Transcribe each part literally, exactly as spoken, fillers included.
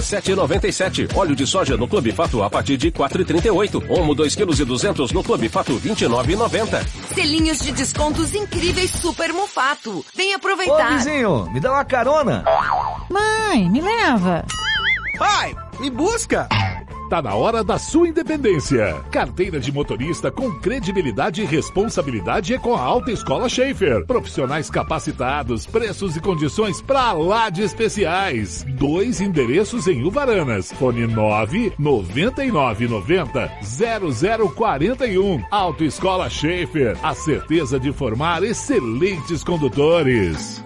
sete reais e noventa e sete centavos. Óleo de soja no Clube Fato a partir de quatro reais e trinta e oito centavos. Omo dois quilos e duzentos no Clube Fato vinte e nove reais e noventa centavos. Selinhos de descontos incríveis Super Mufato. Vem aproveitar. Ô, vizinho, me dá uma carona. Mãe, me leva. Pai, me busca. Tá na hora da sua independência. Carteira de motorista com credibilidade e responsabilidade é com a Auto Escola Schaeffer. Profissionais capacitados, preços e condições pra lá de especiais. Dois endereços em Uvaranas. Fone nove nove nove nove zero zero quatro um. Auto Escola Schaeffer. A certeza de formar excelentes condutores.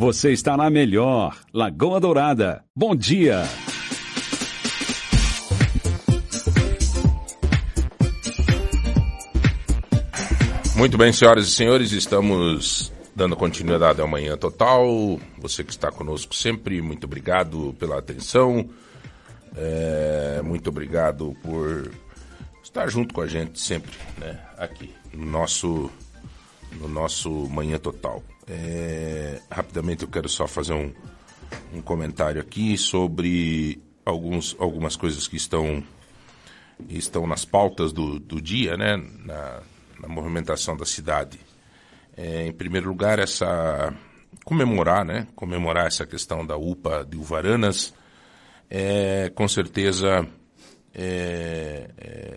Você está na melhor Lagoa Dourada. Bom dia! Muito bem, senhoras e senhores, estamos dando continuidade à Manhã Total. Você que está conosco sempre, muito obrigado pela atenção. É, muito obrigado por estar junto com a gente sempre, né? Aqui, no nosso, no nosso Manhã Total. É, rapidamente eu quero só fazer um, um comentário aqui sobre alguns, algumas coisas que estão, estão nas pautas do, do dia, né? na, na movimentação da cidade. É, em primeiro lugar, essa, comemorar, né? comemorar essa questão da U P A de Uvaranas, é, com certeza é, é,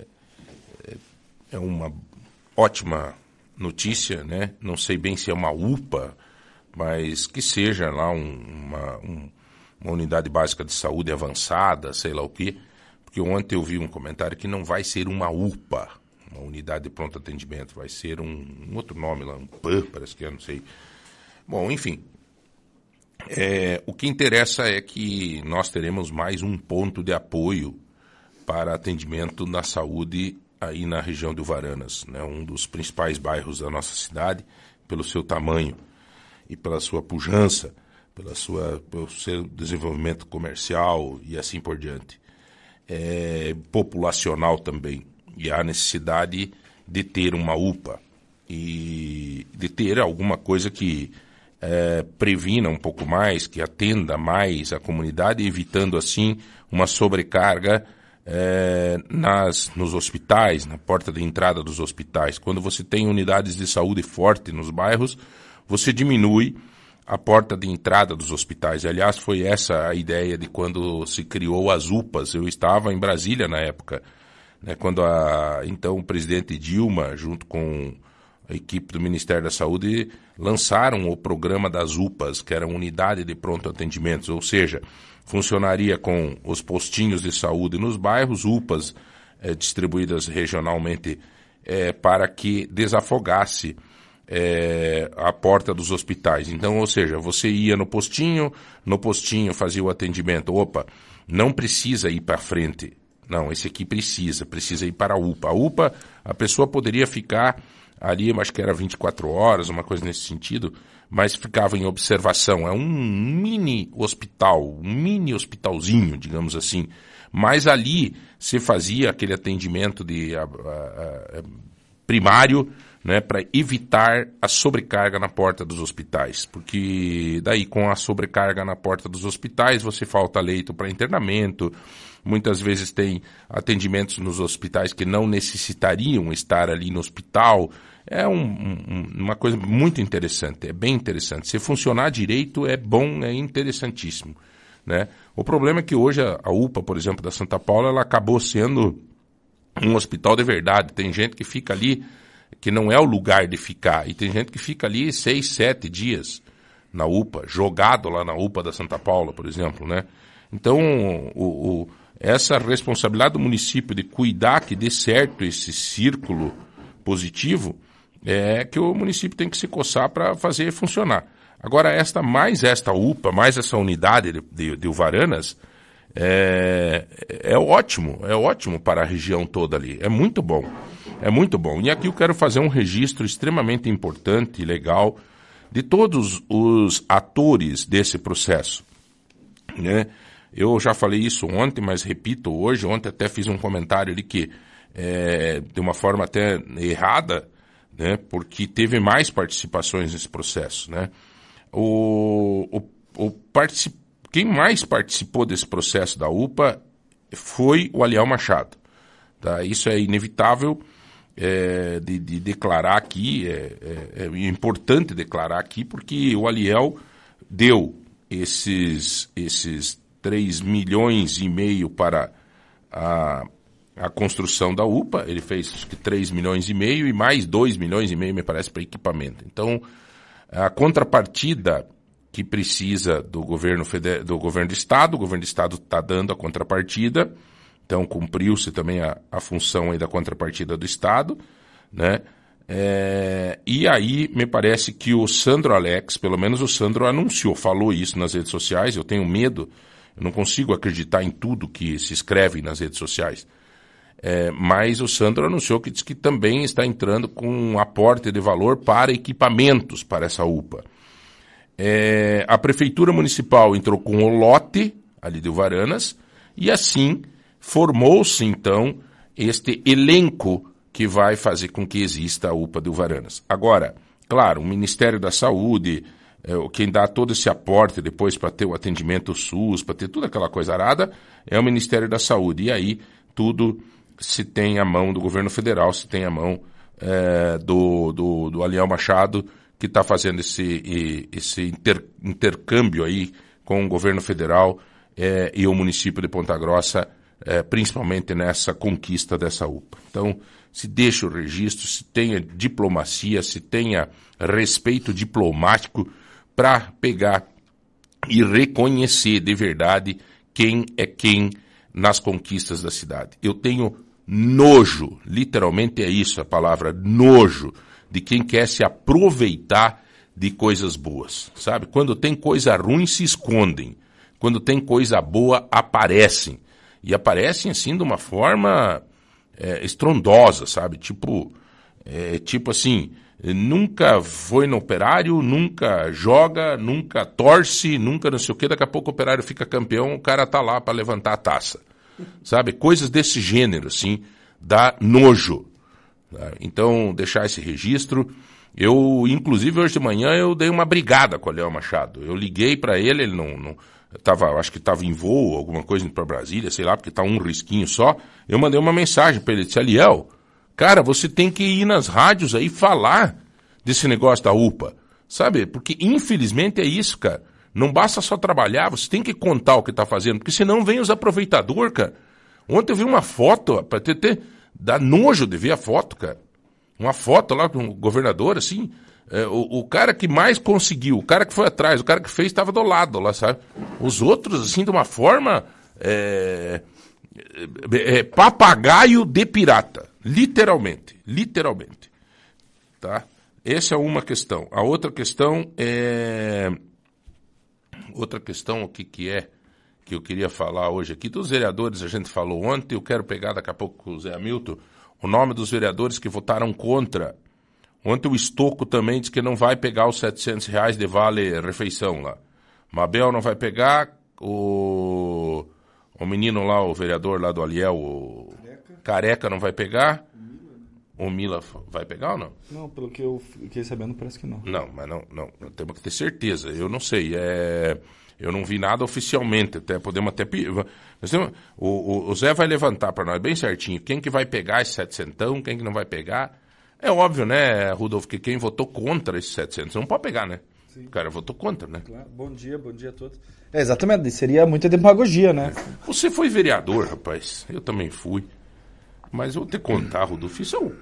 é uma ótima notícia, né? Não sei bem se é uma U P A, mas que seja lá um, uma, um, uma unidade básica de saúde avançada, sei lá o quê, porque ontem eu vi um comentário que não vai ser uma U P A, uma unidade de pronto atendimento, vai ser um, um outro nome lá, um P A M, parece que é, não sei. Bom, enfim, é, o que interessa é que nós teremos mais um ponto de apoio para atendimento na saúde aí na região de Uvaranas, né? Um dos principais bairros da nossa cidade, pelo seu tamanho e pela sua pujança, pela sua, pelo seu desenvolvimento comercial e assim por diante. É, populacional também. E há necessidade de ter uma U P A e de ter alguma coisa que é, previna um pouco mais, que atenda mais a comunidade, evitando assim uma sobrecarga É, nas, nos hospitais, na porta de entrada dos hospitais. Quando você tem unidades de saúde forte nos bairros, você diminui a porta de entrada dos hospitais. Aliás, foi essa a ideia de quando se criou as U P As. Eu estava em Brasília na época, né, quando a, então o presidente Dilma, junto com a equipe do Ministério da Saúde, lançaram o programa das U P As, que era Unidade de Pronto Atendimentos, ou seja, funcionaria com os postinhos de saúde nos bairros, U P As eh, distribuídas regionalmente eh, para que desafogasse eh, a porta dos hospitais. Então, ou seja, você ia no postinho, no postinho fazia o atendimento. Opa, não precisa ir para frente. Não, esse aqui precisa, precisa ir para a U P A. A U P A, a pessoa poderia ficar ali, acho que era vinte e quatro horas, uma coisa nesse sentido, mas ficava em observação. É um mini hospital, um mini hospitalzinho, digamos assim. Mas ali se fazia aquele atendimento de, a, a, a, primário, né, para evitar a sobrecarga na porta dos hospitais. Porque daí, com a sobrecarga na porta dos hospitais, você falta leito para internamento. Muitas vezes tem atendimentos nos hospitais que não necessitariam estar ali no hospital. É um, um, uma coisa muito interessante, é bem interessante. Se funcionar direito é bom, é interessantíssimo, né? O problema é que hoje a, a U P A, por exemplo, da Santa Paula, ela acabou sendo um hospital de verdade. Tem gente que fica ali, que não é o lugar de ficar, e tem gente que fica ali seis, sete dias na U P A, jogado lá na U P A da Santa Paula, por exemplo, né? Então, o... o essa responsabilidade do município de cuidar que dê certo esse círculo positivo é que o município tem que se coçar para fazer funcionar. Agora, esta, mais esta U P A, mais essa unidade de, de, de Uvaranas, é, é ótimo, é ótimo para a região toda ali, é muito bom. É muito bom. E aqui eu quero fazer um registro extremamente importante e legal de todos os atores desse processo, né? Eu já falei isso ontem, mas repito hoje. Ontem até fiz um comentário ali que, é, de uma forma até errada, né? Porque teve mais participações nesse processo, né? O, o, o particip... Quem mais participou desse processo da U P A foi o Aliel Machado, tá? Isso é inevitável é, de, de declarar aqui, é, é, é importante declarar aqui, porque o Aliel deu esses, esses três milhões e meio para a, a construção da U P A, ele fez três milhões e meio e mais dois milhões e meio, me parece, para equipamento. Então, a contrapartida que precisa do governo federal, do governo do Estado, o governo do Estado está dando a contrapartida, então cumpriu-se também a, a função aí da contrapartida do Estado, né? É, e aí me parece que o Sandro Alex, pelo menos o Sandro anunciou, falou isso nas redes sociais. Eu tenho medo, eu não consigo acreditar em tudo que se escreve nas redes sociais, é, mas o Sandro anunciou que diz que também está entrando com um aporte de valor para equipamentos para essa U P A. É, a Prefeitura Municipal entrou com o lote ali de Uvaranas e assim formou-se então este elenco que vai fazer com que exista a U P A de Uvaranas. Agora, claro, o Ministério da Saúde, é, quem dá todo esse aporte depois para ter o atendimento SUS, para ter toda aquela coisa arada, é o Ministério da Saúde. E aí tudo se tem a mão do governo federal, se tem a mão é, do, do, do Aliel Machado, que está fazendo esse, esse inter, intercâmbio aí com o governo federal é, e o município de Ponta Grossa, é, principalmente nessa conquista dessa U P A. Então, se deixa o registro, se tenha diplomacia, se tenha respeito diplomático para pegar e reconhecer de verdade quem é quem nas conquistas da cidade. Eu tenho nojo, literalmente é isso a palavra, nojo, de quem quer se aproveitar de coisas boas, sabe? Quando tem coisa ruim, se escondem. Quando tem coisa boa, aparecem. E aparecem, assim, de uma forma é, estrondosa, sabe? Tipo, é, tipo assim, nunca foi no operário, nunca joga, nunca torce, nunca não sei o quê. Daqui a pouco o operário fica campeão, o cara tá lá para levantar a taça, sabe? Coisas desse gênero, assim, dá nojo. Então, deixar esse registro. Eu, inclusive, hoje de manhã eu dei uma brigada com o Aliel Machado. Eu liguei para ele, ele não, não tava, acho que estava em voo, alguma coisa para Brasília, sei lá, porque está um risquinho só. Eu mandei uma mensagem para ele, disse: Aliel, cara, você tem que ir nas rádios aí falar desse negócio da U P A, sabe? Porque, infelizmente, é isso, cara. Não basta só trabalhar, você tem que contar o que está fazendo, porque senão vem os aproveitadores, cara. Ontem eu vi uma foto, para ter... ter dá nojo de ver a foto, cara. Uma foto lá com o governador, assim. É, o, o cara que mais conseguiu, o cara que foi atrás, o cara que fez, estava do lado lá, sabe? Os outros, assim, de uma forma... É, é, é, papagaio de pirata. Literalmente. Literalmente. Tá? Essa é uma questão. A outra questão é... Outra questão, o que que é? Que eu queria falar hoje aqui, dos vereadores a gente falou ontem, eu quero pegar daqui a pouco com o Zé Hamilton, o nome dos vereadores que votaram contra. Ontem o Stocco também disse que não vai pegar os setecentos reais de vale-refeição lá. Mabel não vai pegar, o o menino lá, o vereador lá do Aliel, o Careca, Careca não vai pegar, o Mila vai pegar ou não? Não, pelo que eu fiquei sabendo parece que não. Não, mas não, não, temos que ter certeza, eu não sei, é... Eu não vi nada oficialmente, até podemos até... O, o, o Zé vai levantar para nós bem certinho quem que vai pegar esse setecentão, quem que não vai pegar. É óbvio, né, Rudolf, que quem votou contra esse setecentos não pode pegar, né? Sim. O cara votou contra, né? Claro. Bom dia, bom dia a todos. É, exatamente, seria muita demagogia, né? É. Você foi vereador, rapaz, eu também fui. Mas eu vou te contar, Rudolf, isso é o,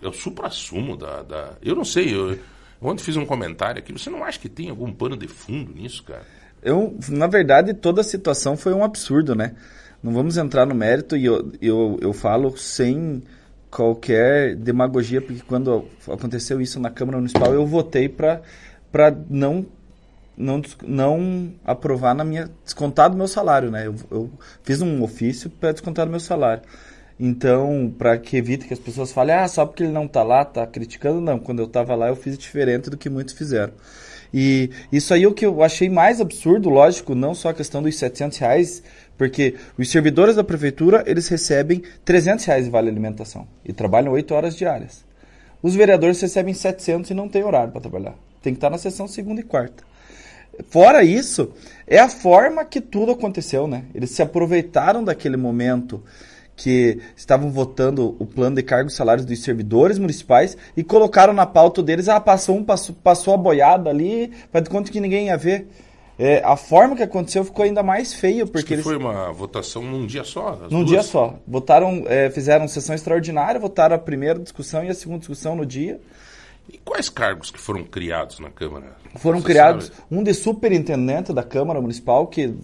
é o supra-sumo da, da... Eu não sei, eu, ontem fiz um comentário aqui, você não acha que tem algum pano de fundo nisso, cara? Eu, na verdade, toda a situação foi um absurdo, né? Não vamos entrar no mérito e eu, eu, eu falo sem qualquer demagogia, porque quando aconteceu isso na Câmara Municipal, eu votei para não, não, não aprovar na minha... descontar do meu salário, né? Eu, eu fiz um ofício para descontar do meu salário. Então, para que evite que as pessoas falem, ah, só porque ele não está lá, está criticando, não. Quando eu estava lá, eu fiz diferente do que muitos fizeram. E isso aí é o que eu achei mais absurdo, lógico, não só a questão dos setecentos reais, porque os servidores da prefeitura, eles recebem trezentos reais de vale alimentação e trabalham oito horas diárias. Os vereadores recebem setecentos e não tem horário para trabalhar. Tem que estar na sessão segunda e quarta. Fora isso, é a forma que tudo aconteceu, né? Eles se aproveitaram daquele momento que estavam votando o plano de cargos e salários dos servidores municipais e colocaram na pauta deles, ah, passou um, passou, passou a boiada ali, faz de conta que ninguém ia ver. É, a forma que aconteceu ficou ainda mais feia, porque acho que eles... foi uma votação num dia só? Num duas? dia só. Votaram, é, fizeram sessão extraordinária, votaram a primeira discussão e a segunda discussão no dia. E quais cargos que foram criados na Câmara? Foram Você criados sabe? um de superintendente da Câmara Municipal, que,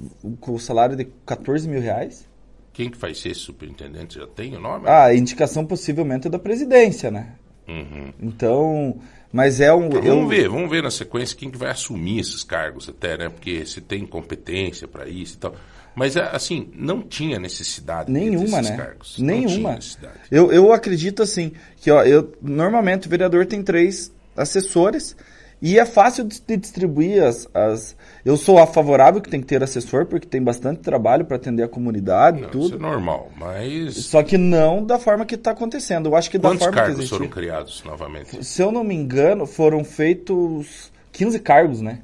com o salário de catorze mil reais. Quem que vai ser esse superintendente? Já tem o nome? Ah, a indicação possivelmente é da presidência, né? Uhum. Então, mas é um... Então, vamos eu... ver, vamos ver na sequência quem que vai assumir esses cargos até, né? Porque se tem competência para isso e tal. Mas, assim, não tinha necessidade nenhuma, desses né? cargos. Nenhuma. Não tinha necessidade. Eu, eu acredito, assim, que ó, eu, normalmente o vereador tem três assessores e é fácil de distribuir as... as... Eu sou a favorável que tem que ter assessor, porque tem bastante trabalho para atender a comunidade e tudo. Isso é normal, mas... Só que não da forma que está acontecendo. Eu acho que Quantos da forma cargos que existia... foram criados novamente? Se eu não me engano, foram feitos quinze cargos, né?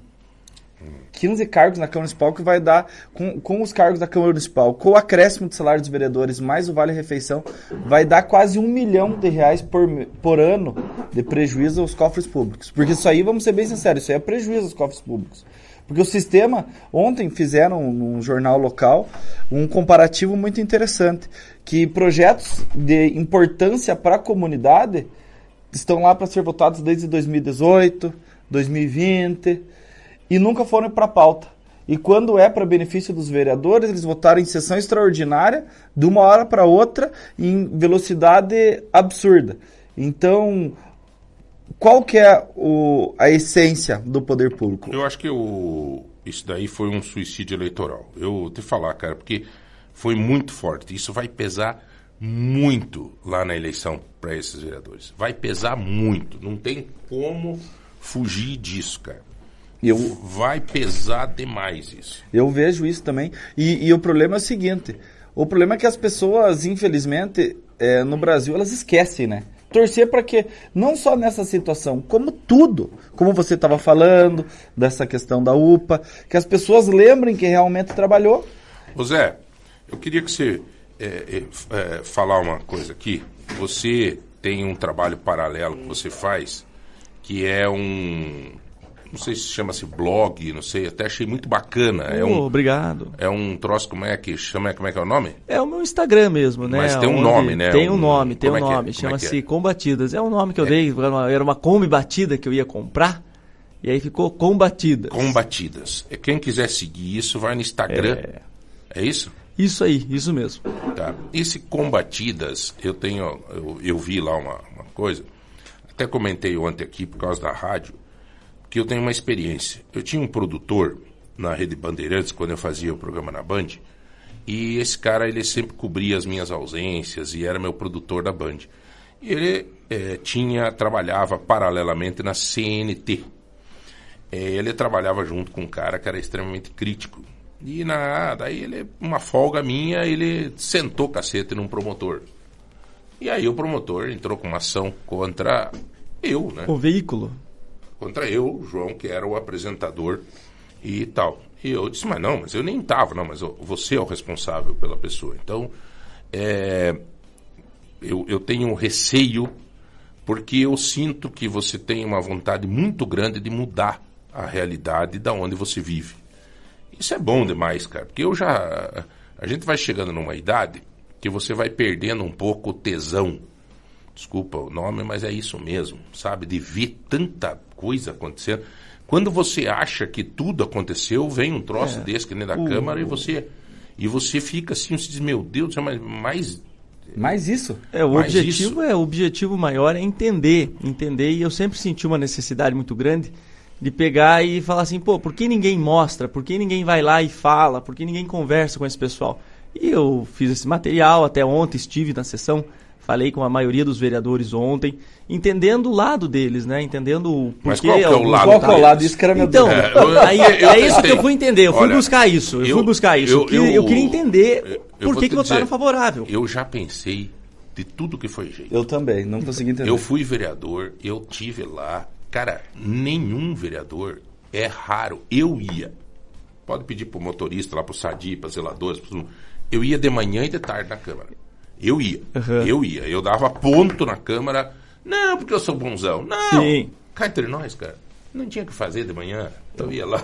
Hum. quinze cargos na Câmara Municipal, que vai dar, com, com os cargos da Câmara Municipal, com o acréscimo do salário dos vereadores, mais o vale-refeição, vai dar quase um milhão de reais por, por ano de prejuízo aos cofres públicos. Porque isso aí, vamos ser bem sinceros, isso aí é prejuízo aos cofres públicos. Porque o sistema, ontem fizeram num jornal local um comparativo muito interessante, que projetos de importância para a comunidade estão lá para ser votados desde dois mil e dezoito, dois mil e vinte, e nunca foram para a pauta. E quando é para benefício dos vereadores, eles votaram em sessão extraordinária, de uma hora para outra, em velocidade absurda. Então... Qual que é o, a essência do poder público? Eu acho que eu, isso daí foi um suicídio eleitoral. Eu te falar, cara, porque foi muito forte. Isso vai pesar muito lá na eleição para esses vereadores. Vai pesar muito. Não tem como fugir disso, cara. Eu, vai pesar demais isso. Eu vejo isso também. E, e o problema é o seguinte. O problema é que as pessoas, infelizmente, é, no Brasil, elas esquecem, né? Torcer para que, não só nessa situação, como tudo, como você estava falando, dessa questão da U P A, que as pessoas lembrem que realmente trabalhou. Ô Zé, eu queria que você é, é, falar uma coisa aqui. Você tem um trabalho paralelo que você faz, que é um, não sei se chama-se blog, não sei, até achei muito bacana. Oh, é um, obrigado. É um troço, como é que chama, como é que é o nome? É o meu Instagram mesmo, né? Mas tem um nome, né? Tem um nome, tem um nome, chama-se Combatidas. É um nome que eu dei, era uma Kombi batida que eu ia comprar, e aí ficou Combatidas. Combatidas. Quem quiser seguir isso, vai no Instagram, é, é isso? Isso aí, isso mesmo. Tá. Esse Combatidas, eu tenho, eu, eu vi lá uma, uma coisa, até comentei ontem aqui por causa da rádio, que eu tenho uma experiência. Eu tinha um produtor na Rede Bandeirantes, quando eu fazia o programa na Band, e esse cara, ele sempre cobria as minhas ausências e era meu produtor da Band. E ele é, tinha, trabalhava paralelamente na C N T. É, ele trabalhava junto com um cara que era extremamente crítico. E na, daí, ele, uma folga minha, ele sentou cacete num promotor. E aí o promotor entrou com uma ação contra eu, né? O veículo. Contra eu, João, que era o apresentador e tal. E eu disse, mas não, mas eu nem estava, não, mas eu, você é o responsável pela pessoa. Então, é, eu, eu tenho receio, porque eu sinto que você tem uma vontade muito grande de mudar a realidade da onde você vive. Isso é bom demais, cara, porque eu já... A gente vai chegando numa idade que você vai perdendo um pouco o tesão. Desculpa o nome, mas é isso mesmo, sabe? De ver tanta coisa acontecendo. Quando você acha que tudo aconteceu, vem um troço é. desse que nem da uh, Câmara uh, e você e você fica assim, você diz, meu Deus, mas mais... Mais isso? É, o mais objetivo isso. é, o objetivo maior é entender, entender, e eu sempre senti uma necessidade muito grande de pegar e falar assim, pô, por que ninguém mostra? Por que ninguém vai lá e fala? Por que ninguém conversa com esse pessoal? E eu fiz esse material, até ontem estive na sessão, falei com a maioria dos vereadores ontem, entendendo o lado deles, né? Entendendo o porquê. Mas qual que é o lado? Qual que é o lado? Isso que era meu Deus. Então, aí, é isso que eu fui entender, eu fui Olha, buscar isso, eu, eu fui buscar isso. Eu, eu, eu, eu queria entender eu, por que que votaram favorável. Eu já pensei de tudo que foi jeito. Eu também, não consegui entender. Eu fui vereador, eu tive lá, cara, nenhum vereador, é raro, eu ia. Pode pedir pro motorista, lá pro Sadi, para zeladores, pro... eu ia de manhã e de tarde na Câmara. Eu ia, uhum. eu ia. Eu dava ponto na Câmara. Não, porque eu sou bonzão. Não. Sim. Cá entre nós, cara. Não tinha o que fazer de manhã. Então eu ia lá.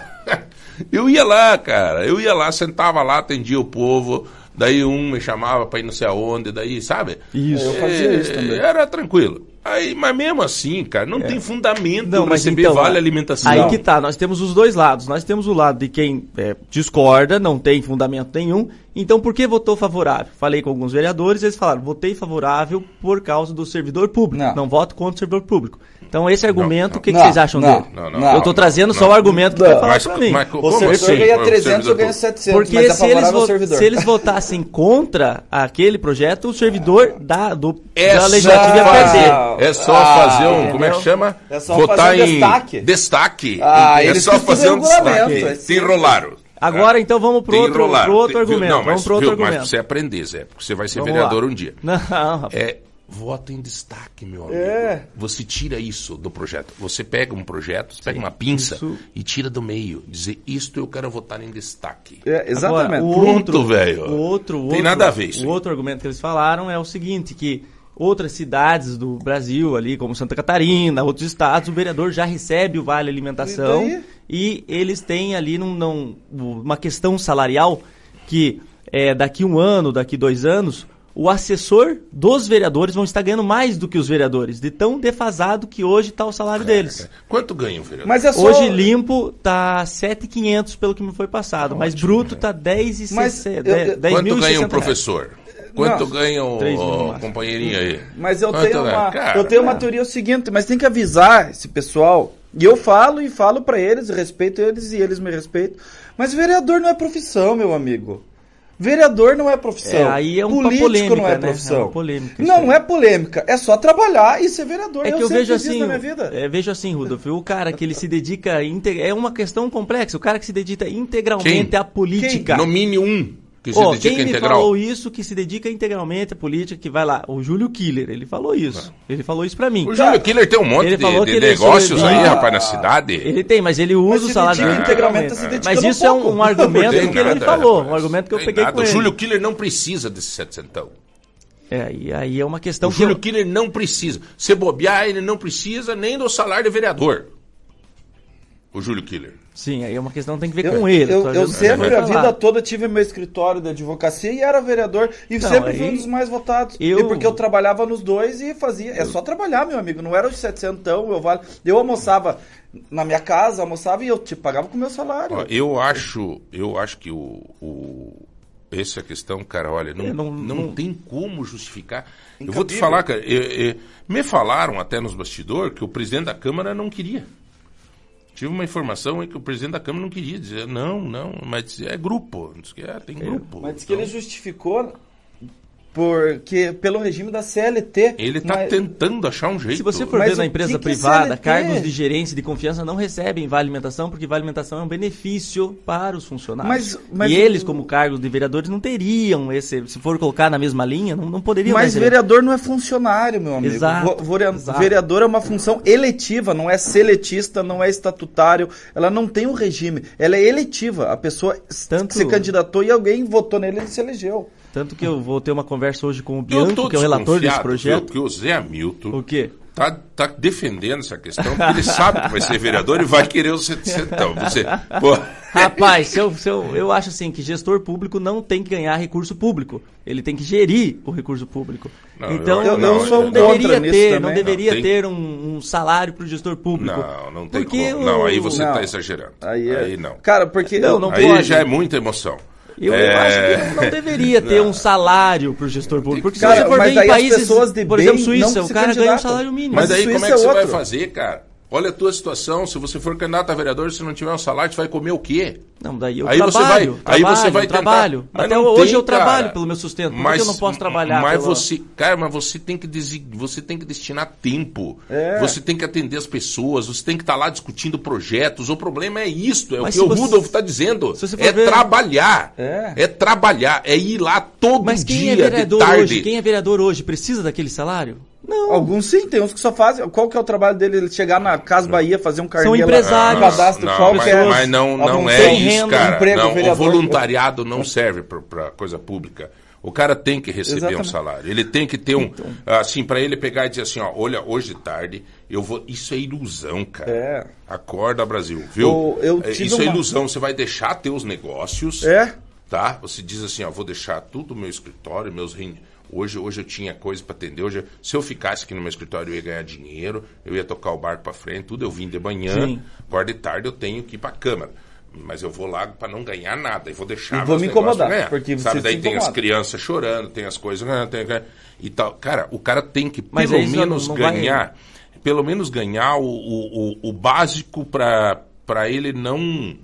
eu ia lá, cara. Eu ia lá, sentava lá, atendia o povo. Daí um me chamava pra ir não sei aonde. Daí, sabe? Isso. É, eu fazia isso também. Era tranquilo. Aí, mas mesmo assim, cara, não é. tem fundamento não, mas receber então, vale alimentação. Aí que tá, nós temos os dois lados. Nós temos o lado de quem é, discorda, não tem fundamento nenhum. Então, por que votou favorável? Falei com alguns vereadores, eles falaram, votei favorável por causa do servidor público. Não, não voto contra o servidor público. Então, esse argumento, o que, que não, vocês acham não, dele? Não, não, não, eu tô não, trazendo não, só o argumento não, que vai falar pra mim. Mas, o servidor assim? ganha trezentos, eu ganho setecentos, porque mas é se, eles vo- se eles votassem contra aquele projeto, o servidor da, do, é da legislativa ia perder. É só ah, fazer um, entendeu? Como é que chama? É só votar fazer um em destaque. Destaque. Ah, é só fazer um destaque. Se enrolaram. Agora, então, vamos para outro, outro argumento. Não, mas, vamos para outro viu, argumento. Mas você aprender, Zé, porque você vai ser vamos vereador lá. um dia. Não, rapaz. É, vota em destaque, meu amigo. É. Você tira isso do projeto. Você pega um projeto, você pega Sim, uma pinça isso. e tira do meio. Dizer, isto eu quero votar em destaque. É, exatamente. Agora, o Pronto, velho. O outro, Tem outro, nada a ver isso. O outro argumento que eles falaram é o seguinte, que... outras cidades do Brasil, ali como Santa Catarina, outros estados, o vereador já recebe o Vale Alimentação e, e eles têm ali num, num, uma questão salarial que é, daqui um ano, daqui dois anos, o assessor dos vereadores vão estar ganhando mais do que os vereadores, de tão defasado que hoje está o salário Caraca. deles. Quanto ganha o vereador? Mas é só... Hoje limpo está sete mil e quinhentos pelo que me foi passado, Ótimo, mas bruto está dez mil e sessenta. Quanto ganha um professor? Quanto ganha o companheirinho aí? Mas eu Quanto tenho, uma, cara, eu tenho uma teoria o seguinte, mas tem que avisar esse pessoal, e eu falo e falo pra eles, respeito eles e eles me respeitam, mas vereador não é profissão, meu amigo. Vereador não é profissão. É, aí é uma polêmica, política não é profissão. Né? É uma polêmica, não, não é polêmica. É só trabalhar e ser vereador. É eu que eu vejo assim, na minha vida. É, vejo assim, Rudolf, o cara que ele se dedica... Integ... É uma questão complexa. O cara que se dedica integralmente Quem? à política. Quem? No mínimo um. Que se oh, dedica quem me integral? falou isso, que se dedica integralmente à política, que vai lá, o Júlio Killer, ele falou isso, ah. ele falou isso pra mim. O Júlio tá. Killer tem um monte ele de, falou de, de negócios aí, ah. rapaz, na cidade. Ele tem, mas ele usa mas o salário dedica integralmente. Se dedica mas isso um é um, um argumento que nada, ele falou, um argumento que eu peguei nada. com ele. O Júlio Killer não precisa desse setecentão. É, e aí é uma questão o que... O Júlio eu... Killer não precisa, se bobear ele não precisa nem do salário de vereador. O Júlio Killer. Sim, aí é uma questão que tem que ver eu, com ele. Eu, eu sempre, a vida toda, tive meu escritório de advocacia e era vereador. E não, sempre aí... fui um dos mais votados. Eu... E porque eu trabalhava nos dois e fazia... É eu... só trabalhar, meu amigo. Não era os setecentão, eu vale... Eu almoçava na minha casa, almoçava e eu te pagava com o meu salário. Ó, eu acho eu acho que o... o... essa é a questão, cara, olha, não, é, não, não, não tem como justificar. Incabível. Eu vou te falar, cara. Eu, eu... Me falaram até nos bastidores que o presidente da Câmara não queria. Tive uma informação em que o presidente da Câmara não queria dizer, não, não, mas é grupo, diz que é, tem grupo. Mas diz então... que ele justificou porque, pelo regime da C L T. Ele está mas... tentando achar um jeito. Se você for mas ver na empresa que que privada, C L T? Cargos de gerência de confiança não recebem Vale Alimentação, porque Vale Alimentação é um benefício para os funcionários. Mas, mas... E eles, como cargos de vereadores, não teriam esse, se for colocar na mesma linha, não, não poderiam. Mas vereador não é funcionário, meu amigo. Exato, Vo- exato. Vereador é uma função eletiva, não é seletista, não é estatutário, ela não tem um regime, ela é eletiva. A pessoa Tanto... se candidatou e alguém votou nele e ele se elegeu. Tanto que eu vou ter uma conversa hoje com o Bianco, que é o relator desse projeto. Que o Zé Hamilton o quê? Tá, tá defendendo essa questão, porque ele sabe que vai ser vereador e vai querer o setecentão. Você, pô. Rapaz, se eu, se eu, eu acho assim que gestor público não tem que ganhar recurso público. Ele tem que gerir o recurso público. Não, então, eu, eu, não, não, eu não deveria ter, não deveria não, ter tem... um, um salário para o gestor público. Não, não tem como. O... Não, aí você está exagerando. Aí, é... aí não. Cara, porque... Não, não aí pode. Já é muita emoção. Eu é... acho que não deveria ter não. um salário para o gestor público. Porque cara, se você for ver em países, por exemplo, Suíça, o cara ganha um salário mínimo. Mas aí como é que você vai fazer, cara? Olha a tua situação, se você for candidato a vereador, se não tiver um salário, você vai comer o quê? Não, daí eu aí trabalho, você vai, trabalho, aí você vai tentar, trabalho. Até hoje tem, eu trabalho cara, pelo meu sustento, mas eu não posso trabalhar. Mas pela... você, cara, mas você tem que, desi... você tem que destinar tempo, é. você tem que atender as pessoas, você tem que estar tá lá discutindo projetos, o problema é isto, é mas o que o Rudolf está dizendo, é ver... trabalhar, é. é trabalhar, é ir lá todo mas quem dia é vereador de tarde. Hoje, quem é vereador hoje precisa daquele salário? Não. Alguns sim, tem uns que só fazem. Qual que é o trabalho dele? Ele chegar na Casa Bahia, fazer um carnê, são empresários. Lá, um cadastro, não, qual mas, é, mas não, não é isso, cara. Emprego, não, o voluntariado não serve para coisa pública. O cara tem que receber Exatamente. um salário. Ele tem que ter um... Então. Assim, para ele pegar e dizer assim, ó, olha, hoje de tarde, eu vou... Isso é ilusão, cara. É. Acorda, Brasil, viu? Eu, eu isso uma... é ilusão. Você vai deixar ter os negócios. É. Tá? Você diz assim, ó, vou deixar tudo o meu escritório, meus reuniões. Hoje, hoje eu tinha coisa para atender. Hoje, se eu ficasse aqui no meu escritório, eu ia ganhar dinheiro, eu ia tocar o barco para frente, tudo. Eu vim de manhã, Sim. agora de tarde eu tenho que ir para a Câmara. Mas eu vou lá para não ganhar nada e vou deixar... E vou me incomodar, porque você Sabe, daí tem incomoda. As crianças chorando, tem as coisas... Tem, e tal. Cara, o cara tem que pelo Mas menos não, não ganhar... Vai... Pelo menos ganhar o, o, o, o básico para ele não...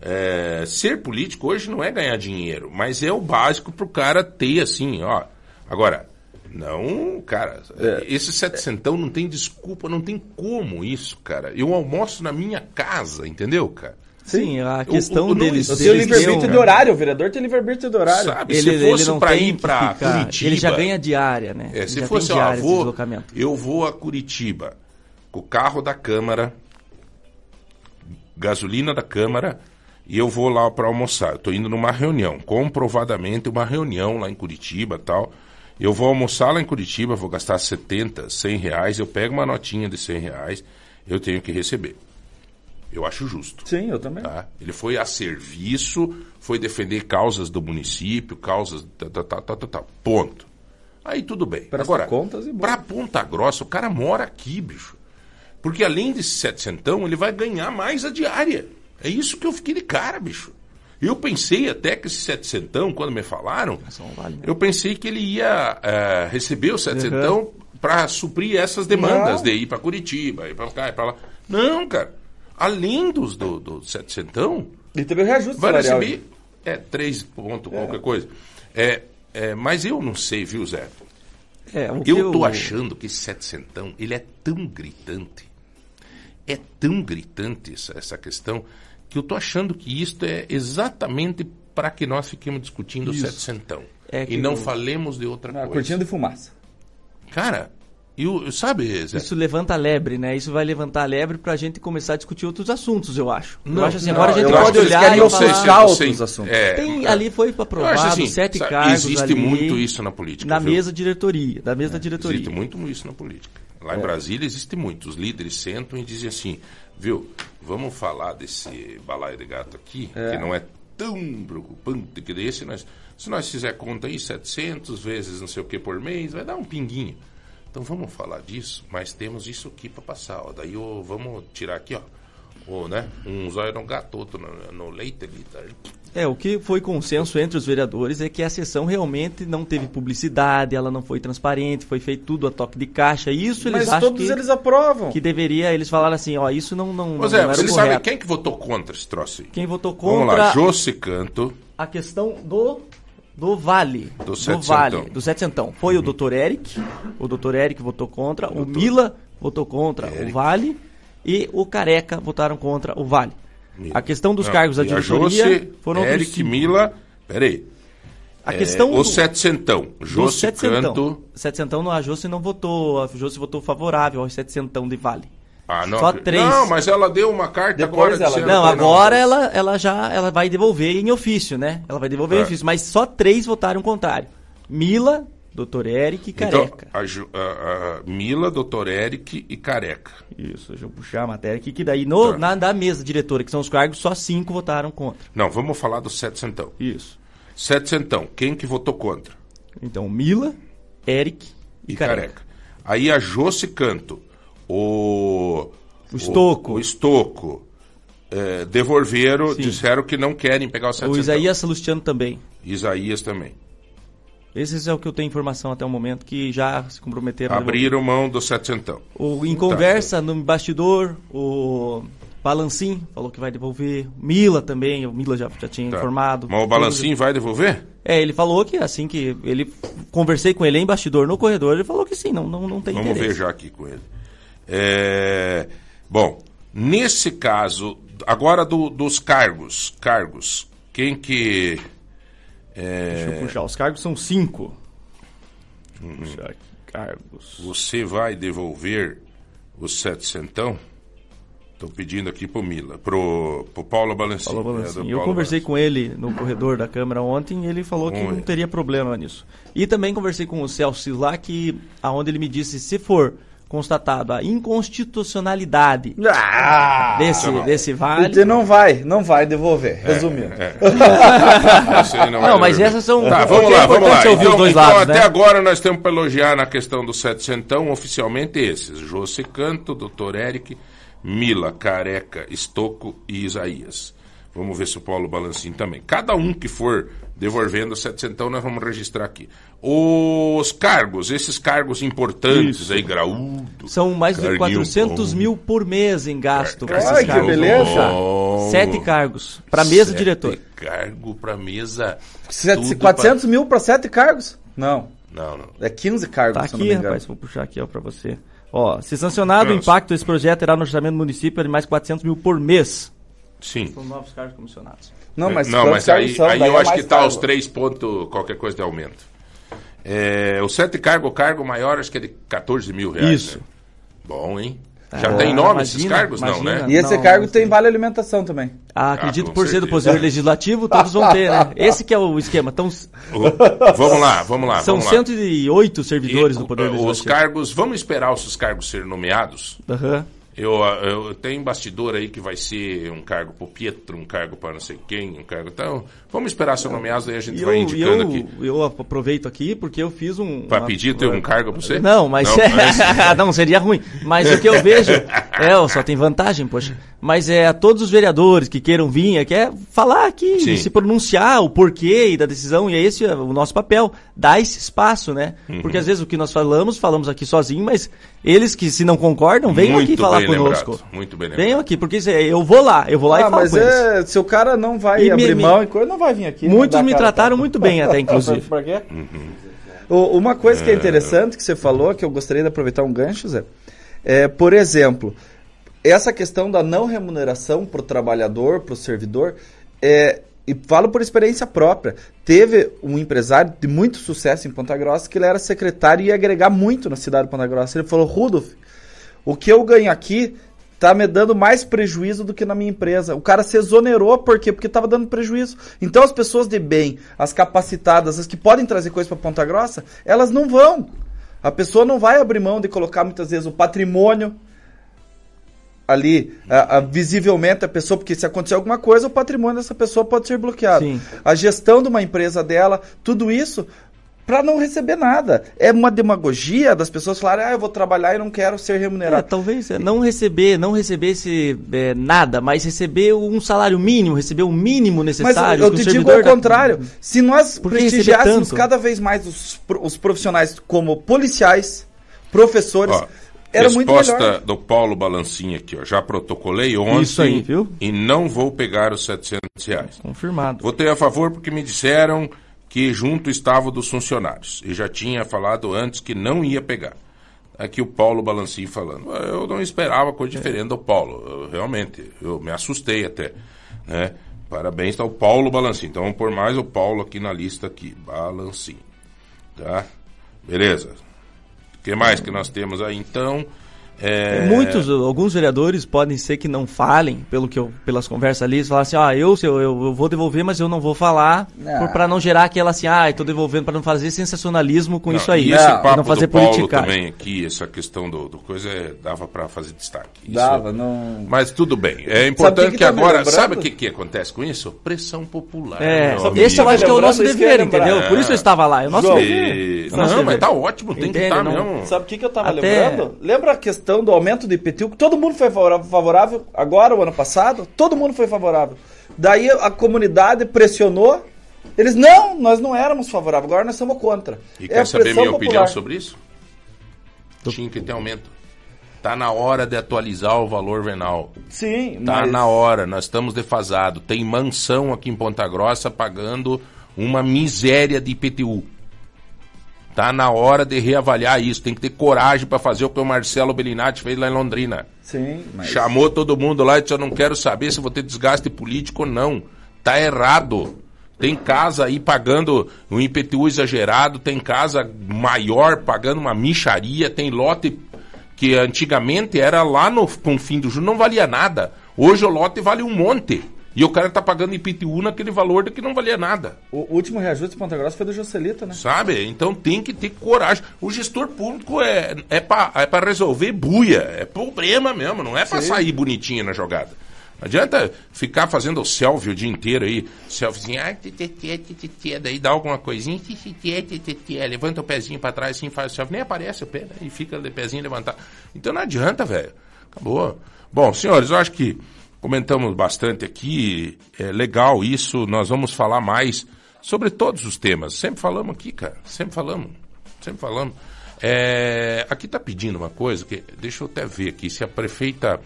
É, ser político hoje não é ganhar dinheiro, mas é o básico para o cara ter assim, ó... Agora, não, cara, é, esse setecentão não tem desculpa, não tem como isso, cara. Eu almoço na minha casa, entendeu, cara? Sim, a questão eu, eu, deles... Eu tenho livre-arbítrio de horário, o vereador tem livre-arbítrio de horário. Sabe, ele, se fosse para ir para Curitiba... Ele já ganha diária, né? É, se fosse, ó, ah, vou, eu vou a Curitiba com o carro da Câmara, gasolina da Câmara... E eu vou lá para almoçar, eu tô indo numa reunião, comprovadamente uma reunião lá em Curitiba e tal. Eu vou almoçar lá em Curitiba, vou gastar setenta, cem reais, eu pego uma notinha de cem reais, eu tenho que receber. Eu acho justo. Sim, eu também. Tá? Ele foi a serviço, foi defender causas do município, causas... Tá, tá, tá, tá, tá, ponto. Aí tudo bem. Presta Agora, contas e pra Ponta Grossa, o cara mora aqui, bicho. Porque além desse setecentão, ele vai ganhar mais a diária. É isso que eu fiquei de cara, bicho. Eu pensei até que esse setecentão, quando me falaram, vale, eu pensei que ele ia uh, receber o setecentão uhum. para suprir essas demandas Não. de ir para Curitiba, ir para cá, ir para lá. Não, cara. Além dos do, do setecentão... Ele teve o reajuste vai salarial. Vai receber é, três pontos, é. qualquer coisa. É, é, mas eu não sei, viu, Zé? É, eu estou eu... achando que esse setecentão, ele é tão gritante. É tão gritante essa, essa questão... que eu tô achando que isto é exatamente para que nós fiquemos discutindo o setecentão. É e não eu... falemos de outra ah, coisa. Cortina de fumaça. Cara, eu, eu sabe... Zé? Isso levanta a lebre, né? Isso vai levantar a lebre para a gente começar a discutir outros assuntos, eu acho. Não, eu acho assim, não, agora a gente pode olhar e falar outros assuntos. É, Tem, é, ali foi aprovado assim, sete sabe, cargos existe ali... Existe muito isso na política. Na viu? mesa diretoria, da mesa é, da diretoria. Existe muito isso na política. Lá é. em Brasília existe muito. Os líderes sentam e dizem assim... Viu? Vamos falar desse balaio de gato aqui, é. que não é tão preocupante que desse. Nós, se nós fizer conta aí, setecentos vezes não sei o que por mês, vai dar um pinguinho. Então vamos falar disso, mas temos isso aqui para passar. Ó. Daí ó, vamos tirar aqui, ó, ó, né? um zóio no gato, outro no, no leite ali. Tá? É, o que foi consenso entre os vereadores é que a sessão realmente não teve publicidade, ela não foi transparente, foi feito tudo a toque de caixa, isso eles Mas acham todos que, eles aprovam. Que deveria, eles falaram assim, ó, isso não, não, não é, era o correto. Mas é, sabe quem que votou contra esse troço aí? Quem votou contra... Vamos lá, Josi Cantu. A questão do... Do Vale, do, do sete Vale, centão. do setecentão. Foi uhum. o doutor Eric, o doutor Eric votou contra, doutor. o Mila votou contra Eric. o Vale e o Careca votaram contra o Vale. Mila. A questão dos Não, cargos da diretoria Josi, foram... Eric, Mila... Peraí. A é, questão o do, setecentão. Josi setecentão. Cantu... Setecentão, não, a Josi não votou. A Josi votou favorável ao setecentão de Vale. Ah, não. Só três. Não, mas ela deu uma carta Depois agora... Ela... Não, agora não. Ela, ela já ela vai devolver em ofício, né? Ela vai devolver é. em ofício. Mas só três votaram contrário. Mila, doutor Eric e Careca. Então, a, a, a Mila, doutor Eric e Careca. Isso, deixa eu puxar a matéria aqui, que daí no, tá. na, na mesa diretora, que são os cargos, só cinco votaram contra. Não, vamos falar do setecentão. Isso. Setecentão, quem que votou contra? Então, Mila, Eric e, e Careca. Careca. Aí a Josi Cantu, o... O Stocco. O, o Stocco. É, devolveram, Sim. disseram que não querem pegar o setecentão. O Isaías Salustiano também. Isaías também. Esse é o que eu tenho informação até o momento, que já se comprometeram... Abriram mão do setecentão. O, em conversa, no bastidor, o Balancinho falou que vai devolver. Mila também, o Mila já, já tinha tá. informado. Mas o Balancinho vai devolver? É, ele falou que assim que... ele conversei com ele em bastidor no corredor, ele falou que sim, não, não, não tem Vamos interesse. Vamos ver já aqui com ele. É, bom, nesse caso, agora do, dos cargos, cargos, quem que... É... Deixa eu puxar, os cargos são cinco. Uhum. Puxar aqui, cargos. Você vai devolver os setecentão? Estou pedindo aqui pro Mila, pro, pro Paulo Balancinho. Paulo Balancinho. É, eu Paulo conversei Balancinho. com ele no corredor da Câmara ontem e ele falou Bom, que não teria problema nisso. E também conversei com o Celso lá, que, aonde ele me disse, se for constatado a inconstitucionalidade ah, desse, desse vale... Você não vai, não vai devolver, é, resumindo. É. não, não mas essas são... Tá, vamos lá, vamos lá. Então, os dois então lados, até né? agora nós temos para elogiar na questão do setecentão, oficialmente esses. Josi Cantu, doutor Eric, Mila, Careca, Stocco e Isaías. Vamos ver se o Paulo Balancinho também. Cada um que for devolvendo setecentão, nós vamos registrar aqui. Os cargos, esses cargos importantes Isso. aí, graúdo. São mais de quatrocentos mil por mês em gasto. Car... Ai, que cargos. beleza! Oh, Sete cargos para mesa sete diretor. Cargo para mesa. Sete, quatrocentos pra... mil para sete cargos? Não. Não, não. É quinze cargos. Tá aqui, não me rapaz, vou puxar aqui para você. Ó, se sancionado, Nossa. o impacto desse projeto irá no orçamento do município de mais quatrocentos mil por mês. Sim. São novos cargos comissionados. Não, mas, não, mas aí, são, aí eu é acho que está os três pontos, qualquer coisa de aumento. É, o sete cargo, o cargo maior, acho que é de quatorze mil reais. Isso. Né? Bom, hein? Tá Já bom. tem nome imagina, esses cargos? Imagina, não, né? E esse não, cargo não tem vale alimentação também. Ah, acredito ah, por ser do Poder Legislativo, todos vão ter, né? Esse que é o esquema. Então, vamos lá, vamos lá. São vamos lá. cento e oito servidores e, do Poder Legislativo. Os cargos, vamos esperar os cargos serem nomeados? Aham. Uhum. Eu, eu tenho um bastidor aí que vai ser um cargo para o Pietro, um cargo para não sei quem, um cargo tal. Vamos esperar ser nomeado, aí a gente eu, vai indicando eu, aqui. Eu aproveito aqui porque eu fiz um... Para pedir ter um cargo para você? Não, mas... Não, mas... não, seria ruim. Mas o que eu vejo... é, só tem vantagem, poxa. Mas é a todos os vereadores que queiram vir, é, que é falar aqui, Sim. se pronunciar o porquê e da decisão, e esse é o nosso papel, dar esse espaço, né? Uhum. Porque às vezes o que nós falamos, falamos aqui sozinho, mas eles que se não concordam, venham Muito aqui falar. Conosco. Lembrado, muito bem lembrado. Venham aqui, porque eu vou lá, eu vou lá ah, e falo mas com é, eles. Se o cara não vai e abrir me, mão e coisa, não vai vir aqui. Muitos me trataram pra... muito bem até, inclusive. pra quê? Uhum. O, uma coisa que é interessante que você falou, que eu gostaria de aproveitar um gancho, Zé, é, por exemplo, essa questão da não remuneração para o trabalhador, para o servidor, é, e falo por experiência própria, teve um empresário de muito sucesso em Ponta Grossa, que ele era secretário e ia agregar muito na cidade de Ponta Grossa. Ele falou, Rudolf, o que eu ganho aqui tá me dando mais prejuízo do que na minha empresa. O cara se exonerou, por quê? Porque estava dando prejuízo. Então as pessoas de bem, as capacitadas, as que podem trazer coisa para Ponta Grossa, elas não vão. A pessoa não vai abrir mão de colocar muitas vezes o patrimônio ali, a, a, visivelmente a pessoa, porque se acontecer alguma coisa, o patrimônio dessa pessoa pode ser bloqueado. Sim. A gestão de uma empresa dela, tudo isso... para não receber nada. É uma demagogia das pessoas falarem, ah, eu vou trabalhar e não quero ser remunerado. É, talvez não receber, não receber esse, é, nada, mas receber um salário mínimo, receber o mínimo necessário. Mas eu te digo ao contrário, da... se nós prestigiássemos cada vez mais os, os profissionais como policiais, professores, ó, era muito melhor. Resposta do Paulo Balancinho aqui, ó, já protocolei ontem Isso aí, viu? e não vou pegar os setecentos reais. Confirmado. Votei a favor porque me disseram que junto estava dos funcionários, e já tinha falado antes que não ia pegar. Aqui o Paulo Balancinho falando, eu não esperava coisa diferente do Paulo, eu, realmente, eu me assustei até, né? Parabéns ao Paulo Balancinho, então vamos pôr mais o Paulo aqui na lista aqui, Balancinho, tá? Beleza, o que mais que nós temos aí então? É... Muitos, alguns vereadores podem ser que não falem, pelo que eu, pelas conversas ali, eles falam assim, ah, eu, eu, eu vou devolver, mas eu não vou falar, ah. para não gerar aquela assim, ah, estou devolvendo, para não fazer sensacionalismo com não, isso aí. E esse não. papo não fazer do Paulo também aqui, essa questão do, do coisa, é, dava para fazer destaque. Isso, dava, não... Mas tudo bem, é importante que, que, que agora, sabe o que, que acontece com isso? Pressão popular. É, esse eu acho que é o nosso dever, entendeu? É. Por isso eu estava lá, é o nosso João. dever. Não, nosso não dever. mas tá ótimo, tem Entende, que estar tá mesmo. Sabe o que, que eu estava Até... lembrando? Lembra a questão do aumento do I P T U, que todo mundo foi favorável, agora, o ano passado, todo mundo foi favorável. Daí a comunidade pressionou Eles, não, nós não éramos favoráveis, agora nós somos contra. E é quer saber minha popular. opinião sobre isso? Tinha que ter aumento. Está na hora de atualizar o valor venal. Sim. Está mas... na hora, nós estamos defasados. Tem mansão aqui em Ponta Grossa pagando uma miséria de I P T U. Está na hora de reavaliar isso. Tem que ter coragem para fazer o que o Marcelo Bellinati fez lá em Londrina. Sim. Mas... chamou todo mundo lá e disse, eu não quero saber se vou ter desgaste político ou não. Está errado. Tem casa aí pagando um I P T U exagerado, tem casa maior pagando uma micharia, tem lote que antigamente era lá no confim do juro, não valia nada. Hoje o lote vale um monte. E o cara tá pagando I P T U naquele valor de que não valia nada. O último reajuste de Ponta Grossa foi do Joselito, né? Sabe? Então tem que ter coragem. O gestor público é, é para é para resolver buia, é problema mesmo, não é para sair bonitinha na jogada. Não adianta ficar fazendo o selfie o dia inteiro aí, selfiezinho, ah, tê, tê, tê, tê, daí dá alguma coisinha, tê, tê, tê, tê, tê, levanta o pezinho pra trás assim, faz o selfie, nem aparece o pé, né? E fica de pezinho levantado. Então não adianta, velho. Acabou. Bom, senhores, eu acho que comentamos bastante aqui, é legal isso, nós vamos falar mais sobre todos os temas. Sempre falamos aqui, cara, sempre falamos, sempre falamos. É, aqui tá pedindo uma coisa, que, deixa eu até ver aqui, se a prefeita...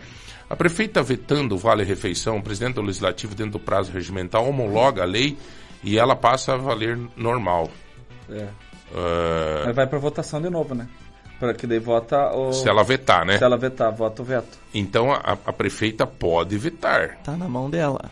A prefeita vetando o vale-refeição, o presidente do Legislativo, dentro do prazo regimental, homologa a lei e ela passa a valer normal. É. Uh... Mas vai para votação de novo, né? Para que daí vota o... Se ela vetar, né? Se ela vetar, vota o veto. Então a, a prefeita pode vetar. Tá na mão dela.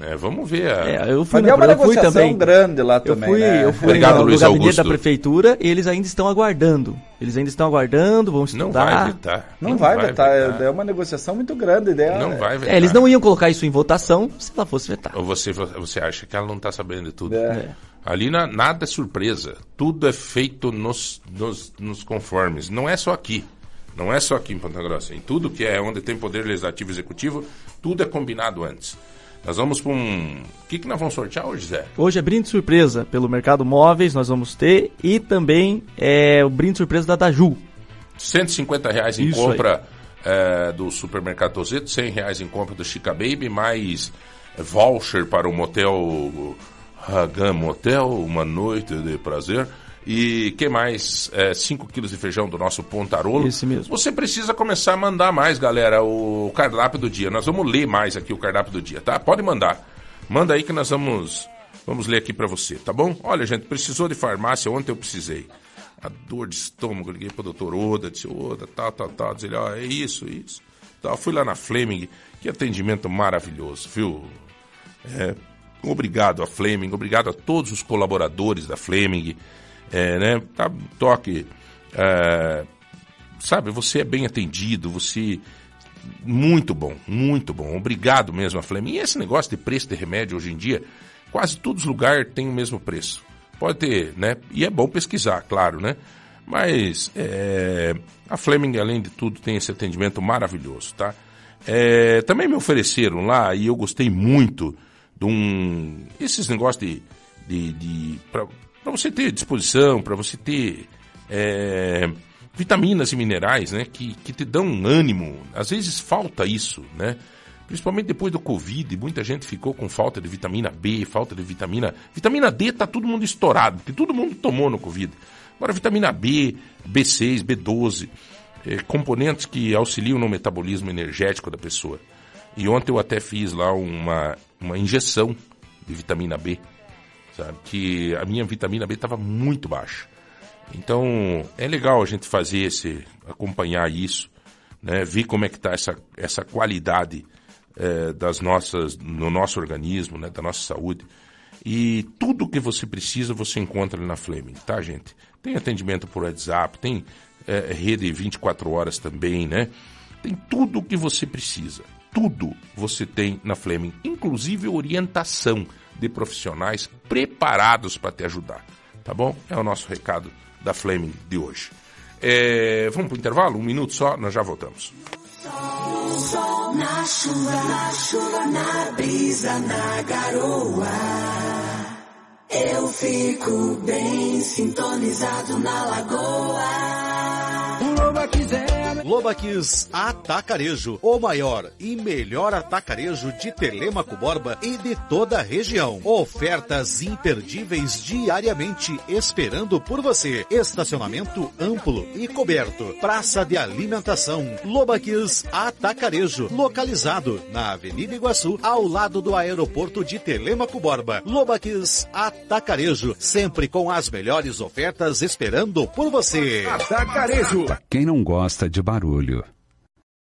É, vamos ver. A... É, eu fui, mas é uma negociação também. grande lá também. Eu fui, né? eu fui Obrigado, no, Luiz no gabinete Augusto. da prefeitura e eles ainda estão aguardando. Eles ainda estão aguardando, vão estudar. Não vai vetar. Não, não vai, vai vetar. vetar. É uma negociação muito grande dela. Não vai vetar. É, eles não iam colocar isso em votação se ela fosse vetar. Ou você, você acha que ela não está sabendo de tudo? É. É. Ali na, nada é surpresa. Tudo é feito nos, nos, nos conformes. Não é só aqui. Não é só aqui em Ponta Grossa. Em tudo que é onde tem poder legislativo e executivo, tudo é combinado antes. Nós vamos para um... O que, que nós vamos sortear hoje, Zé? Hoje é brinde surpresa pelo Mercado Móveis, nós vamos ter. E também é, o brinde surpresa da Daju. cento e cinquenta reais em Isso compra é, do Supermercado Tozeto, cem reais em compra do Chica Baby, mais voucher para o motel Hagan Motel, uma noite de prazer. E que mais? É, cinco quilos de feijão do nosso Pontarolo. Esse mesmo. Você precisa começar a mandar mais, galera, o cardápio do dia. Nós vamos ler mais aqui o cardápio do dia, tá? Pode mandar. Manda aí que nós vamos, vamos ler aqui pra você, tá bom? Olha, gente, precisou de farmácia? Ontem eu precisei. A dor de estômago, eu liguei pro doutor Oda, disse, Oda, tal, tal, tal. Diz ele, ó, é isso, é isso. Tá, fui lá na Fleming, que atendimento maravilhoso, viu? É, obrigado a Fleming, obrigado a todos os colaboradores da Fleming. É, né? Tá, toque. É, sabe, você é bem atendido, você. Muito bom, muito bom. Obrigado mesmo a Fleming. E esse negócio de preço de remédio hoje em dia, quase todos os lugares têm o mesmo preço. Pode ter, né? E é bom pesquisar, claro, né? Mas é, a Fleming, além de tudo, tem esse atendimento maravilhoso, tá? É, também me ofereceram lá, e eu gostei muito de um. Esses negócios de. de, de pra, Para você ter disposição, para você ter é, vitaminas e minerais, né, que, que te dão um ânimo. Às vezes falta isso, né? Principalmente depois do Covid, muita gente ficou com falta de vitamina B, falta de vitamina... Vitamina D está todo mundo estourado, porque todo mundo tomou no Covid. Agora, vitamina B, B seis, B doze, é, componentes que auxiliam no metabolismo energético da pessoa. E ontem eu até fiz lá uma, uma injeção de vitamina B. Sabe, que a minha vitamina B estava muito baixa. Então, é legal a gente fazer esse, acompanhar isso, né? Ver como é que está essa, essa qualidade eh, das nossas, no nosso organismo, né? Da nossa saúde. E tudo que você precisa, você encontra ali na Fleming, tá, gente? Tem atendimento por WhatsApp, tem eh, rede vinte e quatro horas também, né? Tem tudo o que você precisa. Tudo você tem na Fleming, inclusive orientação de profissionais preparados para te ajudar, tá bom? É o nosso recado da Fleming de hoje. É, vamos para o intervalo? Um minuto só, nós já voltamos. Sol, sol, na chuva, na chuva, na brisa, na garoa. Eu fico bem sintonizado na lagoa. O Lobaquis é a Lobaquis Atacarejo, o maior e melhor atacarejo de Telêmaco Borba e de toda a região. Ofertas imperdíveis diariamente esperando por você. Estacionamento amplo e coberto. Praça de alimentação. Lobaquis Atacarejo, localizado na Avenida Iguaçu, ao lado do aeroporto de Telêmaco Borba. Lobaquis Atacarejo, sempre com as melhores ofertas esperando por você. Atacarejo. Pra quem não gosta de barulho.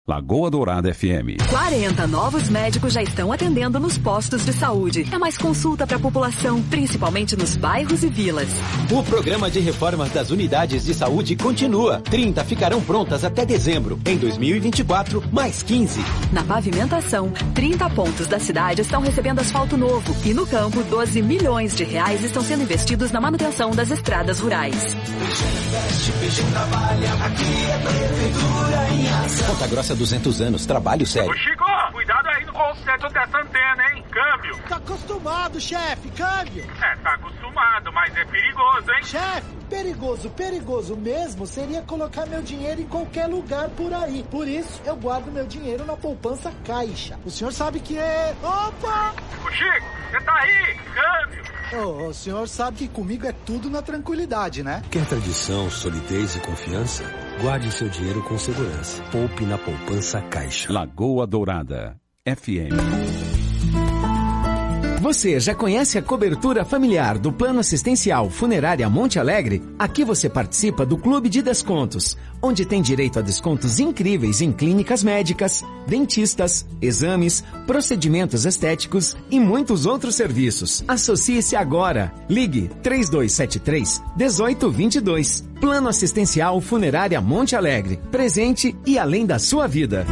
Lagoa Dourada F M. quarenta novos médicos já estão atendendo nos postos de saúde. É mais consulta para a população, principalmente nos bairros e vilas. O programa de reformas das unidades de saúde continua. trinta ficarão prontas até dezembro. Em dois mil e vinte e quatro, mais quinze. Na pavimentação, trinta pontos da cidade estão recebendo asfalto novo. E no campo, doze milhões de reais estão sendo investidos na manutenção das estradas rurais. Ponta Grossa, duzentos anos, trabalho sério. Ô Chico, cuidado aí no conserto dessa antena, hein? Câmbio. Tá acostumado, chefe, câmbio. É, tá acostumado, mas é perigoso, hein? Chefe, perigoso, perigoso mesmo seria colocar meu dinheiro em qualquer lugar por aí. Por isso, eu guardo meu dinheiro na Poupança Caixa. O senhor sabe que é... Opa! Ô Chico, você tá aí, câmbio. Oh, o senhor sabe que comigo é tudo na tranquilidade, né? Quer tradição, solidez e confiança? Guarde seu dinheiro com segurança. Poupe na Poupança Caixa. Lagoa Dourada F M. Você já conhece a cobertura familiar do Plano Assistencial Funerária Monte Alegre? Aqui você participa do Clube de Descontos, onde tem direito a descontos incríveis em clínicas médicas, dentistas, exames, procedimentos estéticos e muitos outros serviços. Associe-se agora. Ligue três dois sete três, um oito dois dois. Plano Assistencial Funerária Monte Alegre. Presente e além da sua vida.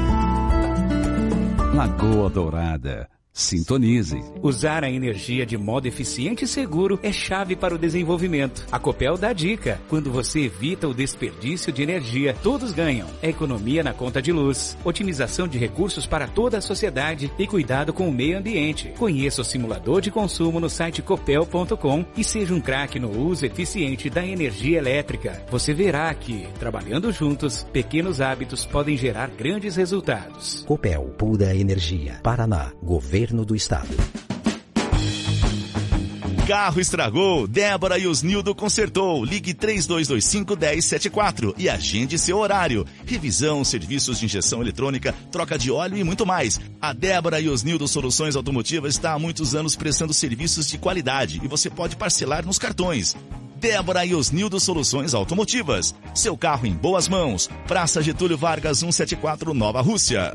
Lagoa Dourada. Sintonize. Usar a energia de modo eficiente e seguro é chave para o desenvolvimento. A Copel dá dica. Quando você evita o desperdício de energia, todos ganham. É economia na conta de luz, otimização de recursos para toda a sociedade e cuidado com o meio ambiente. Conheça o simulador de consumo no site copel ponto com e seja um craque no uso eficiente da energia elétrica. Você verá que, trabalhando juntos, pequenos hábitos podem gerar grandes resultados. Copel, pura energia. Paraná, governo do estado. Carro estragou, Débora e Osnildo consertou. Ligue três dois dois cinco, um zero sete quatro e agende seu horário. Revisão, serviços de injeção eletrônica, troca de óleo e muito mais. A Débora e Osnildo Soluções Automotivas está há muitos anos prestando serviços de qualidade e você pode parcelar nos cartões. Débora e Osnildo Soluções Automotivas. Seu carro em boas mãos. Praça Getúlio Vargas cento e setenta e quatro, Nova Rússia.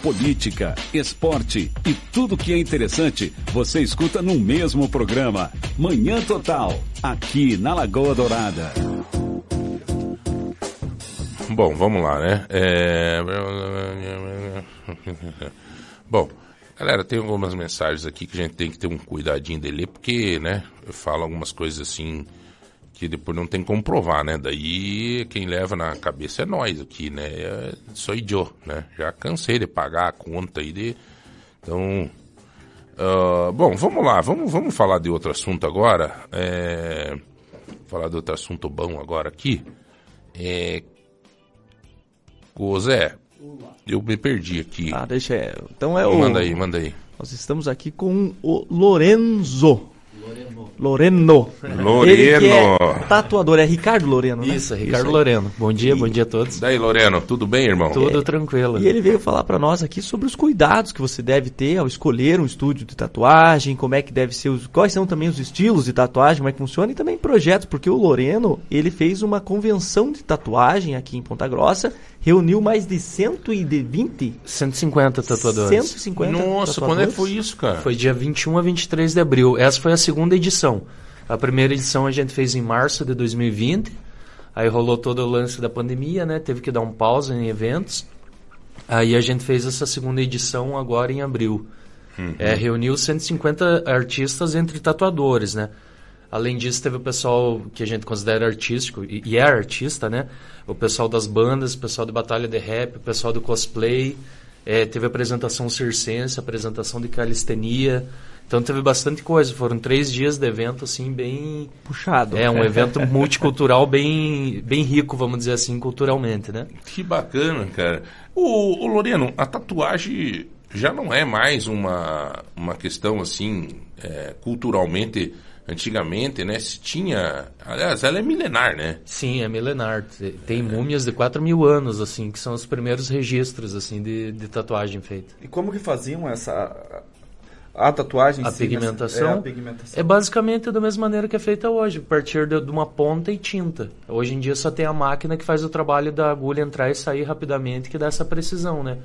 Política, esporte e tudo que é interessante, você escuta no mesmo programa. Manhã Total, aqui na Lagoa Dourada. Bom, vamos lá, né? É... Bom, galera, tem algumas mensagens aqui que a gente tem que ter um cuidadinho de ler, porque, né, eu falo algumas coisas assim que depois não tem como provar, né? Daí quem leva na cabeça é nós aqui, né? Eu sou idiota, né? Já cansei de pagar a conta aí de... Então... Uh, bom, vamos lá. Vamos, vamos falar de outro assunto agora. É... Falar de outro assunto bom agora aqui. É... Ô Zé, eu me perdi aqui. Ah, deixa eu... Então é o... Manda aí, manda aí. Nós estamos aqui com o Lorenzo. Loreno. Loreno. Ele que é tatuador, é Ricardo Loreno, né? Isso, Ricardo Isso Loreno. Bom dia, e... bom dia a todos. Daí, Loreno, tudo bem, irmão? Tudo é... tranquilo. E ele veio falar para nós aqui sobre os cuidados que você deve ter ao escolher um estúdio de tatuagem, como é que deve ser, os... quais são também os estilos de tatuagem, como é que funciona, e também projetos, porque o Loreno, ele fez uma convenção de tatuagem aqui em Ponta Grossa, reuniu mais de cento e vinte... cento e cinquenta tatuadores. cento e cinquenta Nossa, tatuadores. Quando é que foi isso, cara? Foi dia vinte e um a vinte e três de abril. Essa foi a segunda edição. A primeira edição a gente fez em março de dois mil e vinte. Aí rolou todo o lance da pandemia, né? Teve que dar um pausa em eventos. Aí a gente fez essa segunda edição agora em abril. Uhum. É, reuniu cento e cinquenta artistas entre tatuadores, né? Além disso, teve o pessoal que a gente considera artístico, e, e é artista, né? O pessoal das bandas, o pessoal de batalha de rap, o pessoal do cosplay. É, teve apresentação circense, apresentação de calistenia. Então teve bastante coisa. Foram três dias de evento, assim, bem... Puxado. É, um evento multicultural bem, bem rico, vamos dizer assim, culturalmente, né? Que bacana, cara. Ô, ô Loreno, a tatuagem já não é mais uma, uma questão, assim, é, culturalmente... Antigamente, né, se tinha... Aliás, ela é milenar, né? Sim, é milenar. Tem é. múmias de quatro mil anos, assim, que são os primeiros registros, assim, de, de tatuagem feita. E como que faziam essa... A tatuagem? A, sim, pigmentação, é, a pigmentação? É basicamente da mesma maneira que é feita hoje, a partir de, de uma ponta e tinta. Hoje em dia só tem a máquina que faz o trabalho da agulha entrar e sair rapidamente, que dá essa precisão, né?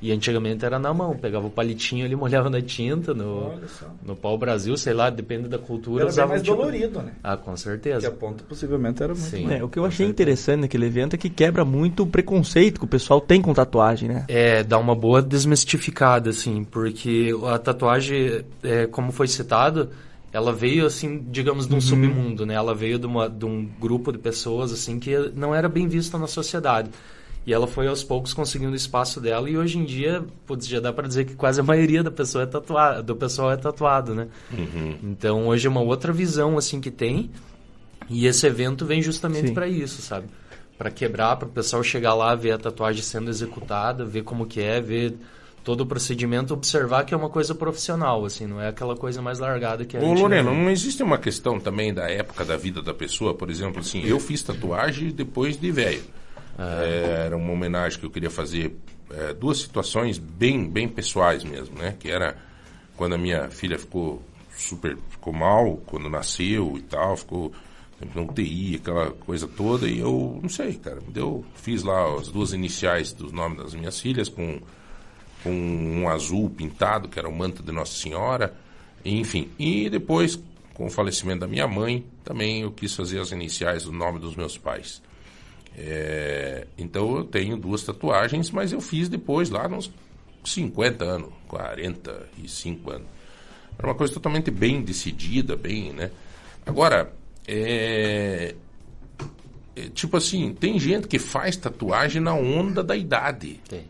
E antigamente era na mão, pegava o palitinho ali, molhava na tinta, no, no pau-brasil, sei lá, depende da cultura. Era usava mais um tipo... dolorido, né? Ah, com certeza. Que a ponta possivelmente era muito mais. É, o que eu achei certeza. interessante naquele evento é que quebra muito o preconceito que o pessoal tem com tatuagem, né? É, dá uma boa desmistificada, assim, porque a tatuagem, é, como foi citado, ela veio, assim, digamos, de um uhum. submundo, né? Ela veio de, uma, de um grupo de pessoas, assim, que não era bem vista na sociedade. E ela foi aos poucos conseguindo o espaço dela, e hoje em dia, putz, já dá para dizer que quase a maioria da pessoa é tatuada, do pessoal é tatuado, né? Uhum. Então, hoje é uma outra visão, assim, que tem, e esse evento vem justamente para isso, sabe? Para quebrar, para o pessoal chegar lá, ver a tatuagem sendo executada, ver como que é, ver todo o procedimento, observar que é uma coisa profissional, assim, não é aquela coisa mais largada que a Ô, gente... Ô, Loreno, não existe uma questão também da época da vida da pessoa? Por exemplo, assim, eu fiz tatuagem depois de velho. É, era uma homenagem que eu queria fazer, é, duas situações bem, bem pessoais mesmo, né? Que era quando a minha filha ficou super, ficou mal, quando nasceu e tal, ficou na U T I, aquela coisa toda, e eu não sei, cara, eu fiz lá as duas iniciais dos nomes das minhas filhas com, com um azul pintado, que era o manto de Nossa Senhora, enfim, e depois, com o falecimento da minha mãe, também eu quis fazer as iniciais do nome dos meus pais. É, então eu tenho duas tatuagens, mas eu fiz depois lá nos cinquenta anos, quarenta e cinco anos. Era uma coisa totalmente bem decidida, bem, né? Agora, é, é, tipo assim, tem gente que faz tatuagem na onda da idade. Tem.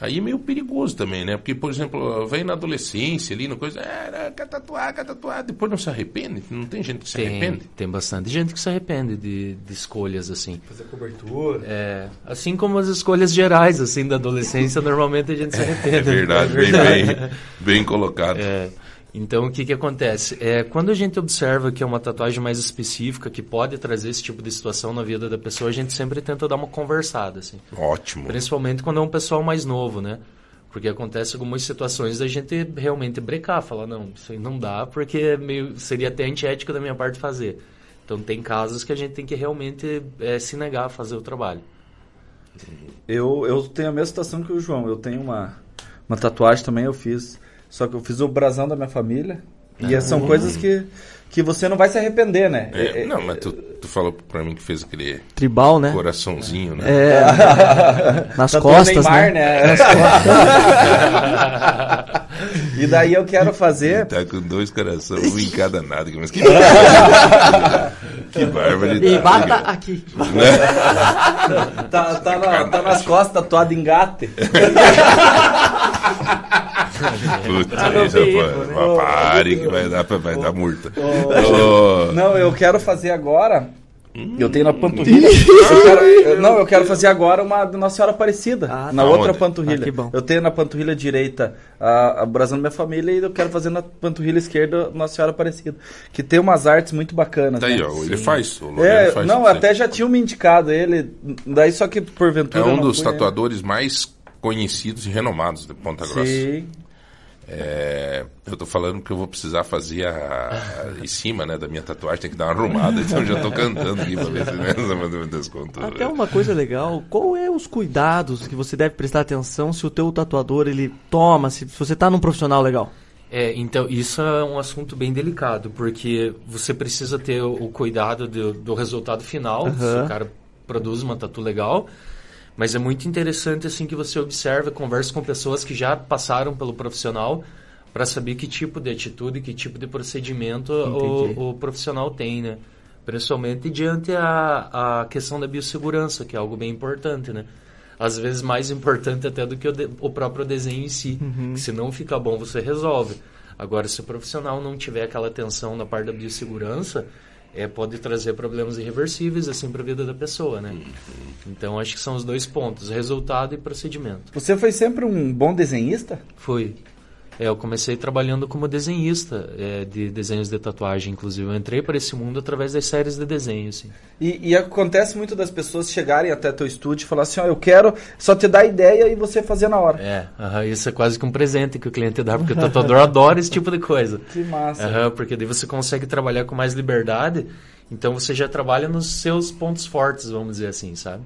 Aí é meio perigoso também, né? Porque, por exemplo, vem na adolescência ali, na coisa, ah, quer tatuar, quer tatuar, depois não se arrepende? Não tem gente que se tem, arrepende? Tem bastante gente que se arrepende de, de escolhas, assim. Fazer cobertura. É, assim como as escolhas gerais, assim, da adolescência, normalmente a gente se arrepende. É verdade, é verdade. Bem, bem, bem colocado. É, então, o que que acontece? É, quando a gente observa que é uma tatuagem mais específica, que pode trazer esse tipo de situação na vida da pessoa, a gente sempre tenta dar uma conversada, assim. Ótimo. Principalmente quando é um pessoal mais novo, né? Porque acontece algumas situações da gente realmente brecar, falar, não, isso aí não dá, porque é meio, seria até antiético da minha parte fazer. Então, tem casos que a gente tem que realmente é, se negar a fazer o trabalho. Eu, eu tenho a mesma situação que o João. Eu tenho uma, uma tatuagem também, eu fiz... Só que eu fiz o brasão da minha família. Ah, e são hum. coisas que, que você não vai se arrepender, né? É, é, não, mas tu, tu falou pra mim que fez aquele... Tribal, né? Coraçãozinho, né? É. Nas costas, Neymar, né? né? Nas costas. E daí eu quero fazer... Tá com dois corações, um em cada nada. Mas que que barbaridade. E bata tá aqui. Né? tá, tá, na, tá nas costas, tatuado em gato. Puta, tá aí, bico, né? oh, pare que vai dar, vai oh, dar multa. Oh, oh. Não, eu quero fazer agora. Hum, eu tenho na panturrilha. eu quero, eu, não, eu quero fazer agora uma de Nossa Senhora Aparecida. Ah, na tá outra onde? Panturrilha. Ah, que bom. Eu tenho na panturrilha direita a, a brasão da minha família e eu quero fazer na panturrilha esquerda Nossa Senhora Aparecida. Que tem umas artes muito bacanas. Tá, né? Aí, ó, ele faz, o é, faz. Não, até sei. Já tinha me indicado ele. Daí só que porventura. É um dos tatuadores ele. mais conhecidos e renomados de Ponta Grossa. Sim. É, eu tô falando que eu vou precisar fazer a, a, em cima, né, da minha tatuagem, tem que dar uma arrumada, então eu já tô cantando aqui pra ver se me desconto. Até uma coisa legal, qual é os cuidados que você deve prestar atenção se o teu tatuador, ele toma, se, se você tá num profissional legal? É, então, isso é um assunto bem delicado, porque você precisa ter o cuidado do, do resultado final, uhum. se o cara produz uma tatu legal. Mas é muito interessante, assim, que você observa, conversa com pessoas que já passaram pelo profissional, para saber que tipo de atitude, que tipo de procedimento o, o profissional tem, né? Principalmente diante a, a questão da biossegurança, que é algo bem importante, né? Às vezes mais importante até do que o, de, o próprio desenho em si. Uhum. Se não ficar bom, você resolve. Agora, se o profissional não tiver aquela atenção na parte da biossegurança, é, pode trazer problemas irreversíveis, assim, para a vida da pessoa, né? Uhum. Então, acho que são os dois pontos, resultado e procedimento. Você foi sempre um bom desenhista? Fui. É, eu comecei trabalhando como desenhista é, de desenhos de tatuagem, inclusive. Eu entrei para esse mundo através das séries de desenho, assim. E, e acontece muito das pessoas chegarem até teu estúdio e falar assim, ó, oh, eu quero só te dar ideia e você fazer na hora. É, uh-huh, isso é quase que um presente que o cliente dá, porque o tatuador adora esse tipo de coisa. Que massa. Uh-huh, porque daí você consegue trabalhar com mais liberdade, então você já trabalha nos seus pontos fortes, vamos dizer assim, sabe?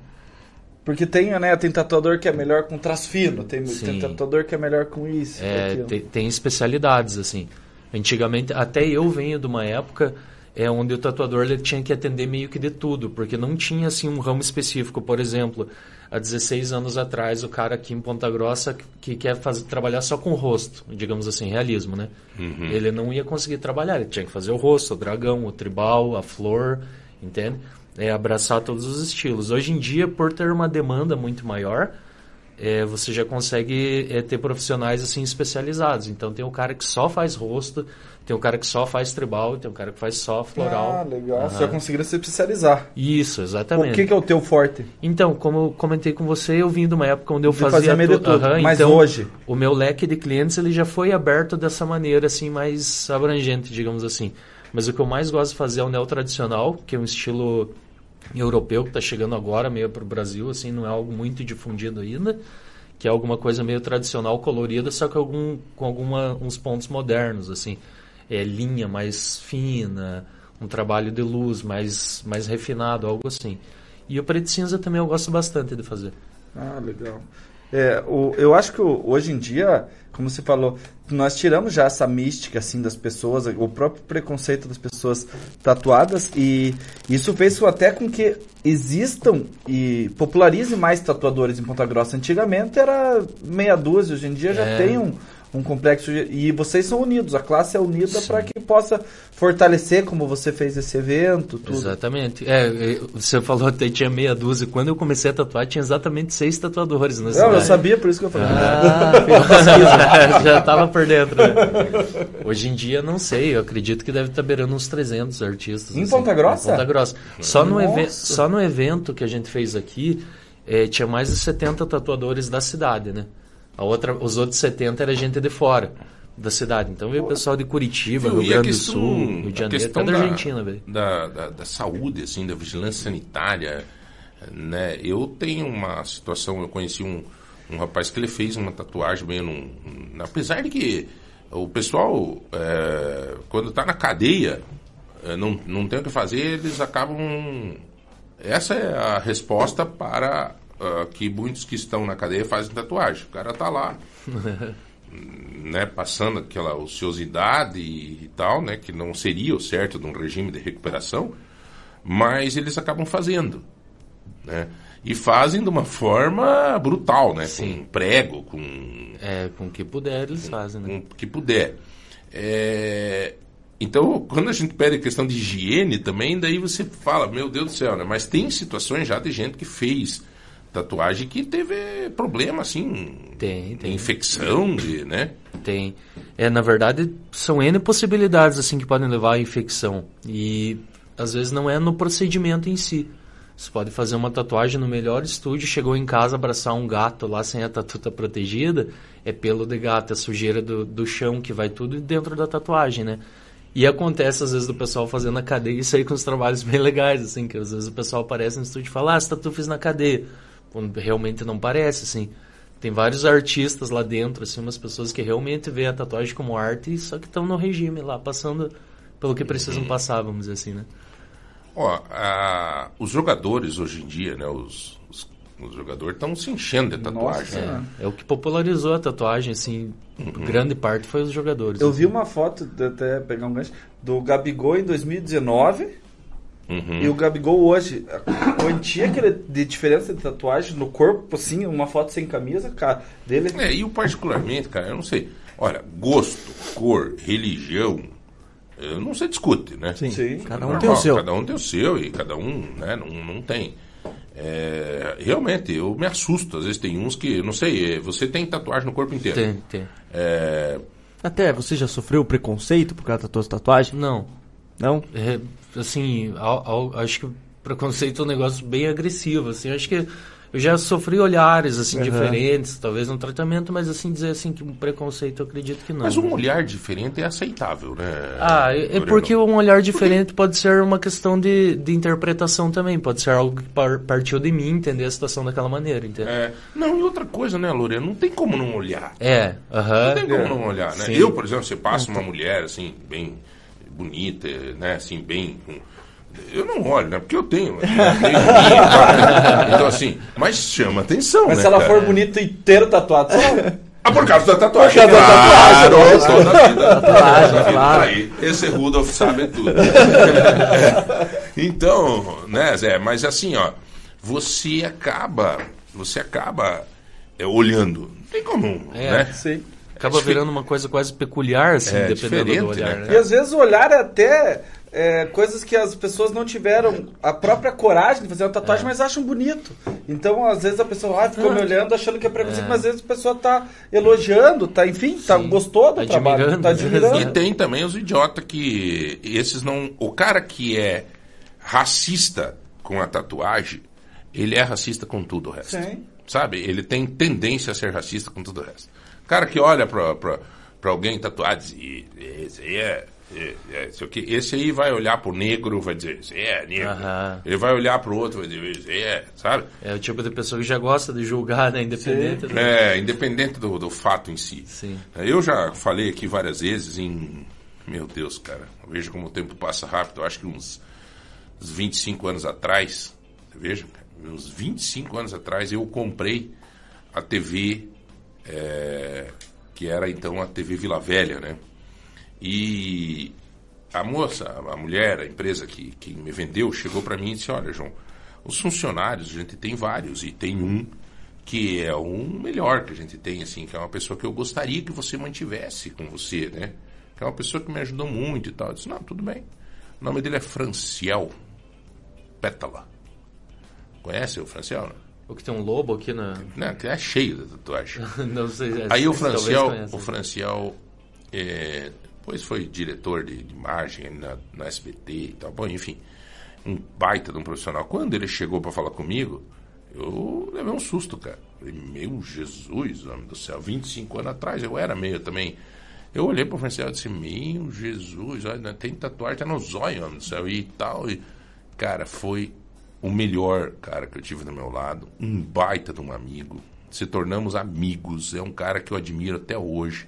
Porque tem, né, tem tatuador que é melhor com traço fino, tem, tem tatuador que é melhor com isso. É, tem, tem especialidades, assim. Antigamente, até eu venho de uma época é, onde o tatuador ele tinha que atender meio que de tudo, porque não tinha, assim, um ramo específico. Por exemplo, há dezesseis anos atrás, o cara aqui em Ponta Grossa que quer fazer, trabalhar só com o rosto, digamos assim, realismo, né? Uhum. Ele não ia conseguir trabalhar, ele tinha que fazer o rosto, o dragão, o tribal, a flor, entende? É abraçar todos os estilos. Hoje em dia, por ter uma demanda muito maior, é, você já consegue é, ter profissionais assim, especializados. Então, tem o cara que só faz rosto, tem o cara que só faz tribal, tem o cara que faz só floral. Ah, legal. Uhum. Você já conseguiu se especializar. Isso, exatamente. O que, que é o teu forte? Então, como eu comentei com você, eu vim de uma época onde eu você fazia... fazia meio tu... de tudo, uhum, mas então, hoje... O meu leque de clientes ele já foi aberto dessa maneira assim, mais abrangente, digamos assim. Mas o que eu mais gosto de fazer é o neotradicional, que é um estilo... europeu, que está chegando agora meio para o Brasil, assim, não é algo muito difundido ainda, que é alguma coisa meio tradicional, colorida, só que algum, com alguma, uns pontos modernos, assim, é, linha mais fina, um trabalho de luz mais, mais refinado, algo assim. E o preto cinza também eu gosto bastante de fazer. Ah, legal. É, o, eu acho que o, hoje em dia, como você falou, nós tiramos já essa mística assim, das pessoas, o próprio preconceito das pessoas tatuadas, e isso fez até com que existam e popularizem mais tatuadores em Ponta Grossa. Antigamente era meia dúzia, hoje em dia é. já tem um, um complexo, e vocês são unidos, a classe é unida para que possa fortalecer como você fez esse evento. Tudo. Exatamente. É, você falou até tinha meia dúzia. Quando eu comecei a tatuar, tinha exatamente seis tatuadores na cidade. Eu sabia, por isso que eu falei. Ah, eu já estava por dentro. Né? Hoje em dia, não sei. Eu acredito que deve estar beirando uns trezentos artistas. Em assim, Ponta Grossa? Em Ponta Grossa. Só no, even- só no evento que a gente fez aqui, é, tinha mais de setenta tatuadores da cidade, né? A outra, os outros setenta era gente de fora da cidade. Então veio o pessoal de Curitiba, Rio Grande do Sul, Rio de Janeiro, até da Argentina. Velho. Da, da, da saúde, assim, da vigilância sanitária, né? Eu tenho uma situação, eu conheci um, um rapaz que ele fez uma tatuagem meio num... num apesar de que o pessoal, é, quando está na cadeia, é, não, não tem o que fazer, eles acabam... Essa é a resposta para... Uh, que muitos que estão na cadeia fazem tatuagem. O cara tá lá, né, passando aquela ociosidade e, e tal, né, que não seria o certo de um regime de recuperação, mas eles acabam fazendo, né? E fazem de uma forma brutal, né? Sim. Com prego, com... É, com o que puder eles com, fazem, né? Com o que puder. É... Então, quando a gente pede a questão de higiene também, daí você fala, meu Deus do céu, né? Mas tem situações já de gente que fez... tatuagem que teve problema, assim... Tem, tem. Infecção, de, né? Tem. É, na verdade, são N possibilidades, assim, que podem levar à infecção. E, às vezes, não é no procedimento em si. Você pode fazer uma tatuagem no melhor estúdio, chegou em casa, abraçar um gato lá sem a tatuta protegida, é pelo de gato, é sujeira do, do chão que vai tudo dentro da tatuagem, né? E acontece, às vezes, do pessoal fazendo na cadeia, isso aí com os trabalhos bem legais, assim, que às vezes o pessoal aparece no estúdio e fala, ah, essa tatu fiz na cadeia. Quando realmente não parece, assim. Tem vários artistas lá dentro, assim, umas pessoas que realmente veem a tatuagem como arte, só que estão no regime lá, passando pelo que precisam passar, vamos dizer assim, né? Ó, a, os jogadores hoje em dia, né, os, os, os jogadores estão se enchendo de tatuagem. Nossa, né? é, é o que popularizou a tatuagem, assim, uhum. Grande parte foi os jogadores. Eu assim. vi uma foto, até pegar um gancho, do Gabigol em dois mil e dezenove... Uhum. E o Gabigol hoje, a quantia que ele, de diferença de tatuagem no corpo, assim, uma foto sem camisa, cara, dele... É, e eu particularmente, cara, eu não sei, Olha, gosto, cor, religião, não se discute, né? Sim, Sim. cada um Normal, tem o seu. Cada um tem o seu e cada um, né, não, não tem. É, realmente, eu me assusto. Às vezes tem uns que, não sei, você tem tatuagem no corpo inteiro. Tem, tem. É... Até, você já sofreu preconceito por causa da tua tatuagem? Não. Não? É, assim, ao, ao, acho que preconceito é um negócio bem agressivo, assim. Acho que eu já sofri olhares, assim, uhum. diferentes, talvez no tratamento, mas, assim, dizer, assim, que um preconceito eu acredito que não. Mas um olhar diferente é aceitável, né? Ah, é, é porque um olhar diferente pode ser uma questão de, de interpretação também, pode ser algo que par, partiu de mim, entender a situação daquela maneira, entendeu? É. Não, e outra coisa, né, Lorena, não tem como não olhar. É, aham. Uhum. Não tem como é. não olhar, né? Sim. Eu, por exemplo, você passa uma mulher, assim, bem bonita, né, assim, bem... Eu não olho, né? Porque eu tenho. Eu tenho bonito, então, assim, mas chama atenção. Mas né, se ela cara? for bonita inteira tatuada, só... Ah, por causa da tatuagem. Por causa da tatuagem. Claro, toda a vida. Tatuagem, claro. Aí, esse Rudolf sabe tudo. Então, né, Zé? Mas assim, ó, você acaba, você acaba é, olhando. Não tem como, é, né? Sim. Acaba virando uma coisa quase peculiar, assim, é, dependendo do olhar. Né? Né? E às vezes o olhar até... É, coisas que as pessoas não tiveram a própria coragem de fazer uma tatuagem, é. mas acham bonito. Então, às vezes, a pessoa ah, ficou ah, me olhando, achando que é preconceito, é. mas às vezes a pessoa está elogiando, tá, enfim, tá, gostou do trabalho, está admirando. E tem também os idiotas que... esses não, o cara que é racista com a tatuagem, ele é racista com tudo o resto. Sim. Sabe? Ele tem tendência a ser racista com tudo o resto. O cara que olha para alguém tatuado e diz, esse aí é... esse aí vai olhar pro negro, vai dizer, é, negro. Aham. Ele vai olhar pro outro, vai dizer, é, sabe? É o tipo de pessoa que já gosta de julgar, né? Independente do... É, independente do, do fato em si. Sim. Eu já falei aqui várias vezes em... Meu Deus, cara, veja como o tempo passa rápido. Eu acho que uns, uns vinte e cinco anos atrás, veja, uns vinte e cinco anos atrás eu comprei a T V, é, que era então a T V Vila Velha, né? E a moça, a mulher, a empresa que, que me vendeu, chegou para mim e disse, olha, João, os funcionários, a gente tem vários, e tem um que é um melhor que a gente tem, assim, que é uma pessoa que eu gostaria que você mantivesse com você, né? Que é uma pessoa que me ajudou muito e tal. Eu disse, não, tudo bem. O nome dele é Franciel Pétala. Conhece o Franciel, né? O que tem um lobo aqui na... Não, é cheio da tatuagem. Não sei. É, aí o Franciel, o Franciel... É, pois foi diretor de, de imagem na, na S B T e tal. Bom, enfim, um baita de um profissional. Quando ele chegou para falar comigo, eu levei um susto, cara. Falei, meu Jesus, homem do céu, vinte e cinco anos atrás eu era meio também. Eu olhei para o Franciel e disse, meu Jesus, olha, tem tatuagem, tá no zóio, homem do céu, e tal. E, cara, foi o melhor cara que eu tive do meu lado, um baita de um amigo. Se tornamos amigos, é um cara que eu admiro até hoje.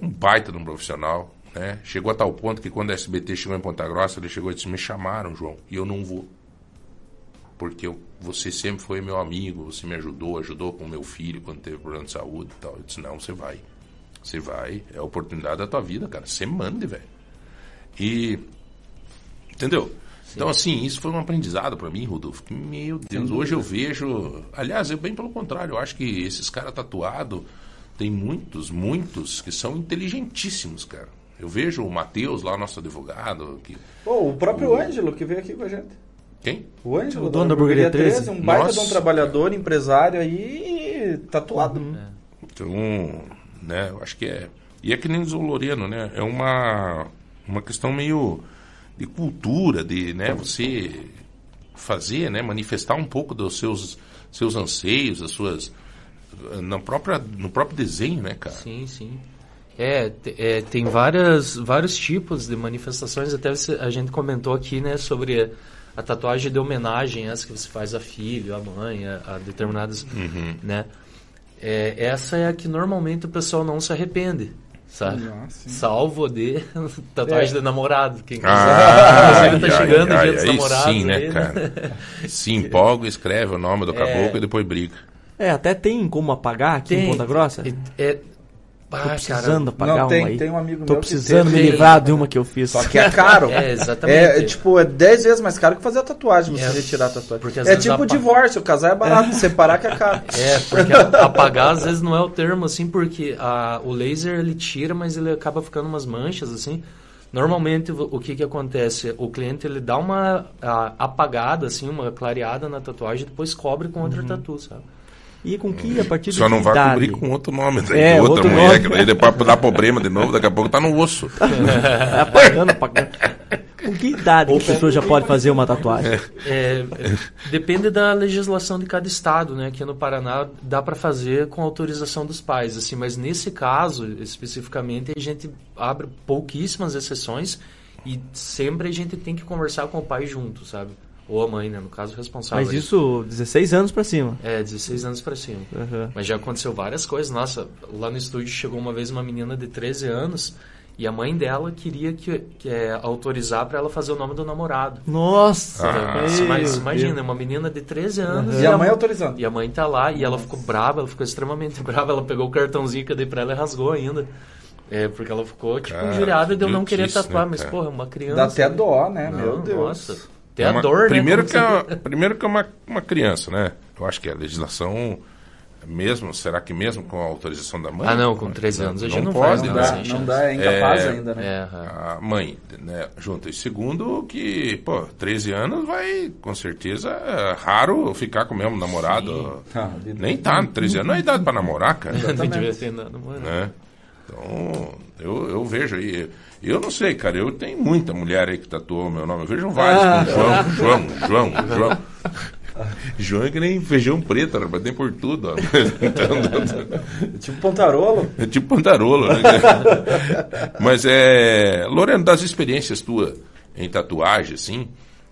É um baita de um profissional, né? Chegou a tal ponto que quando a S B T chegou em Ponta Grossa, ele chegou e disse, me chamaram, João, e eu não vou. Porque eu, você sempre foi meu amigo, você me ajudou, ajudou com meu filho quando teve problema de saúde e tal. Eu disse, não, você vai. Você vai, é a oportunidade da tua vida, cara. Você manda, velho. E, entendeu? Sim. Então, assim, isso foi um aprendizado pra mim, Rudolf. Meu Deus, hoje eu vejo... Aliás, eu bem pelo contrário, eu acho que esses caras tatuados... Tem muitos, muitos que são inteligentíssimos, cara. Eu vejo o Matheus lá, nosso advogado. Que, oh, o próprio o... Ângelo, que veio aqui com a gente. Quem? O Ângelo, o dono da Hamburgueria treze. Um baita de um trabalhador, empresário aí, tatuado. É. Então, né, eu acho que é... E é que nem diz o Loreno, né? É uma, uma questão meio de cultura, de, né, você fazer, né, manifestar um pouco dos seus, seus anseios, das suas... Na própria, no próprio desenho, né, cara? Sim, sim. É, t- é tem várias, vários tipos de manifestações. Até você, a gente comentou aqui, né, sobre a, a tatuagem de homenagem, essa que você faz a filho, a mãe, a, a determinadas... Uhum. Né? É, essa é a que normalmente o pessoal não se arrepende, sabe? Nossa, salvo de tatuagem é. de namorado. Quem quiser, ah, tá ai, chegando ai, o dia ai, dos namorados. Sim, né, dele, cara? Se empolga, escreve o nome do caboclo é. e depois briga. É, até tem como apagar aqui tem, em Ponta Grossa? É, é, Tô precisando ah, pagar não, tem, uma aí. Tem um amigo Tô meu precisando me livrar de uma que eu fiz. Só que é caro. É, exatamente. É, é, tipo, é dez vezes mais caro que fazer a tatuagem, você é. retirar a tatuagem. Porque, é tipo o divórcio, o casar é barato, é. separar que é caro. É, porque apagar às vezes não é o termo, assim, porque a, o laser ele tira, mas ele acaba ficando umas manchas, assim. Normalmente o que que acontece? O cliente ele dá uma a, apagada, assim, uma clareada na tatuagem, depois cobre com outra uhum. tatu, sabe? E com que a partir Só de não vai cobrir com outro nome, né? É, outra outro mulher, nome. Ele pode dar problema de novo, daqui a pouco tá no osso. É, apagando, apagando. Com que idade a pessoa já pode fazer uma tatuagem? É, depende da legislação de cada estado, né? Aqui no Paraná dá para fazer com autorização dos pais, assim, mas nesse caso, especificamente, a gente abre pouquíssimas exceções e sempre a gente tem que conversar com o pai junto, sabe? Ou a mãe, né? No caso, responsável. Mas isso, dezesseis anos pra cima. É, dezesseis anos pra cima. Uhum. Mas já aconteceu várias coisas. Nossa, lá no estúdio chegou uma vez uma menina de treze anos e a mãe dela queria que, que é, autorizar pra ela fazer o nome do namorado. Nossa! Ah, então, mas imagina, uma menina de treze anos... Uhum. E, e a mãe, mãe autorizando. E a mãe tá lá e ela ficou brava, ela ficou extremamente brava. Ela pegou o cartãozinho que eu dei pra ela e rasgou ainda. É, porque ela ficou, tipo, cara, injuriada de eu não querer tatuar. Né, mas, porra, uma criança... Dá até dó, né? Não, meu Deus. Nossa... É uma, dor, primeiro, né? que é, primeiro que é uma, uma criança, né? Eu acho que a legislação, mesmo, será que mesmo com a autorização da mãe? Ah, não, com treze anos a gente não pode. Não, dá, não dá, é incapaz é, ainda, né? É, a mãe, né? Junto. E segundo que, pô, treze anos vai, com certeza, é raro ficar com o mesmo namorado. Tá, nem tá, treze anos não é idade pra namorar, cara. Não devia ter namorado. Né? Então, eu, eu vejo aí... Eu não sei, cara, eu tenho muita mulher aí que tatuou o meu nome, eu vejo vários, ah, com João, é. João, João, João. João é que nem feijão preto, rapaz, tem por tudo, ó. É tipo Pontarolo. É tipo Pontarolo, né? Mas, é, Loreno, das experiências tuas em tatuagem, assim,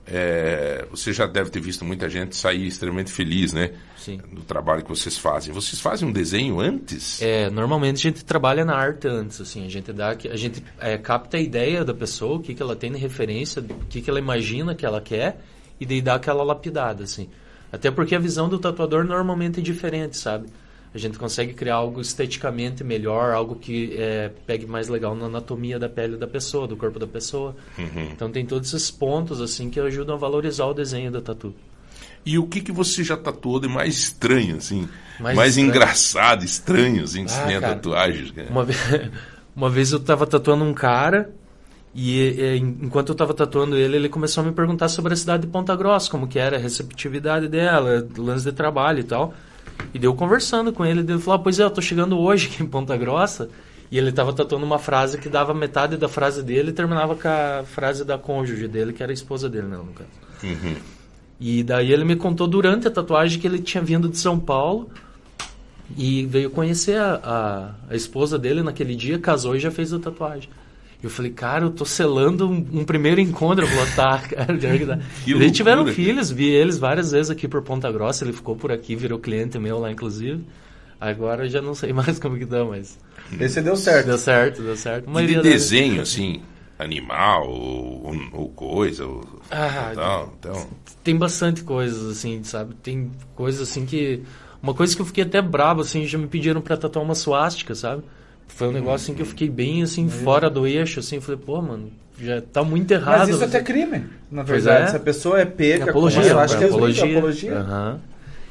é, você já deve ter visto muita gente sair extremamente feliz, né? Sim. Do trabalho que vocês fazem. Vocês fazem um desenho antes? É, normalmente a gente trabalha na arte antes, assim, a gente dá, a gente é, capta a ideia da pessoa, o que que ela tem de referência, o que que ela imagina que ela quer e daí dá aquela lapidada, assim. Até porque a visão do tatuador normalmente é diferente, sabe? A gente consegue criar algo esteticamente melhor, algo que é, pegue mais legal na anatomia da pele da pessoa, do corpo da pessoa. Uhum. Então tem todos esses pontos assim que ajudam a valorizar o desenho da tatu. E o que, que você já tatuou de mais estranho, assim? Mais, mais estranho. engraçado, estranho, assim, que ah, tem a tatuagem. Cara. Uma, vez, uma vez eu estava tatuando um cara e, e enquanto eu estava tatuando ele, ele começou a me perguntar sobre a cidade de Ponta Grossa, como que era a receptividade dela, lance de trabalho e tal. E deu conversando com ele, ele falou, ah, pois é, eu tô chegando hoje aqui em Ponta Grossa. E ele tava tatuando uma frase que dava metade da frase dele e terminava com a frase da cônjuge dele, que era a esposa dele, né, no caso. Uhum. E daí ele me contou durante a tatuagem que ele tinha vindo de São Paulo e veio conhecer a, a, a esposa dele naquele dia, casou e já fez a tatuagem. Eu falei, cara, eu tô selando um, um primeiro encontro. Eu falei, tá, cara. Eles tiveram que... filhos, vi eles várias vezes aqui por Ponta Grossa. Ele ficou por aqui, virou cliente meu lá, inclusive. Agora eu já não sei mais como que dá, mas... Esse deu certo. Deu certo, deu certo. E de desenho, assim, animal ou, ou coisa? Ou... Ah, tal, então... Tem bastante coisas, assim, sabe? Tem coisas, assim, que... Uma coisa que eu fiquei até bravo, assim, já me pediram pra tatuar uma suástica, sabe? Foi um negócio assim que eu fiquei bem assim, fora do eixo, assim, falei, pô, mano, já tá muito errado. Mas isso até é crime, na verdade. É? Se a pessoa é pega, apologia, eu acho que é apologia. apologia. Uhum.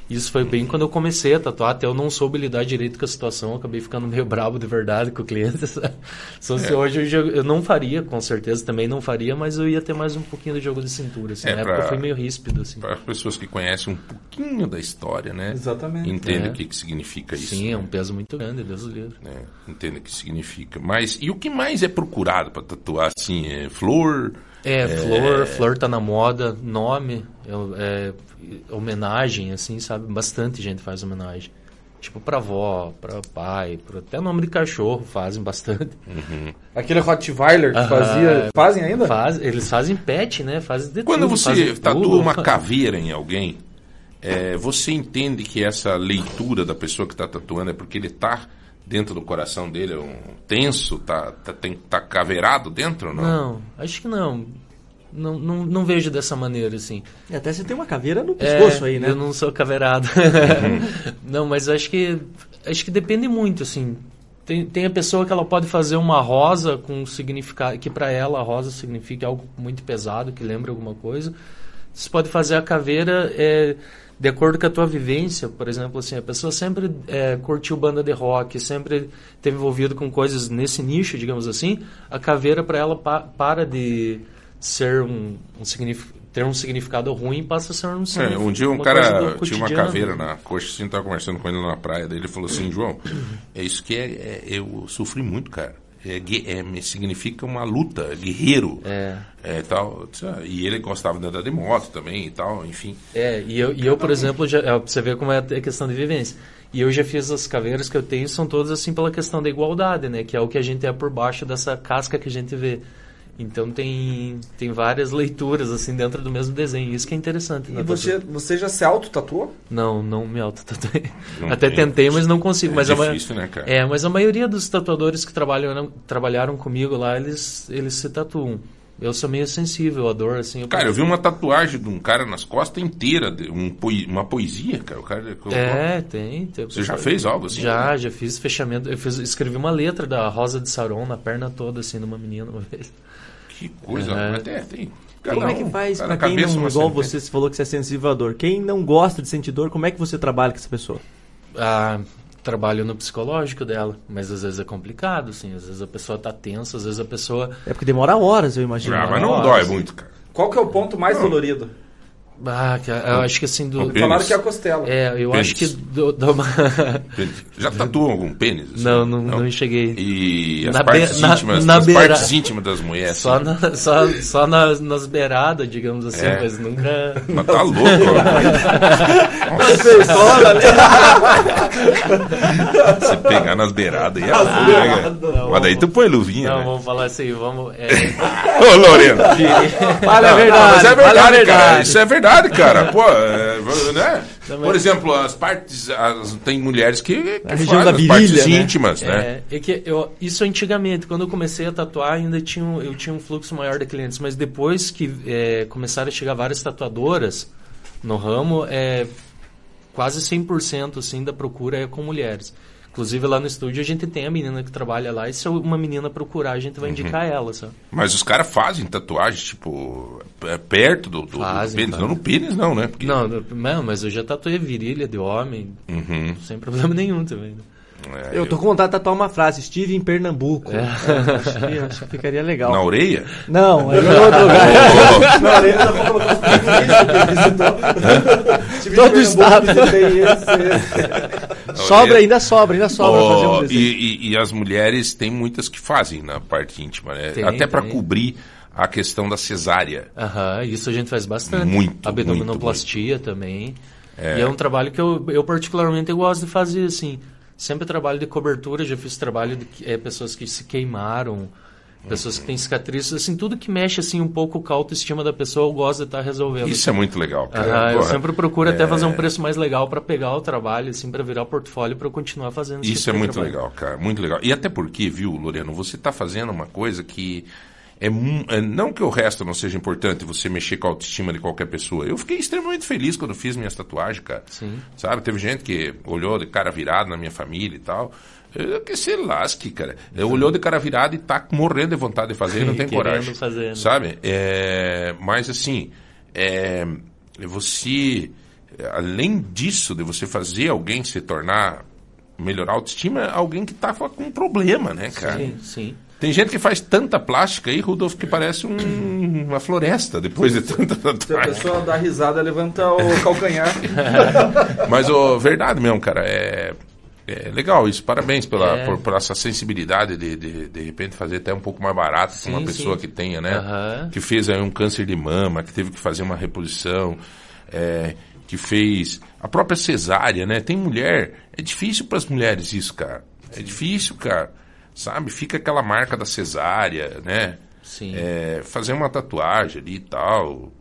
Isso foi bem quando eu comecei a tatuar, até eu não soube lidar direito com a situação, eu acabei ficando meio brabo de verdade com o cliente. Sabe? Só se é. hoje eu, jogo, eu não faria, com certeza também não faria, mas eu ia ter mais um pouquinho de jogo de cintura. Assim, é, na pra, época foi meio ríspido. Assim. Para as pessoas que conhecem um pouquinho da história, né? Exatamente. Entendem é. o que, que significa isso. Sim, é um peso muito grande, Deus o livre. É, entendem o que significa. Mas, e o que mais é procurado para tatuar? Assim, é flor... É, flor, é... flor tá na moda, nome, é, é, homenagem, assim, sabe? Bastante gente faz homenagem. Tipo, pra avó, pra pai, pra, até nome de cachorro fazem bastante. Uhum. Aquele Rottweiler que ah, fazia, fazem ainda? Faz, eles fazem pet, né? Fazem de Quando tudo, você tatua tudo. uma caveira em alguém, é, você entende que essa leitura da pessoa que tá tatuando é porque ele tá... Dentro do coração dele é um tenso? Tá, tá, tem, tá caveirado dentro ou não? Não, acho que não. Não, não, não vejo dessa maneira, assim. E até você tem uma caveira no pescoço é, aí, né? Eu não sou caveirado. Não, mas acho que, acho que depende muito, assim. Tem, tem a pessoa que ela pode fazer uma rosa com um significado, que para ela a rosa significa algo muito pesado, que lembra alguma coisa. Você pode fazer a caveira é, de acordo com a tua vivência, por exemplo, assim, a pessoa sempre é, curtiu banda de rock, sempre esteve envolvido com coisas nesse nicho, digamos assim, a caveira para ela pa, para de ser um, um significado, ter um significado ruim, passa a ser um significado. É, um dia um cara tinha uma caveira na coxa, assim, estava conversando com ele na praia, daí ele falou assim, João, é isso que é, é eu sofri muito, cara. É, é, significa uma luta, guerreiro. É. É, tal, e ele gostava de andar de moto também e tal, enfim. É, e eu, e eu por exemplo, já, você vê como é a questão de vivência. E eu já fiz as caveiras que eu tenho, são todas assim pela questão da igualdade, né? Que é o que a gente é por baixo dessa casca que a gente vê. Então tem, tem várias leituras assim dentro do mesmo desenho. Isso que é interessante. E você, você já se auto-tatuou? Não, não me auto-tatuei. Não Até tem, tentei, mas não consigo. É mas difícil, a ma... né, cara? É, mas a maioria dos tatuadores que trabalham, trabalharam comigo lá, eles, eles se tatuam. Eu sou meio sensível à dor, assim... Eu cara, pensei... eu vi uma tatuagem de um cara nas costas inteira, de um poe... uma poesia, cara. O cara é, tem, tem... Você já fez algo assim? Já, né? já fiz fechamento... Eu fiz, escrevi uma letra da Rosa de Saron na perna toda, assim, numa menina uma vez. Que coisa, é... até tem... Cara, como não, é que faz pra quem cabeça, não... Igual você falou que você é sensível à dor. Quem não gosta de sentir dor, como é que você trabalha com essa pessoa? Ah... Trabalho no psicológico dela, mas às vezes é complicado, assim, às vezes a pessoa tá tensa, às vezes a pessoa... É porque demora horas, eu imagino. Ah, mas não dói muito, cara. Qual que é o ponto mais dolorido? Ah, eu acho que assim... Do... Falaram que é a costela. É, eu pênis. acho que... Do, do uma... Já tatuou algum pênis? Assim? Não, não, não, não cheguei. E as, na partes, be... íntimas, na, na as beira... partes íntimas das mulheres? Só, assim. na, só, só nas, nas beiradas, digamos assim, é. mas nunca... Mas tá louco. Se pegar nas beiradas aí... Ah, beirada, não, mas daí tu põe luvinha, Não, né? vamos falar assim, vamos... É... Ô, Loreno! Fala a verdade, mas é verdade, cara. Isso é verdade. Verdade, cara. Pô, é, né? Por exemplo, as partes. As, tem mulheres que, que fazem as partes íntimas, né? É, é que eu, isso antigamente, quando eu comecei a tatuar, ainda tinha, eu tinha um fluxo maior de clientes, mas depois que é, começaram a chegar várias tatuadoras no ramo, é, quase cem por cento assim, da procura é com mulheres. Inclusive lá no estúdio a gente tem a menina que trabalha lá e se uma menina procurar a gente vai indicar uhum. ela, sabe? Mas os caras fazem tatuagem, tipo, perto do, do, fazem, do pênis, fazem. Não no pênis não, né? Porque... Não, não, mas eu já tatuei virilha de homem, uhum. sem problema nenhum também. É, eu, eu tô com vontade de tatuar uma frase, estive em Pernambuco. É. É, acho, acho que ficaria legal. Na orelha? Não, é em outro lugar. Oh, oh. Na orelha dá pra colocar os pênis. Todo estado. Sobra, ainda sobra, ainda sobra. Oh, fazer um desenho. E, e, e as mulheres, tem muitas que fazem na parte íntima, né? Tem, até para cobrir a questão da cesárea. Aham, isso a gente faz bastante. Muito, abdominoplastia muito, muito. também. É. E é um trabalho que eu, eu particularmente eu gosto de fazer, assim. Sempre trabalho de cobertura, já fiz trabalho de é, pessoas que se queimaram, pessoas uhum. que têm cicatrizes, assim, tudo que mexe assim, um pouco com a autoestima da pessoa, eu gosto de estar tá resolvendo. Isso é muito legal, cara. Ah, eu sempre procuro é... até fazer um preço mais legal para pegar o trabalho, assim, para virar o portfólio, para eu continuar fazendo isso. Isso é muito trabalho. legal, cara, muito legal. E até porque, viu, Loreno, você está fazendo uma coisa que... É, não que o resto não seja importante, você mexer com a autoestima de qualquer pessoa. Eu fiquei extremamente feliz quando fiz minhas tatuagens, cara. Sim. Sabe, teve gente que olhou de cara virada na minha família e tal. Eu, que se lasque, cara. Eu olhou de cara virada e tá morrendo de vontade de fazer, não tem coragem. Fazer, né? Sabe? É, mas assim, é, você, além disso, de você fazer alguém se tornar, melhorar a autoestima, é alguém que tá com um problema, né, cara? Sim, sim. Tem gente que faz tanta plástica aí, Rudolf, que parece um, uma floresta depois de tanta tatuagem. Se a pessoa dá risada, levanta o calcanhar. Mas, oh, verdade mesmo, cara, é, é legal isso. Parabéns pela, é. por, por essa sensibilidade de, de, de repente, fazer até um pouco mais barato sim, com uma pessoa sim. que tenha, né? Uhum. Que fez aí um câncer de mama, que teve que fazer uma reposição, é, que fez a própria cesárea, né? Tem mulher, é difícil para as mulheres isso, cara. É difícil, cara. Sabe, fica aquela marca da cesárea, né? Sim. É, fazer uma tatuagem ali e tal.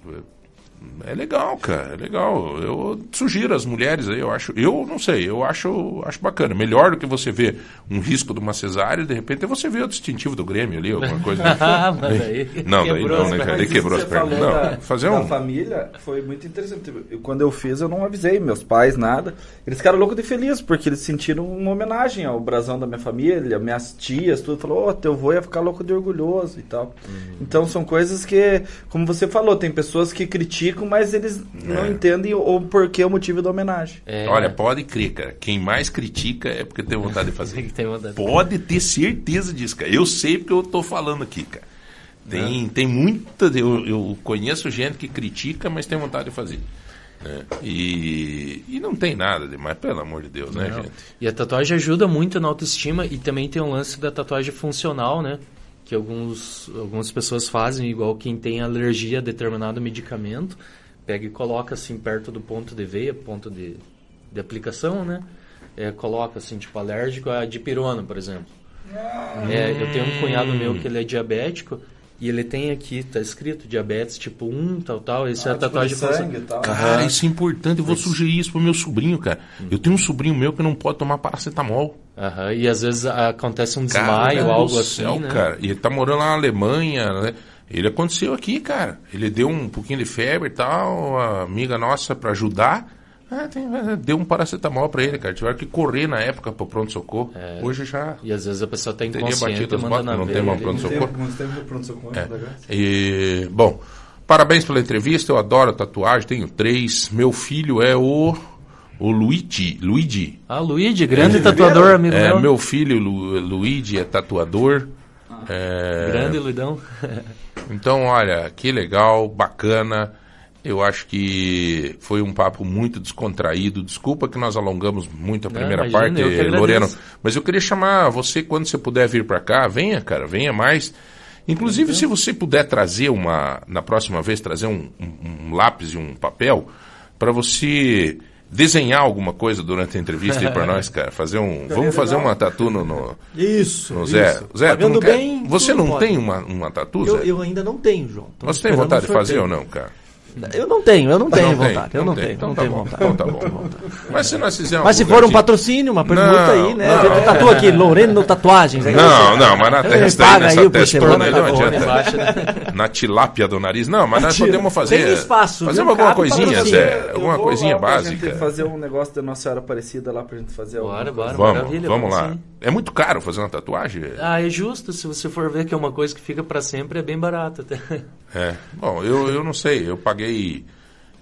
É legal, cara, é legal. Eu sugiro as mulheres aí, eu acho. Eu não sei, eu acho, acho bacana. Melhor do que você ver um risco de uma cesárea, de repente, é você ver o distintivo do Grêmio ali, alguma coisa. Ah, mas aí. Não, daí não, né, cara? Ele quebrou as pernas. Não, fazer um. A família foi muito interessante. Quando eu fiz, eu não avisei meus pais, nada. Eles ficaram loucos de feliz, porque eles sentiram uma homenagem ao brasão da minha família, minhas tias, tudo. Falou, ó, oh, teu avô ia ficar louco de orgulhoso e tal. Uhum. Então são coisas que, como você falou, tem pessoas que criticam, mas eles não é. entendem o porquê, o motivo da homenagem. É. Olha, pode crer, cara. Quem mais critica é porque tem vontade de fazer. Tem vontade. Pode ter certeza disso, cara. Eu sei porque eu tô falando aqui, cara. Tem, tem muita... Eu, eu conheço gente que critica, mas tem vontade de fazer. É. E, e não tem nada demais, pelo amor de Deus, né, não. gente? E a tatuagem ajuda muito na autoestima e também tem um lance da tatuagem funcional, né? Que alguns, algumas pessoas fazem, igual quem tem alergia a determinado medicamento, pega e coloca assim perto do ponto de veia, ponto de, de aplicação, né? É, coloca assim, tipo, alérgico a dipirona, por exemplo. É, eu tenho um cunhado meu que ele é diabético e ele tem aqui, tá escrito, diabetes tipo um, tal, tal, isso ah, é a tatuagem tipo de sangue, tal. Cara, uhum. isso é importante, eu vou isso. sugerir isso pro meu sobrinho, cara. Uhum. Eu tenho um sobrinho meu que não pode tomar paracetamol. Uhum. E às vezes acontece um desmaio ou algo assim, céu, né? Cara. E ele tá morando lá na Alemanha, né? Ele aconteceu aqui, cara. Ele deu um pouquinho de febre e tal, a amiga nossa pra ajudar... Ah, tem, deu um paracetamol pra ele, cara. Tiveram que correr na época pro pronto-socorro. É. Hoje já... E às vezes a pessoa tá inconsciente e manda na veia. Não tem mais pronto-socorro. Não tem mais pronto-socorro. É. E, bom, parabéns pela entrevista. Eu adoro tatuagem. Tenho três. Meu filho é o... O Luigi. Luigi. Ah, Luigi. Grande é, tatuador, amigo é, meu. Meu filho, Lu, Luigi, é tatuador. Ah, é... Grande, Luidão. Então, olha, que legal, bacana. Eu acho que foi um papo muito descontraído. Desculpa que nós alongamos muito a primeira Não, imagina, parte, Loreno. Mas eu queria chamar você, quando você puder vir para cá, venha, cara, venha mais. Inclusive, uhum. se você puder trazer uma, na próxima vez, trazer um, um, um lápis e um papel, para você desenhar alguma coisa durante a entrevista aí para nós, cara. Fazer um, vamos fazer uma tatu no, no... Isso, no Zé. Isso. Zé, tá vendo não bem, quer, você não pode. Tem uma, uma tatu, eu, Zé? Eu ainda não tenho, João. Tô Você tem vontade de fazer ou não, cara? Eu não tenho, eu não, não tenho vontade. Tem, eu não tenho, não tenho vontade. Então tá bom. Mas se nós fizermos. Mas se for um patrocínio, uma pergunta não, aí, né? Eu tatuo aqui, Loreno Tatuagens. Aí não, não, mas na testa aí, nessa testona aí não adianta. Na tilápia do nariz, não, mas nós podemos fazer. Tem espaço, fazer alguma coisinha, Zé. Alguma coisinha básica. Fazer um negócio da Nossa Senhora Aparecida lá pra gente fazer o. Bora, bora, maravilha. Vamos lá. É muito caro fazer uma tatuagem? Ah, é justo. Se você for ver que é uma coisa que fica pra sempre, é bem barato até. É. Bom, eu, eu não sei, eu paguei. Peguei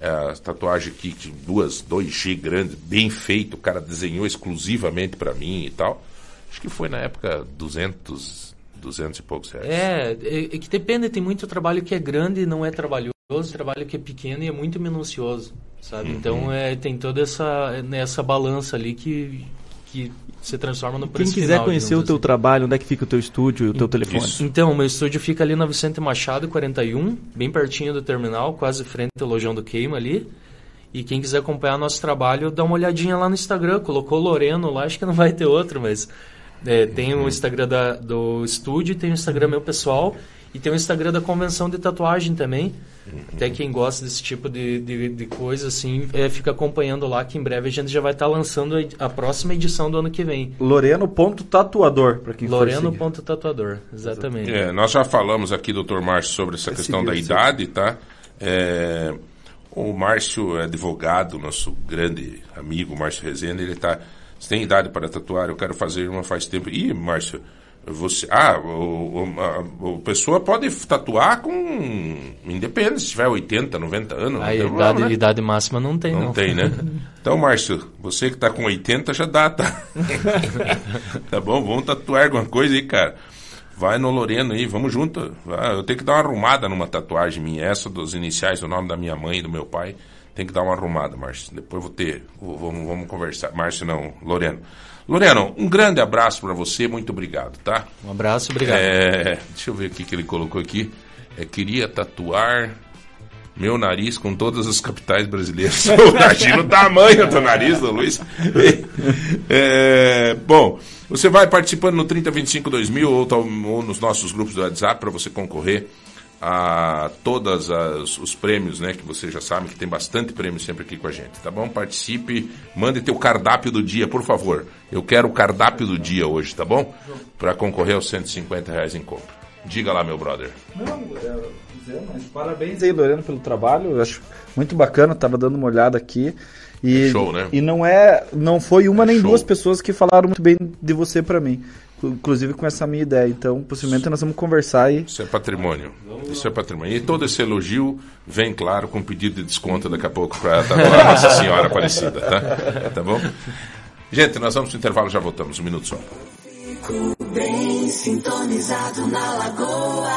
a tatuagem aqui, duas dois G grandes, bem feito, o cara desenhou exclusivamente para mim e tal. Acho que foi na época duzentos, duzentos e poucos reais. É, é, é que depende, tem muito trabalho que é grande e não é trabalhoso, trabalho que é pequeno e é muito minucioso, sabe? Uhum. Então é, tem toda essa, essa balança ali que... que se transforma no preço. Quem quiser final, conhecer o teu assim. Trabalho, onde é que fica o teu estúdio e o teu telefone? Isso. Então, o meu estúdio fica ali na Vicente Machado, quarenta e um, bem pertinho do terminal, quase frente ao Lojão do Queima ali. E quem quiser acompanhar nosso trabalho, dá uma olhadinha lá no Instagram. Colocou Loreno lá, acho que não vai ter outro, mas é, tem o Instagram da, do estúdio, tem o Instagram meu pessoal e tem o Instagram da Convenção de Tatuagem também. Até quem gosta desse tipo de, de, de coisa, assim, é, fica acompanhando lá, que em breve a gente já vai estar tá lançando a, a próxima edição do ano que vem. Loreno.tatuador, para quem Loreno.tatuador, exatamente. É, nós já falamos aqui, doutor Márcio, sobre essa questão esse, da esse. idade, tá? É, o Márcio é advogado, nosso grande amigo, Márcio Rezende, ele tá... Você tem idade para tatuar? Eu quero fazer uma faz tempo. Ih, Márcio, você... Ah, o, o, a, a pessoa pode tatuar com... Independente, se tiver oitenta, noventa anos... A idade, problema, né? idade máxima não tem, não. Não tem, né? Então, Márcio, você que está com oitenta já dá, tá? Tá bom, vamos tatuar alguma coisa aí, cara. Vai no Loreno aí, vamos junto. Ah, eu tenho que dar uma arrumada numa tatuagem minha. Essa dos iniciais, do nome da minha mãe e do meu pai. Tem que dar uma arrumada, Márcio. Depois vou ter... Vou, vamos, vamos conversar. Márcio não, Loreno. Loreno, um grande abraço para você, muito obrigado, tá? Um abraço, obrigado. É, deixa eu ver o que ele colocou aqui. É, queria tatuar meu nariz com todas as capitais brasileiras. Imagina o tamanho do nariz do Luiz. É, bom, você vai participando no trinta vinte e cinco dois mil ou, ou nos nossos grupos do WhatsApp para você concorrer a todas as, os prêmios, né, que vocês já sabem que tem bastante prêmio sempre aqui com a gente, tá bom? Participe, mande teu cardápio do dia, por favor. Eu quero o cardápio do dia hoje, tá bom? Para concorrer aos cento e cinquenta reais em compra. Diga lá, meu brother. Não, parabéns aí, Loreno, pelo trabalho. Eu acho muito bacana, tava dando uma olhada aqui. E, é show, né? E não, é, não foi uma é nem show. duas pessoas que falaram muito bem de você para mim, inclusive com essa minha ideia. Então, possivelmente, nós vamos conversar e... Isso é patrimônio. Isso é patrimônio. E todo esse elogio vem, claro, com pedido de desconto daqui a pouco para a Nossa Senhora Aparecida, tá? Tá bom? Gente, nós vamos pro intervalo, já voltamos. Um minuto só. Fico bem sintonizado na Lagoa.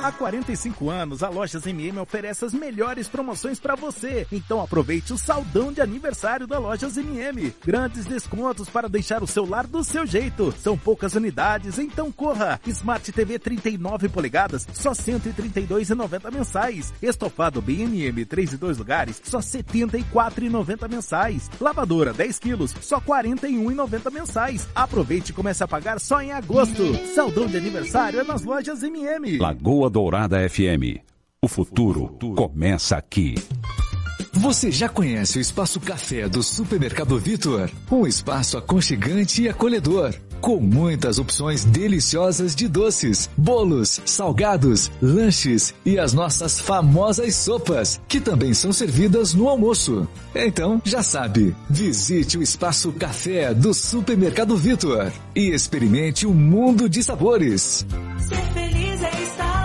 Há quarenta e cinco anos, a Lojas M e M oferece as melhores promoções para você. Então aproveite o saldão de aniversário da Lojas M e M. Grandes descontos para deixar o seu lar do seu jeito. São poucas unidades, então corra. Smart T V trinta e nove polegadas, só cento e trinta e dois reais e noventa centavos mensais. Estofado B M M três e dois lugares, só setenta e quatro reais e noventa centavos mensais. Lavadora dez quilos, só quarenta e um reais e noventa centavos mensais. Aproveite e comece a pagar só em agosto. Saldão de aniversário é nas Lojas M e M. Lagoa Dourada F M. O futuro, o futuro começa aqui. Você já conhece o Espaço Café do Supermercado Vitor? Um espaço aconchegante e acolhedor, com muitas opções deliciosas de doces, bolos, salgados, lanches e as nossas famosas sopas, que também são servidas no almoço. Então, já sabe, visite o Espaço Café do Supermercado Vitor e experimente um mundo de sabores. Ser feliz é estar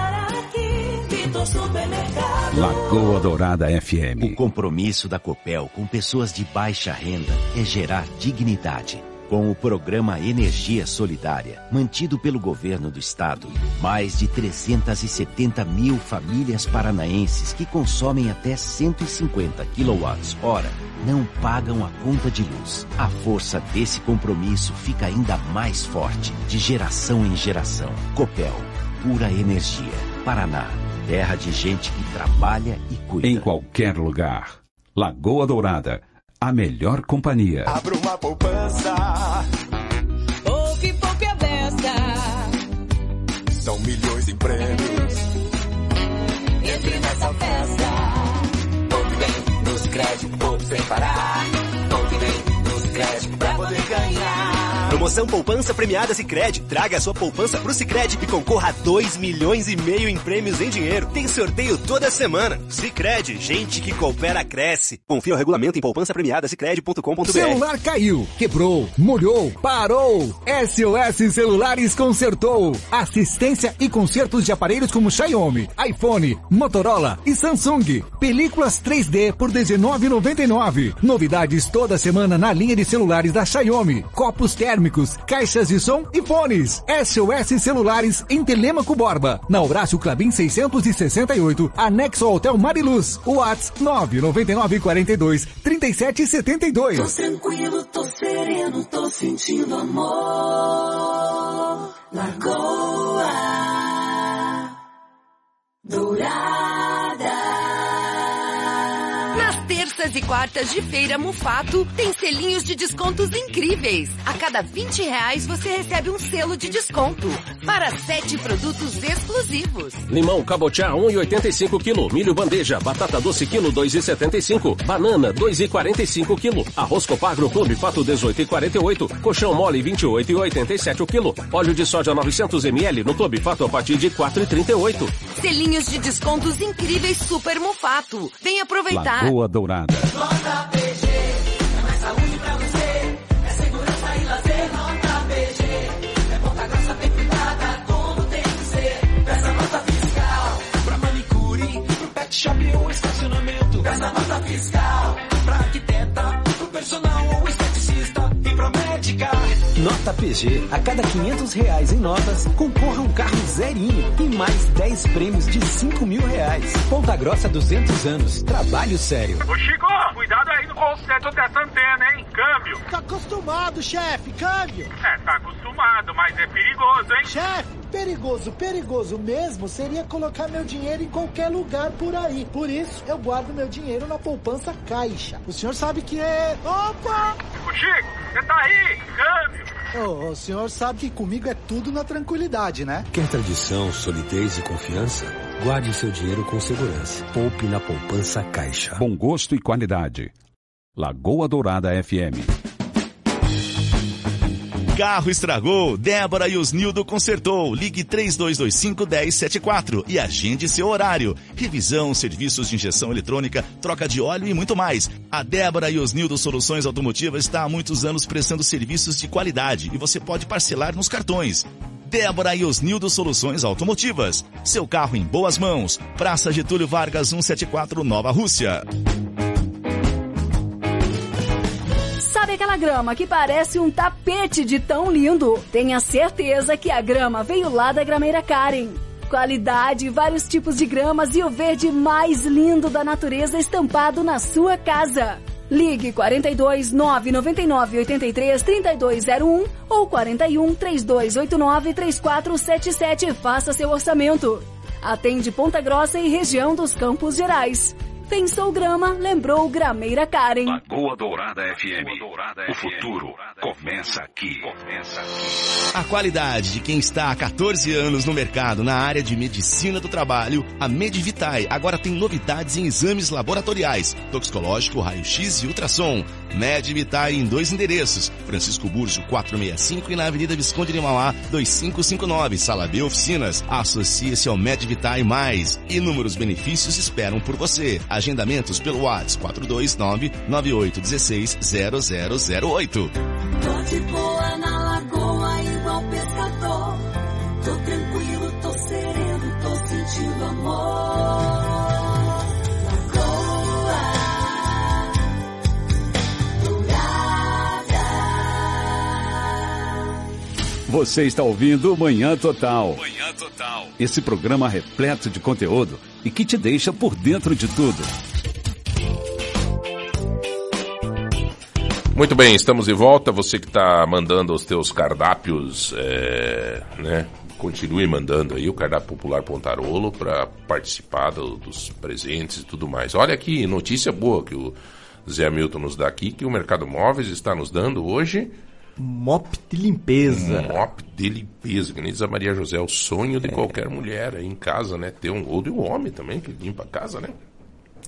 Supermercado. Lagoa Dourada F M. O compromisso da Copel com pessoas de baixa renda é gerar dignidade. Com o programa Energia Solidária, mantido pelo governo do estado, mais de trezentas e setenta mil famílias paranaenses que consomem até cento e cinquenta quilowatts hora não pagam a conta de luz. A força desse compromisso fica ainda mais forte, de geração em geração. Copel, pura energia. Paraná, terra de gente que trabalha e cuida. Em qualquer lugar. Lagoa Dourada, a melhor companhia. Abra uma poupança. Poupe, poupe a beça. São milhões em prêmios. Entre nessa festa. Poupe bem no Cicred, poupe sem parar. Poupe bem no Cicred pra poder ganhar. Promoção Poupança Premiada Cicred. Traga a sua poupança pro Cicred e concorra a dois milhões e meio em prêmios em dinheiro. Tem sorteio toda semana. Cicred, gente que coopera, cresce. Confia o regulamento em poupança premiada cicred ponto com ponto b r. Celular caiu, quebrou, molhou, parou. S O S Celulares consertou. Assistência e consertos de aparelhos como Xiaomi, iPhone, Motorola e Samsung. Películas três D por dezenove reais e noventa e nove centavos. Novidades toda semana na linha de celulares da Xiaomi. Copos térmicos, caixas de som e fones. S O S Celulares em Telêmaco Borba, na Horácio Clabin seiscentos e sessenta e oito, anexo ao Hotel Mariluz. WhatsApp nove nove nove quatro dois três sete sete dois. Tô tranquilo, tô sereno, tô sentindo amor. Lagoa Dourada. Terças e quartas de feira Mufato tem selinhos de descontos incríveis. A cada vinte reais você recebe um selo de desconto para sete produtos exclusivos. Limão cabotiá um real e oitenta e cinco centavos, milho bandeja, batata doce quilo dois reais e setenta e cinco centavos, banana dois reais e quarenta e cinco centavos, arroz Copagro Clube Fato dezoito reais e quarenta e oito centavos, colchão mole vinte e oito reais e oitenta e sete centavos, óleo de soja novecentos mililitros no Clube Fato a partir de quatro reais e trinta e oito centavos. Selinhos de descontos incríveis Super Mufato. Vem aproveitar. Lagoa Dourada. Nota P G, é mais saúde pra você, é segurança e lazer. Nota P G, é Ponta Grossa bem cuidada, como tem que ser. Peça nota fiscal, pra manicure, pro pet shop ou estacionamento. Peça nota fiscal, pra arquiteta, pro personal ou esteticista e pra médica. Nota P G, a cada quinhentos reais em notas, concorra um carro zerinho e mais dez prêmios de cinco mil reais. Ponta Grossa duzentos anos, trabalho sério. Ô Chico, cuidado aí no conserto dessa antena, hein? Câmbio. Tá acostumado, chefe, câmbio. É, tá acostumado, mas é perigoso, hein? Chefe, perigoso, perigoso mesmo seria colocar meu dinheiro em qualquer lugar por aí. Por isso, eu guardo meu dinheiro na poupança Caixa. O senhor sabe que é... Opa! Ô Chico, você tá aí? Câmbio. Oh, o senhor sabe que comigo é tudo na tranquilidade, né? Quer tradição, solidez e confiança? Guarde seu dinheiro com segurança. Poupe na Poupança Caixa. Bom gosto e qualidade. Lagoa Dourada F M. Carro estragou, Débora e Osnildo consertou. Ligue três dois dois cinco, um zero sete quatro e agende seu horário. Revisão, serviços de injeção eletrônica, troca de óleo e muito mais. A Débora e Osnildo Soluções Automotivas está há muitos anos prestando serviços de qualidade e você pode parcelar nos cartões. Débora e Osnildo Soluções Automotivas. Seu carro em boas mãos. Praça Getúlio Vargas cento e setenta e quatro, Nova Rússia. Sabe aquela grama que parece um tapete de tão lindo? Tenha certeza que a grama veio lá da grameira Karen. Qualidade, vários tipos de gramas e o verde mais lindo da natureza estampado na sua casa. Ligue quarenta e dois, nove nove nove, oitenta e três, trinta e dois zero um ou quarenta e um, trinta e dois oitenta e nove, trinta e quatro setenta e sete e faça seu orçamento. Atende Ponta Grossa e região dos Campos Gerais. Pensou grama, lembrou grameira Karen. Lagoa Dourada F M. O futuro começa aqui. A qualidade de quem está há quatorze anos no mercado na área de medicina do trabalho, a Med Vital agora tem novidades em exames laboratoriais, toxicológico, raio-x e ultrassom. Med Vital em dois endereços, Francisco Burjo quatrocentos e sessenta e cinco e na Avenida Visconde de Mauá dois cinco cinco nove, Sala B Oficinas. Associe-se ao Med Vital mais. Inúmeros benefícios esperam por você. Agendamentos pelo WhatsApp quatro dois nove, nove oito um seis, zero zero zero oito. Tô de boa na lagoa igual pescador. Tô tranquilo, tô sereno, tô sentindo amor. Lagoa Dourada. Você está ouvindo Manhã Total. Manhã Total. Esse programa repleto de conteúdo e que te deixa por dentro de tudo. Muito bem, estamos de volta. Você que está mandando os teus cardápios, é, né, continue mandando aí o cardápio popular Pontarolo para participar do, dos presentes e tudo mais. Olha aqui, notícia boa que o Zé Hamilton nos dá aqui, que o Mercado Móveis está nos dando hoje... Mop de limpeza. Mop de limpeza, que nem diz a Maria José, o sonho de é. qualquer mulher aí em casa, né? Ter um outro e um homem também que limpa a casa, né?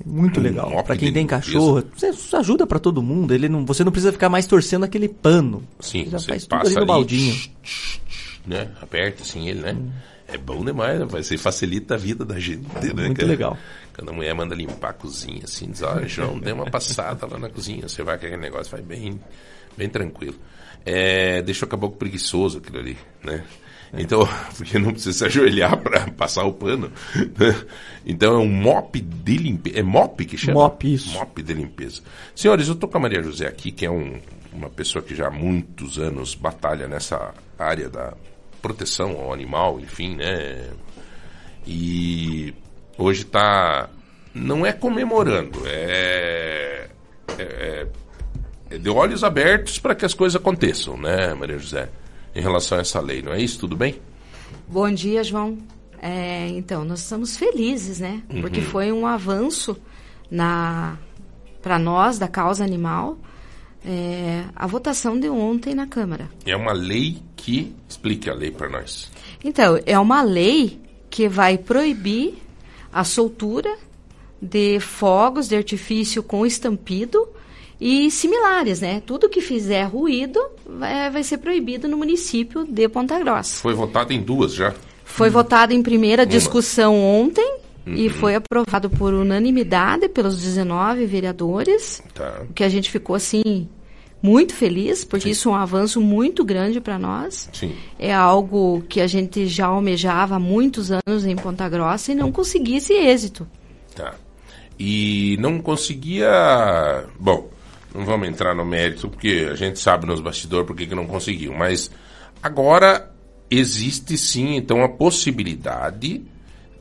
Muito um legal. Para quem tem limpeza. Cachorro, isso ajuda para todo mundo. Ele não, você não precisa ficar mais torcendo aquele pano. Sim, você já você faz passa tudo ali no ali, baldinho. Tch, tch, tch, né? Aperta assim ele, né? Hum. É bom demais, né? Você facilita a vida da gente, ah, né? Muito que, legal. Quando a mulher manda limpar a cozinha, assim, diz, ó, oh, João, dê uma passada lá na cozinha. Você vai, aquele negócio vai bem, bem tranquilo. É, deixou acabar com preguiçoso aquilo ali, né? É. Então, porque não precisa se ajoelhar para passar o pano. Então é um mop de limpeza. É mop que chama? Mop, isso. Mop de limpeza. Senhores, eu tô com a Maria José aqui, que é um, uma pessoa que já há muitos anos batalha nessa área da proteção ao animal, enfim, né? E hoje tá... Não é comemorando, é... é de olhos abertos para que as coisas aconteçam, né, Maria José? Em relação a essa lei, não é isso? Tudo bem? Bom dia, João. É, então, nós estamos felizes, né? Uhum. Porque foi um avanço na, para nós, da causa animal, é, a votação de ontem na Câmara. É uma lei que... Explique a lei para nós. Então, é uma lei que vai proibir a soltura de fogos de artifício com estampido e similares, né? Tudo que fizer ruído vai, vai ser proibido no município de Ponta Grossa. Foi votado em duas já? Foi hum. votado em primeira uma. discussão ontem hum. e foi aprovado por unanimidade pelos dezenove vereadores, tá. Que a gente ficou assim muito feliz, porque Sim. isso é um avanço muito grande para nós. Sim. É algo que a gente já almejava há muitos anos em Ponta Grossa e não hum. conseguia esse êxito. Tá. E não conseguia... Bom... Não vamos entrar no mérito, porque a gente sabe nos bastidores por que não conseguiu. Mas agora existe sim, então, a possibilidade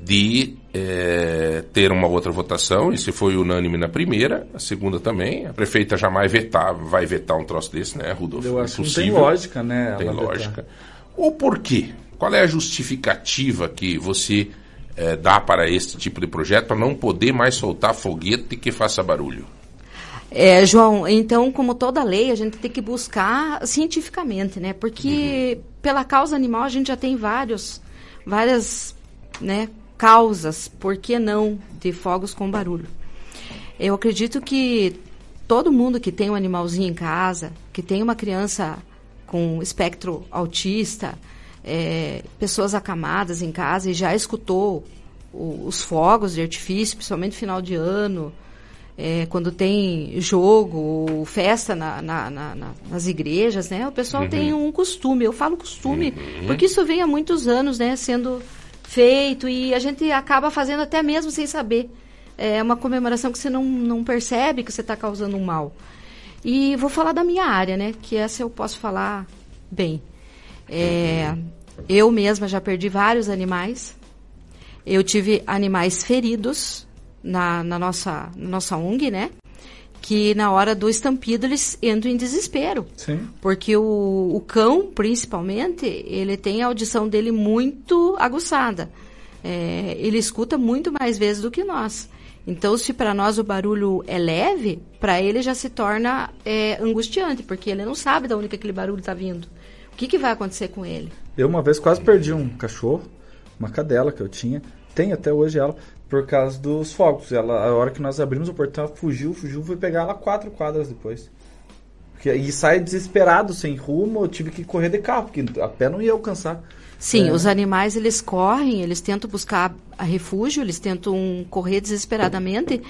de é, ter uma outra votação. Isso foi unânime na primeira, a segunda também. A prefeita jamais vetar, vai vetar um troço desse, né, Rudolf? Eu acho que não tem lógica, né? Não tem lógica. O porquê? Qual é a justificativa que você é, dá para esse tipo de projeto para não poder mais soltar foguete que faça barulho? É, João, então, como toda lei, a gente tem que buscar cientificamente, né? Porque uhum. pela causa animal a gente já tem vários, várias, né, causas, por que não, de fogos com barulho. Eu acredito que todo mundo que tem um animalzinho em casa, que tem uma criança com espectro autista, é, pessoas acamadas em casa e já escutou o, os fogos de artifício, principalmente no final de ano, é, quando tem jogo, festa na, na, na, na, nas igrejas, né? O pessoal uhum. tem um costume, eu falo costume, uhum. porque isso vem há muitos anos, né, sendo feito, e a gente acaba fazendo até mesmo sem saber. É uma comemoração que você não, não percebe que você está causando um mal. E vou falar da minha área, né? Que essa eu posso falar bem. É, uhum. Eu mesma já perdi vários animais. Eu tive animais feridos na, na, nossa, na nossa ONG, né? Que na hora do estampido eles entram em desespero. Sim. Porque o, o cão, principalmente, ele tem a audição dele muito aguçada. É, ele escuta muito mais vezes do que nós. Então, se para nós o barulho é leve, para ele já se torna é, angustiante, porque ele não sabe de onde que aquele barulho está vindo. O que, que vai acontecer com ele? Eu uma vez quase perdi um cachorro, uma cadela que eu tinha, tenho até hoje ela, por causa dos fogos. Ela, a hora que nós abrimos o portão, ela fugiu, fugiu, fui pegar ela quatro quadras depois. Porque, e sai desesperado, sem rumo, eu tive que correr de carro, porque a pé não ia alcançar. Sim, é. Os animais, eles correm, eles tentam buscar refúgio, eles tentam correr desesperadamente,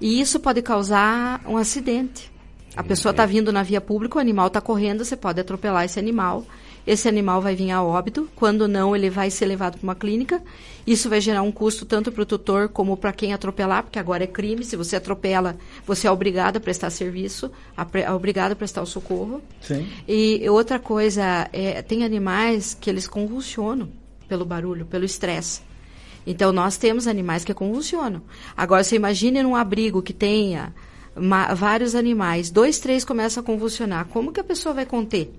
e isso pode causar um acidente. A pessoa está vindo na via pública, o animal está correndo, você pode atropelar esse animal, esse animal vai vir a óbito, quando não, ele vai ser levado para uma clínica, isso vai gerar um custo tanto para o tutor como para quem atropelar, porque agora é crime, se você atropela, você é obrigado a prestar serviço, a pre- é obrigado a prestar o socorro. Sim. E outra coisa, é, tem animais que eles convulsionam pelo barulho, pelo estresse. Então, nós temos animais que convulsionam. Agora, você imagine num abrigo que tenha... Ma- vários animais, dois, três começam a convulsionar, como que a pessoa vai conter?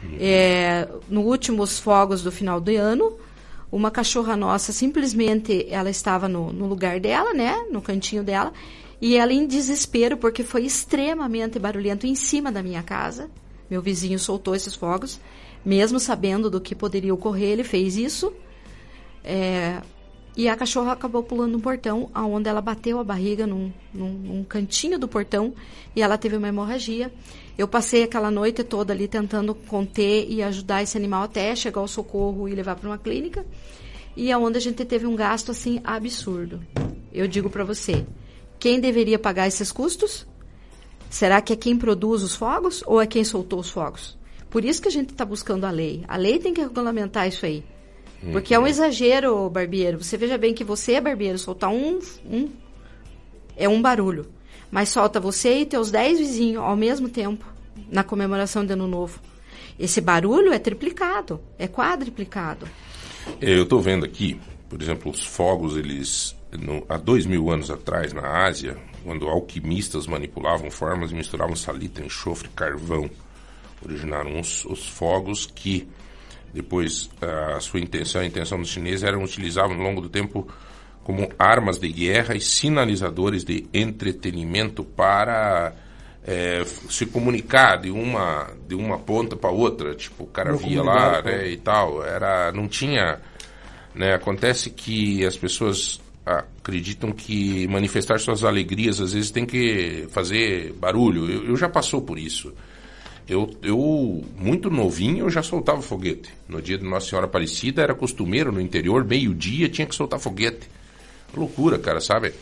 Uhum. É, no últimos fogos do final do ano, uma cachorra nossa, simplesmente ela estava no, no lugar dela, né, no cantinho dela, e ela em desespero, porque foi extremamente barulhento em cima da minha casa, meu vizinho soltou esses fogos, mesmo sabendo do que poderia ocorrer, ele fez isso, é... E a cachorra acabou pulando um portão, onde ela bateu a barriga num, num, num cantinho do portão e ela teve uma hemorragia. Eu passei aquela noite toda ali tentando conter e ajudar esse animal até chegar ao socorro e levar para uma clínica. E é onde a gente teve um gasto assim absurdo. Eu digo para você, quem deveria pagar esses custos? Será que é quem produz os fogos ou é quem soltou os fogos? Por isso que a gente está buscando a lei. A lei tem que regulamentar isso aí. Porque é um exagero, barbeiro. Você veja bem que você, barbeiro, soltar um, um é um barulho. Mas solta você e teus dez vizinhos ao mesmo tempo, na comemoração de Ano Novo. Esse barulho é triplicado, é quadriplicado. Eu estou vendo aqui, por exemplo, os fogos, eles no, há dois mil anos atrás, na Ásia, quando alquimistas manipulavam formas e misturavam salita, enxofre, carvão, originaram os, os fogos que... Depois, a sua intenção, a intenção dos chineses eram utilizados ao longo do tempo como armas de guerra e sinalizadores de entretenimento para é, se comunicar de uma, de uma ponta para outra. Tipo, o cara via lá, né, e tal. Era, não tinha... Né, acontece que as pessoas acreditam que manifestar suas alegrias às vezes tem que fazer barulho. Eu, eu já passou por isso. Eu, eu, muito novinho, eu já soltava foguete. No dia de Nossa Senhora Aparecida, era costumeiro no interior, meio-dia, tinha que soltar foguete. Loucura, cara, sabe?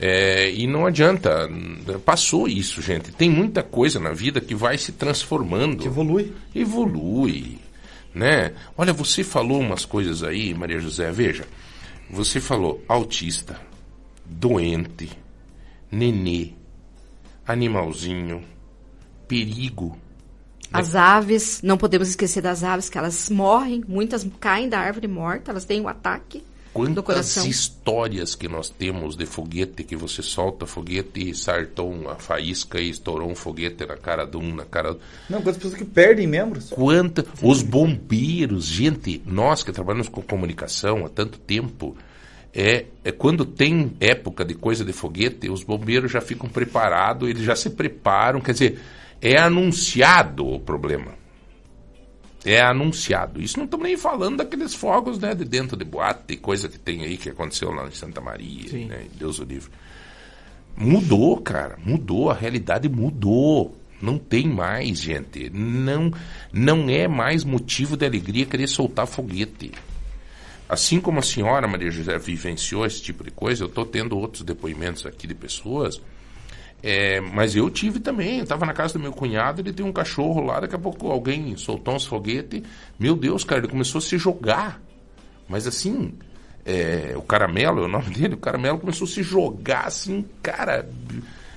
É, e não adianta, passou isso, gente. Tem muita coisa na vida que vai se transformando. Que evolui. Evolui, né? Olha, você falou umas coisas aí, Maria José, veja. Você falou autista, doente, nenê, animalzinho, perigo. As aves, não podemos esquecer das aves, que elas morrem, muitas caem da árvore morta, elas têm um ataque Quantas do coração. Quantas histórias que nós temos de foguete, que você solta foguete e sartou uma faísca e estourou um foguete na cara de um, na cara do... Não, quantas pessoas que perdem membros. Quantas... Os bombeiros, gente, nós que trabalhamos com comunicação há tanto tempo, é, é quando tem época de coisa de foguete, os bombeiros já ficam preparados, eles já se preparam, quer dizer, é anunciado o problema. É anunciado. Isso não estamos nem falando daqueles fogos, né, de dentro de boate, coisa que tem aí, que aconteceu lá em Santa Maria, né, Deus o livre. Mudou, cara, mudou, a realidade mudou. Não tem mais, gente. Não, não é mais motivo de alegria querer soltar foguete. Assim como a senhora, Maria José, vivenciou esse tipo de coisa, eu estou tendo outros depoimentos aqui de pessoas, é, mas eu tive também. Eu estava na casa do meu cunhado, ele tem um cachorro lá, daqui a pouco alguém soltou uns foguetes. Meu Deus, cara, ele começou a se jogar. Mas assim, é, o Caramelo, é o nome dele, o Caramelo começou a se jogar assim, cara...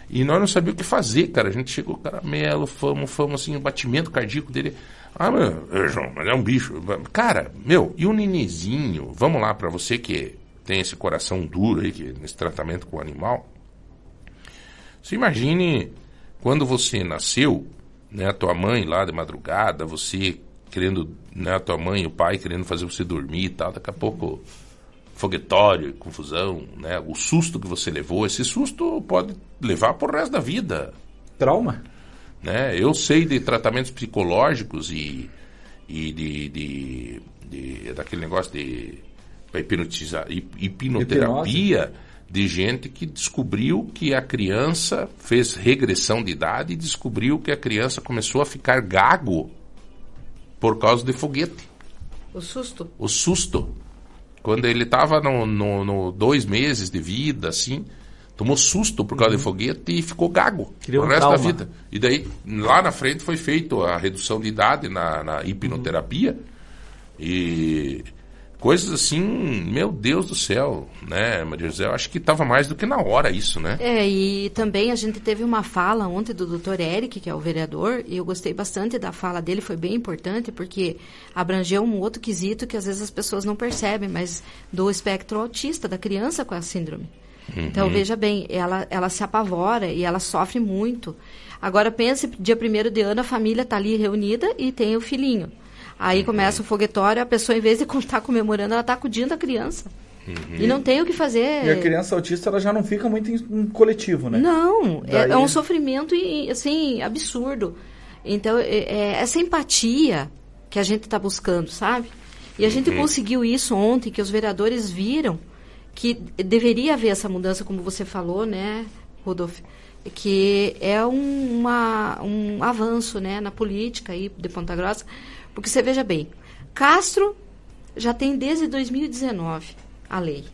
E nós não sabíamos o que fazer, cara. A gente chegou, Caramelo, fomos, fomos, assim, o batimento cardíaco dele. Ah, meu, João, mas é um bicho. Cara, meu, e o Ninezinho? Vamos lá, pra você que tem esse coração duro aí, que, nesse tratamento com o animal. Você imagine quando você nasceu, né, a tua mãe lá de madrugada, você querendo, né, a tua mãe e o pai querendo fazer você dormir e tal, daqui a pouco... foguetório, confusão, né? O susto que você levou, esse susto pode levar pro resto da vida. Trauma. Né? Eu sei de tratamentos psicológicos e, e de, de, de... daquele negócio de hipnotizar, hipnoterapia. Hipnose. De gente que descobriu que a criança fez regressão de idade e descobriu que a criança começou a ficar gago por causa de foguete. O susto. O susto. Quando ele estava no, no, no dois meses de vida, assim, tomou susto por causa uhum. de foguete e ficou gago. Criou o resto trauma. Da vida. E daí, lá na frente, foi feita a redução de idade na, na hipnoterapia. Uhum. E coisas assim, meu Deus do céu, né, Maria José? Eu acho que estava mais do que na hora isso, né? É, e também a gente teve uma fala ontem do doutor Eric, que é o vereador, e eu gostei bastante da fala dele, foi bem importante, porque abrangeu um outro quesito que às vezes as pessoas não percebem, mas do espectro autista, da criança com a síndrome. Uhum. Então, veja bem, ela, ela se apavora e ela sofre muito. Agora, pense, dia primeiro de ano, a família está ali reunida e tem o filhinho. Aí uhum. começa o foguetório, a pessoa, em vez de estar comemorando, ela está acudindo a criança. Uhum. E não tem o que fazer. E a criança autista, ela já não fica muito em, em coletivo, né? Não, Daí... é um sofrimento, assim, absurdo. Então, é, é essa empatia que a gente está buscando, sabe? E a gente uhum. conseguiu isso ontem, que os vereadores viram que deveria haver essa mudança, como você falou, né, Rudolf? Que é um, uma, um avanço, né, na política aí de Ponta Grossa. Porque você veja bem, Castro já tem desde dois mil e dezenove a lei.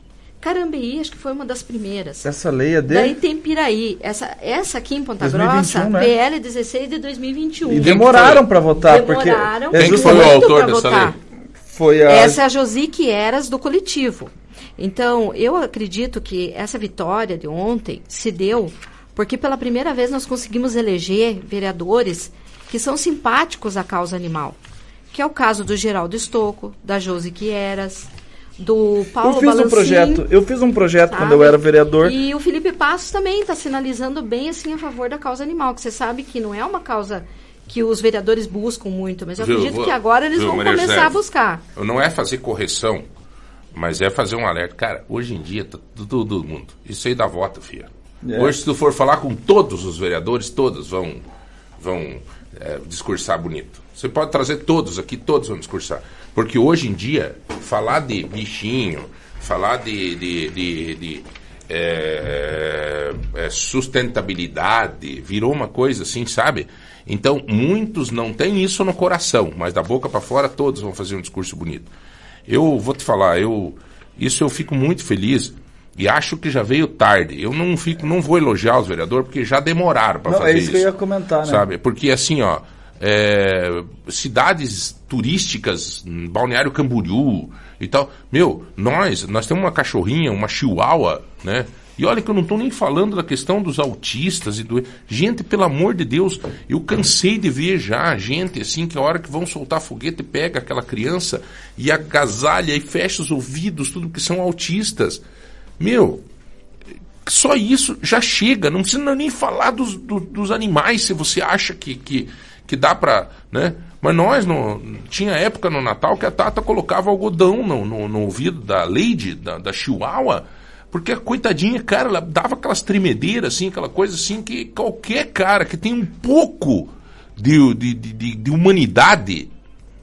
Carambeí, acho que foi uma das primeiras. Essa lei é de... Daí tem Piraí. Essa, essa aqui em Ponta Grossa, né? P L dezesseis de dois mil e vinte e um. E demoraram para votar. Demoraram porque... é foi o autor dessa lei? Foi a... Essa é a Josi que eras do coletivo. Então, eu acredito que essa vitória de ontem se deu porque pela primeira vez nós conseguimos eleger vereadores que são simpáticos à causa animal. Que é o caso do Geraldo Stocco, da Josi Quieras, do Paulo Balancinho. Um projeto, eu fiz um projeto, sabe, quando eu era vereador. E o Felipe Passos também está sinalizando bem assim a favor da causa animal, que você sabe que não é uma causa que os vereadores buscam muito, mas eu viu, acredito vou, que agora eles viu, vão Maria começar José, a buscar. Não é fazer correção, mas é fazer um alerta. Cara, hoje em dia, tá todo mundo, isso aí dá voto, filha. É. Hoje, se tu for falar com todos os vereadores, todos vão... vão É, discursar bonito. Você pode trazer todos aqui, todos vão discursar. Porque hoje em dia, falar de bichinho, falar de, de, de, de é, é, sustentabilidade, virou uma coisa assim, sabe? Então, muitos não têm isso no coração, mas da boca para fora, todos vão fazer um discurso bonito. Eu vou te falar, eu, isso eu fico muito feliz. E acho que já veio tarde. Eu não, fico, não vou elogiar os vereadores, porque já demoraram para fazer isso. É isso que eu ia comentar, né? Sabe? Porque, assim, ó, é, cidades turísticas, Balneário Camboriú e tal. Meu, nós, nós temos uma cachorrinha, uma chihuahua, né? E olha que eu não estou nem falando da questão dos autistas e do... Gente, pelo amor de Deus, eu cansei de ver já gente, assim, que a hora que vão soltar foguete, pega aquela criança e agasalha e fecha os ouvidos, tudo que são autistas. Meu, só isso já chega, não precisa nem falar dos, do, dos animais, se você acha que, que, que dá para, né? Mas nós, no, tinha época no Natal que a Tata colocava algodão no, no, no ouvido da Lady, da, da Chihuahua, porque a coitadinha, cara, ela dava aquelas tremedeiras, assim, aquela coisa assim, que qualquer cara que tem um pouco de, de, de, de humanidade...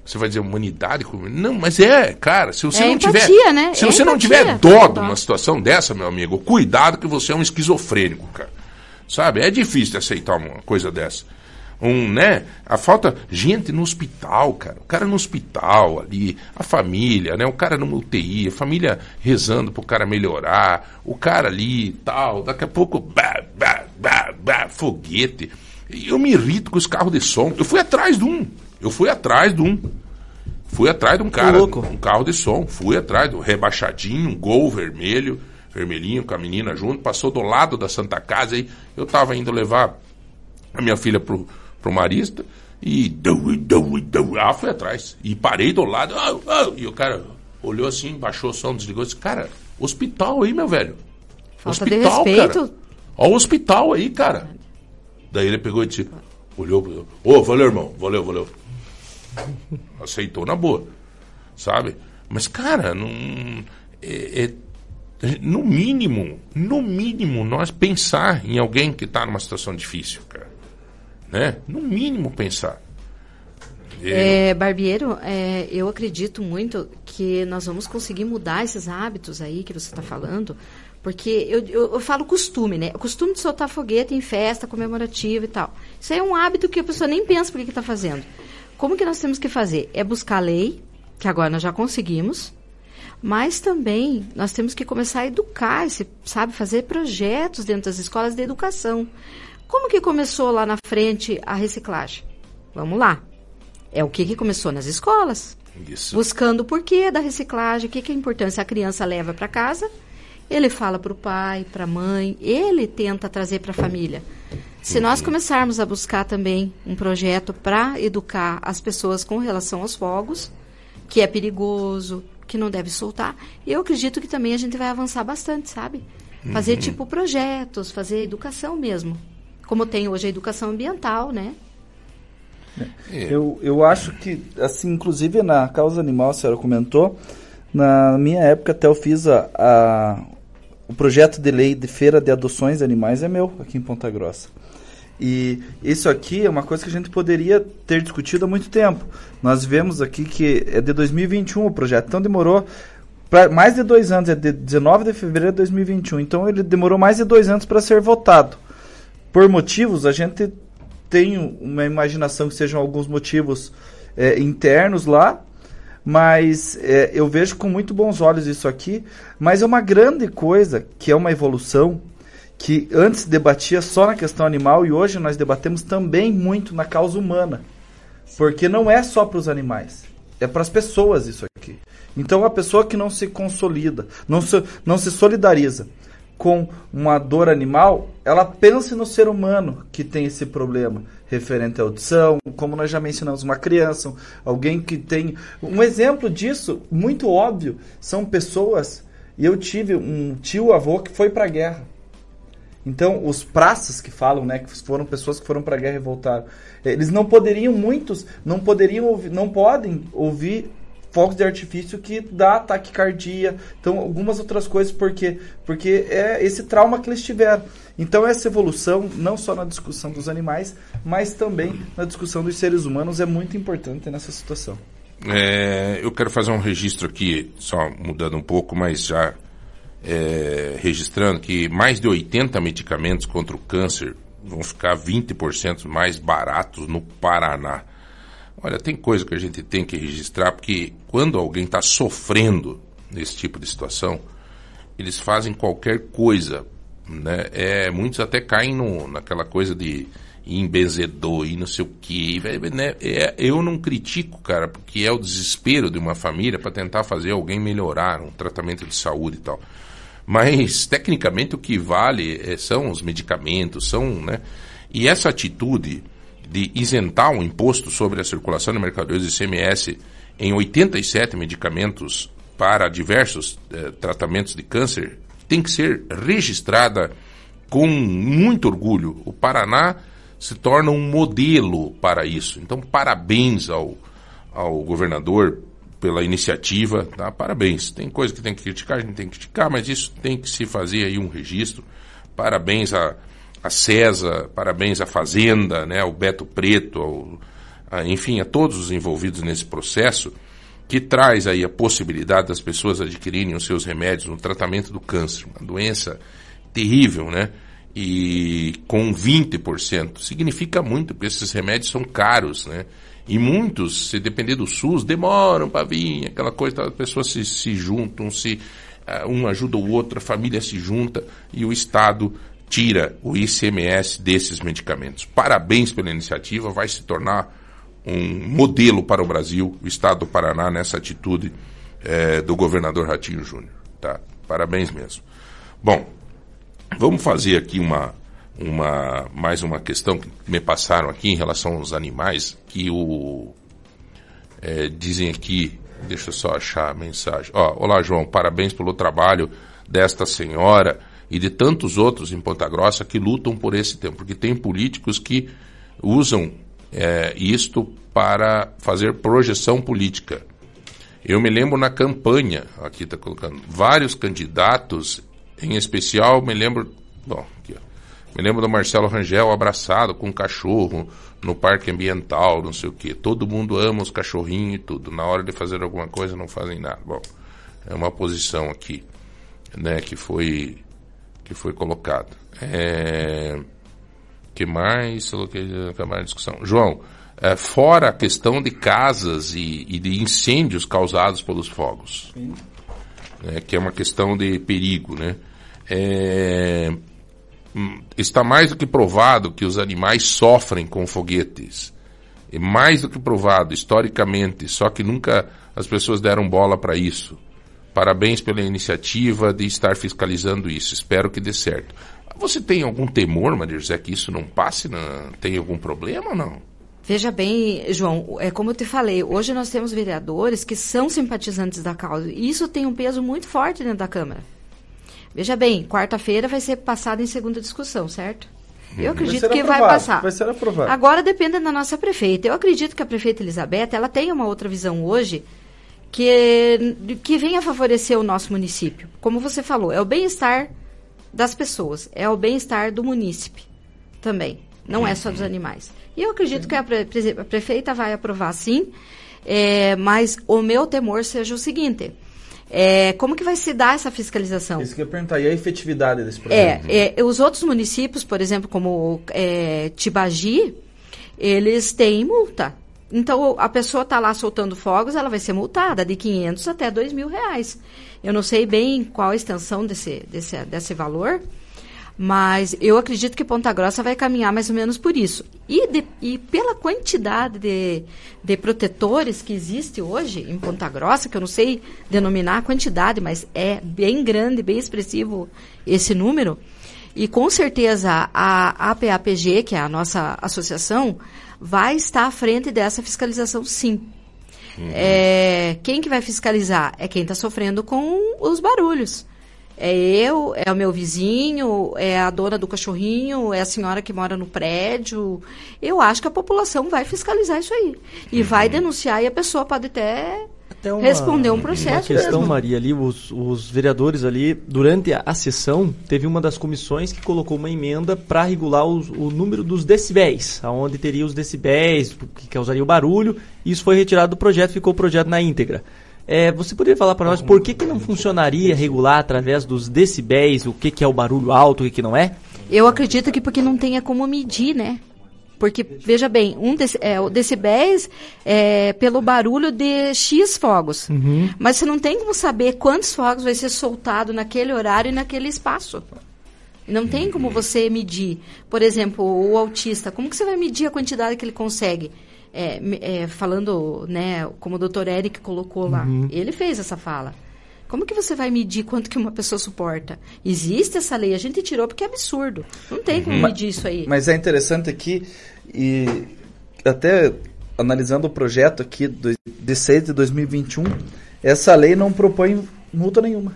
Você vai dizer humanidade? Não, mas é, cara, se você é não empatia, tiver... Né? Se é você empatia, não tiver dó de uma situação dessa, meu amigo, cuidado que você é um esquizofrênico, cara. Sabe? É difícil de aceitar uma coisa dessa. Um, né? A falta... Gente no hospital, cara. O cara no hospital ali, a família, né? O cara numa U T I, a família rezando pro cara melhorar, o cara ali e tal, daqui a pouco... Bah, bah, bah, bah, foguete. Eu me irrito com os carros de som. Eu fui atrás de um. Eu fui atrás de um. Fui atrás de um cara. Louco. Um carro de som. Fui atrás do rebaixadinho, um Gol vermelho, vermelhinho, com a menina junto. Passou do lado da Santa Casa. Aí eu tava indo levar a minha filha pro, pro Marista. E dou, dou, dou. Ah, fui atrás. E parei do lado. Ah, ah, e o cara olhou assim, baixou o som, desligou. Disse, cara, hospital aí, meu velho. Falta hospital, de respeito. Cara. Ó o hospital aí, cara. Daí ele pegou e disse, olhou, ô, oh, valeu, irmão. Valeu, valeu. Aceitou na boa, sabe? Mas, cara, não, é, é, no mínimo, no mínimo, nós pensar em alguém que está numa situação difícil, cara, né? No mínimo pensar. Eu... É, Barbiero, é, eu acredito muito que nós vamos conseguir mudar esses hábitos aí que você está falando, porque eu, eu, eu falo costume, né? O costume de soltar foguete em festa comemorativa e tal. Isso aí é um hábito que a pessoa nem pensa por que está fazendo. Como que nós temos que fazer? É buscar a lei, que agora nós já conseguimos, mas também nós temos que começar a educar, sabe, fazer projetos dentro das escolas de educação. Como que começou lá na frente a reciclagem? Vamos lá. É o que, que começou nas escolas. Isso. Buscando o porquê da reciclagem, o que, que é a importância a criança leva para casa, ele fala para o pai, para a mãe, ele tenta trazer para a família. Se nós começarmos a buscar também um projeto para educar as pessoas com relação aos fogos, que é perigoso, que não deve soltar, eu acredito que também a gente vai avançar bastante, sabe? Fazer uhum. tipo projetos, fazer educação mesmo, como tem hoje a educação ambiental, né? Eu, eu acho que, assim, inclusive na causa animal, a senhora comentou, na minha época até eu fiz a, a, o projeto de lei de feira de adoções de animais é meu, aqui em Ponta Grossa. E isso aqui é uma coisa que a gente poderia ter discutido há muito tempo. Nós vemos aqui que é de dois mil e vinte e um o projeto, então demorou pra, mais de dois anos, é de dezenove de fevereiro de dois mil e vinte e um, então ele demorou mais de dois anos para ser votado. Por motivos, a gente tem uma imaginação que sejam alguns motivos é, internos lá, mas é, eu vejo com muito bons olhos isso aqui, mas é uma grande coisa, que é uma evolução, que antes debatia só na questão animal e hoje nós debatemos também muito na causa humana, porque não é só para os animais, é para as pessoas isso aqui. Então a pessoa que não se consolida, não se, não se solidariza com uma dor animal, ela pensa no ser humano que tem esse problema referente à audição, como nós já mencionamos, uma criança, alguém que tem... Um exemplo disso, muito óbvio, são pessoas... E eu tive um tio-avô que foi para a guerra. Então, os praças que falam, né, que foram pessoas que foram para a guerra e voltaram, eles não poderiam, muitos, não poderiam ouvir, não podem ouvir fogos de artifício que dá taquicardia, então algumas outras coisas, por quê? Porque é esse trauma que eles tiveram. Então, essa evolução, não só na discussão dos animais, mas também na discussão dos seres humanos, é muito importante nessa situação. É, eu quero fazer um registro aqui, só mudando um pouco, mas já... É, registrando que mais de oitenta medicamentos contra o câncer vão ficar vinte por cento mais baratos no Paraná. Olha, tem coisa que a gente tem que registrar, porque quando alguém está sofrendo nesse tipo de situação, eles fazem qualquer coisa, né? É, muitos até caem no, naquela coisa de embenzedor e não sei o que, né? É, eu não critico, cara, porque é o desespero de uma família para tentar fazer alguém melhorar um tratamento de saúde e tal. Mas, tecnicamente, o que vale é, são os medicamentos, são, né? E essa atitude de isentar o imposto sobre a circulação de mercadorias e I C M S em oitenta e sete medicamentos para diversos eh, tratamentos de câncer tem que ser registrada com muito orgulho. O Paraná se torna um modelo para isso. Então, parabéns ao, ao governador pela iniciativa, tá? Parabéns. Tem coisa que tem que criticar, a gente tem que criticar, mas isso tem que se fazer aí um registro. Parabéns a, a César, parabéns à Fazenda, né? Ao Beto Preto, ao, a, enfim, a todos os envolvidos nesse processo, que traz aí a possibilidade das pessoas adquirirem os seus remédios no tratamento do câncer, uma doença terrível, né? E com vinte por cento. Significa muito, porque esses remédios são caros, né? E muitos, se depender do SUS, demoram para vir, aquela coisa, as pessoas se, se juntam, se, uh, um ajuda o outro, a família se junta e o Estado tira o I C M S desses medicamentos. Parabéns pela iniciativa, vai se tornar um modelo para o Brasil, o Estado do Paraná, nessa atitude eh, do governador Ratinho Júnior. Tá? Parabéns mesmo. Bom, vamos fazer aqui uma, uma, mais uma questão que me passaram aqui em relação aos animais, que o eh, dizem aqui, deixa eu só achar a mensagem. Ó, olá, João, parabéns pelo trabalho desta senhora e de tantos outros em Ponta Grossa que lutam por esse tempo, porque tem políticos que usam É, isto para fazer projeção política. Eu me lembro na campanha, aqui está colocando, vários candidatos, em especial me lembro, bom, aqui, ó, me lembro do Marcelo Rangel abraçado com um cachorro no parque ambiental, não sei o quê. Todo mundo ama os cachorrinhos e tudo. Na hora de fazer alguma coisa não fazem nada. Bom, é uma posição aqui, né, que foi, que foi colocada. É... que mais? Acabar a discussão. João, é, fora a questão de casas e, e de incêndios causados pelos fogos, é, que é uma questão de perigo, né? É, está mais do que provado que os animais sofrem com foguetes. É mais do que provado, historicamente, só que nunca as pessoas deram bola para isso. Parabéns pela iniciativa de estar fiscalizando isso. Espero que dê certo. Você tem algum temor, Maria José, que isso não passe? Não, tem algum problema ou não? Veja bem, João, é como eu te falei, hoje nós temos vereadores que são simpatizantes da causa. E isso tem um peso muito forte dentro da Câmara. Veja bem, quarta-feira vai ser passada em segunda discussão, certo? Eu acredito vai que aprovado, vai passar. Vai ser aprovado. Agora depende da nossa prefeita. Eu acredito que a prefeita Elizabeth, ela tem uma outra visão hoje que, que venha favorecer o nosso município. Como você falou, é o bem-estar das pessoas, é o bem-estar do munícipe também, não é só dos animais. E eu acredito sim, que a, pre- a prefeita vai aprovar sim, é, mas o meu temor seja o seguinte, é, como que vai se dar essa fiscalização? Isso que eu ia perguntar, e a efetividade desse projeto? É, é, os outros municípios, por exemplo, como é, Tibagi, eles têm multa. Então, a pessoa está lá soltando fogos, ela vai ser multada de quinhentos até dois mil reais. Eu não sei bem qual a extensão desse, desse, desse valor, mas eu acredito que Ponta Grossa vai caminhar mais ou menos por isso. E, de, e pela quantidade de, de protetores que existe hoje em Ponta Grossa, que eu não sei denominar a quantidade, mas é bem grande, bem expressivo esse número, e com certeza a A P A P G, que é a nossa associação, vai estar à frente dessa fiscalização, sim. Uhum. É, quem que vai fiscalizar? É quem está sofrendo com os barulhos. É eu, é o meu vizinho, é a dona do cachorrinho, é a senhora que mora no prédio. Eu acho que a população vai fiscalizar isso aí. E uhum. vai denunciar e a pessoa pode até... até uma, responder um processo uma questão, mesmo. Maria, ali, os, os vereadores ali, durante a, a sessão, teve uma das comissões que colocou uma emenda para regular os, o número dos decibéis, aonde teria os decibéis, que causaria o barulho, e isso foi retirado do projeto, ficou o projeto na íntegra. É, você poderia falar para nós por que, que não funcionaria regular através dos decibéis, o que, que é o barulho alto, o que, que não é? Eu acredito que porque não tenha como medir, né? Porque, veja bem, um dec, é, o decibéis é pelo barulho de X fogos. Uhum. Mas você não tem como saber quantos fogos vai ser soltado naquele horário e naquele espaço. Não tem como você medir. Por exemplo, o autista, como que você vai medir a quantidade que ele consegue? É, é, falando, né, como o doutor Eric colocou lá, uhum. ele fez essa fala. Como que você vai medir quanto que uma pessoa suporta? Existe essa lei, a gente tirou porque é absurdo. Não tem como medir isso aí. Mas é interessante aqui, e até analisando o projeto aqui de seis de dois mil e vinte e um, essa lei não propõe multa nenhuma.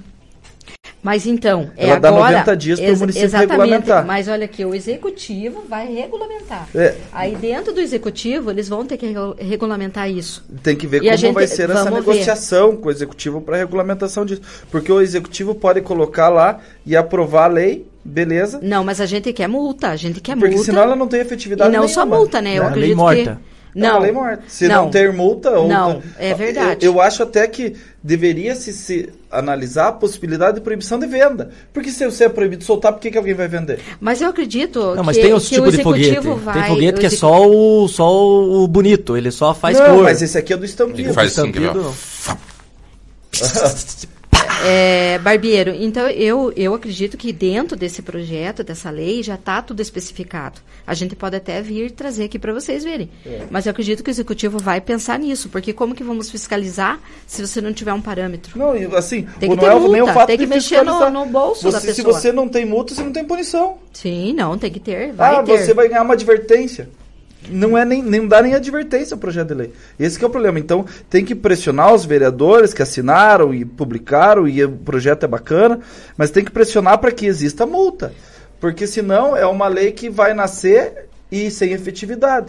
Mas então, é ela agora... Ela dá noventa dias para o município exatamente, regulamentar. Mas olha aqui, o executivo vai regulamentar. É. Aí dentro do executivo, eles vão ter que regulamentar isso. Tem que ver e como gente, vai ser essa negociação ver. com o executivo para a regulamentação disso. Porque o executivo pode colocar lá e aprovar a lei, beleza. Não, mas a gente quer multa, a gente quer porque multa. Porque senão ela não tem efetividade nenhuma. E não só multa, né? Eu não, acredito lei morta. que... Não, é uma lei morta. Se não, não ter multa... Ou não, não, é verdade. Eu, eu acho até que deveria-se se analisar a possibilidade de proibição de venda. Porque se você é proibido de soltar, por que, que alguém vai vender? Mas eu acredito não, que, mas tem que tipo o executivo de foguete. Vai... Tem foguete que exec... é só o, só o bonito, ele só faz não, cor. Mas esse aqui é do estampido. Ele faz estampido. Assim, É, Barbeiro, então eu, eu acredito que dentro desse projeto, dessa lei, já está tudo especificado. A gente pode até vir trazer aqui para vocês verem. É. Mas eu acredito que o Executivo vai pensar nisso, porque como que vamos fiscalizar se você não tiver um parâmetro? Não, assim, tem que ter multa, nem o fato tem que mexer no, no bolso você, da pessoa. Se você não tem multa, você não tem punição. Sim, não, tem que ter, vai ah, ter. Você vai ganhar uma advertência. Não é nem, nem dá nem advertência o projeto de lei. Esse que é o problema. Então, tem que pressionar os vereadores que assinaram e publicaram, e o projeto é bacana, mas tem que pressionar para que exista multa. Porque senão é uma lei que vai nascer e sem efetividade.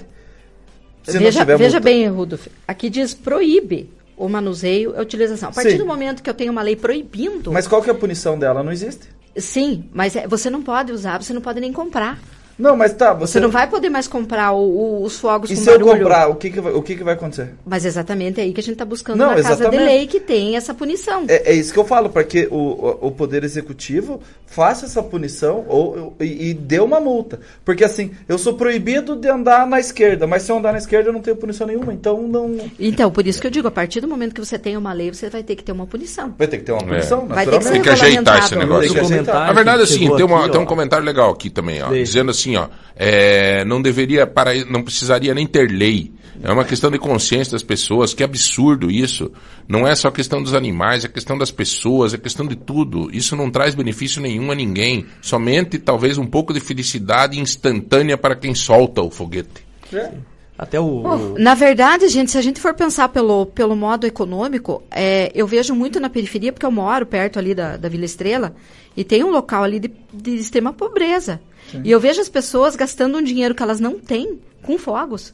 Se veja não tiver veja multa. Bem, Rudolf, aqui diz proíbe o manuseio e a utilização. A partir Sim. do momento que eu tenho uma lei proibindo... Mas qual que é a punição dela? Não existe? Sim, mas você não pode usar, você não pode nem comprar. Não, mas tá... Você, você não vai poder mais comprar o, o, os fogos e com barulho. E se eu comprar, o, que, que, vai, o que, que vai acontecer? Mas exatamente é aí que a gente está buscando não, uma exatamente. casa de lei que tem essa punição. É, é isso que eu falo, para que o, o Poder Executivo faça essa punição ou, e, e dê uma multa. Porque assim, eu sou proibido de andar na esquerda, mas se eu andar na esquerda eu não tenho punição nenhuma, então não... Então, por isso que eu digo, a partir do momento que você tem uma lei, você vai ter que ter uma punição. Vai ter que ter uma punição. É. Vai ter que ser tem que ajeitar esse negócio. Tem que Na verdade, assim, tem, uma, aqui, tem um comentário legal aqui também, ó, dizendo assim, Ó, é, não deveria para, não precisaria nem ter lei. É uma questão de consciência das pessoas. Que absurdo isso. Não é só questão dos animais, é questão das pessoas, é questão de tudo. Isso não traz benefício nenhum a ninguém. Somente talvez um pouco de felicidade instantânea para quem solta o foguete. É. Até o... Bom, na verdade, gente, se a gente for pensar pelo, pelo modo econômico, é, eu vejo muito na periferia, porque eu moro perto ali da, da Vila Estrela, e tem um local ali de, de extrema pobreza. Sim. E eu vejo as pessoas gastando um dinheiro que elas não têm com fogos.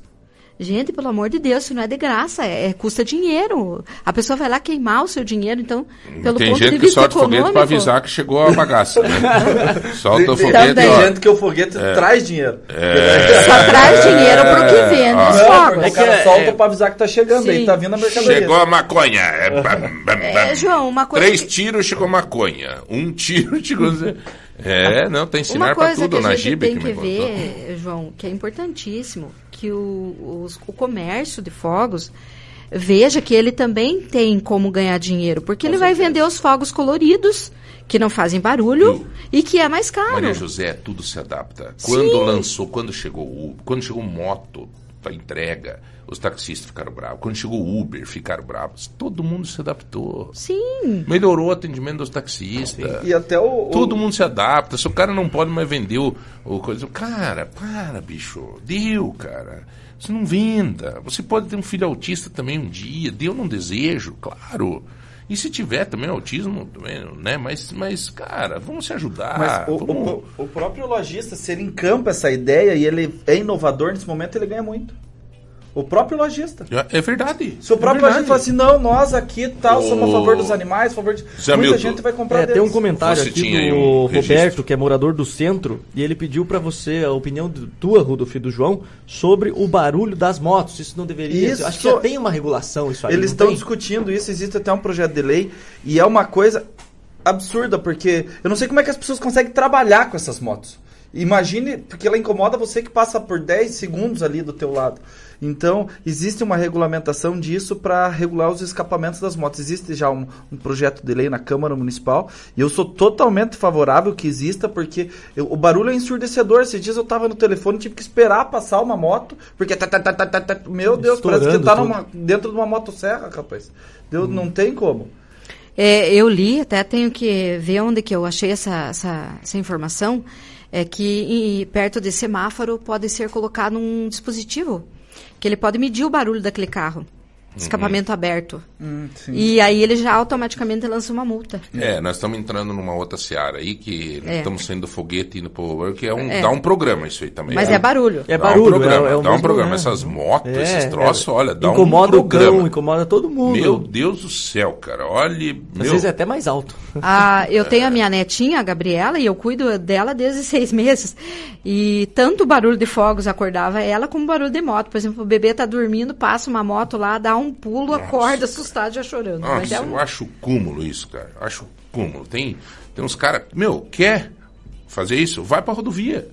Gente, pelo amor de Deus, isso não é de graça, é, é, custa dinheiro. A pessoa vai lá queimar o seu dinheiro, então, pelo tem ponto gente de vista que solta econômico... foguete para avisar que chegou a bagaça. Né? Solta o foguete... Tem ó. gente que o foguete é. traz dinheiro. É. Só traz dinheiro para o que vende os fogos. É, o cara solta para avisar que tá chegando, Sim. aí tá vindo a mercadoria. Chegou a maconha. É, é, João, uma coisa Três que... tiros chegou maconha. Um tiro chegou... É, não, tem ensinar para tudo na G I B. Uma coisa que a gente tem que ver, João, que é importantíssimo, que o, os, o comércio de fogos, veja que ele também tem como ganhar dinheiro, porque com ele certeza. vai vender os fogos coloridos, que não fazem barulho e, e que é mais caro. Maria José, tudo se adapta. Quando Sim. lançou, quando chegou o quando chegou moto para entrega, os taxistas ficaram bravos. Quando chegou o Uber, ficaram bravos. Todo mundo se adaptou. Sim. Melhorou o atendimento dos taxistas. E até o... Todo o... mundo se adapta. Se o cara não pode mais vender o... o coisa. Cara, para, bicho. Deu, cara. Você não venda. Você pode ter um filho autista também um dia. Deu não desejo, claro. E se tiver também autismo, também, né? Mas, mas, cara, vamos se ajudar. Mas o, vamos... o, o próprio lojista, se ele encampa essa ideia e ele é inovador nesse momento, ele ganha muito. O próprio lojista. É verdade. Se o próprio é lojista fala assim, não, nós aqui tal, oh. somos a favor dos animais, a favor de... Zé Muita Milton. gente vai comprar é, deles. Tem um comentário você aqui do um Roberto, registro. que é morador do centro, e ele pediu para você a opinião do, tua, Rudolf, e do João, sobre o barulho das motos. Isso não deveria... Isso, acho que já tem uma regulação isso aí. Eles estão discutindo isso, existe até um projeto de lei, e é uma coisa absurda, porque eu não sei como é que as pessoas conseguem trabalhar com essas motos. Imagine, porque ela incomoda você que passa por dez segundos ali do teu lado. Então, existe uma regulamentação disso para regular os escapamentos das motos. Existe já um, um projeto de lei na Câmara Municipal e eu sou totalmente favorável que exista, porque eu, o barulho é ensurdecedor. Esses dias eu estava no telefone, tive que esperar passar uma moto, porque... Tá, tá, tá, tá, tá, tá, meu Deus, parece que está dentro de uma motosserra, rapaz. Deu, hum. Não tem como. É, eu li, até tenho que ver onde que eu achei essa, essa, essa informação, é que e, perto de semáforo pode ser colocado um dispositivo que ele pode medir o barulho daquele carro. escapamento uhum. aberto. Hum, e aí ele já automaticamente lança uma multa. É, nós estamos entrando numa outra seara aí, que é. estamos saindo do foguete indo pro... que é um, é. dá um programa isso aí também. Mas é, é barulho. É barulho, dá um programa, é, é um dá um programa. Essas motos, é, esses troços, é. olha, dá incomoda um programa. Incomoda o cão, incomoda todo mundo. Meu Deus do céu, cara, olha... Às meu... vezes é até mais alto. Ah, eu tenho a minha netinha, a Gabriela, e eu cuido dela desde seis meses. E tanto o barulho de fogos acordava ela, como o barulho de moto. Por exemplo, o bebê tá dormindo, passa uma moto lá, dá um Um pulo, Nossa, acorda, assustado, já chorando. Nossa, mas é um... eu acho cúmulo isso, cara. Acho cúmulo. Tem, tem uns caras... Meu, quer fazer isso? Vai pra rodovia.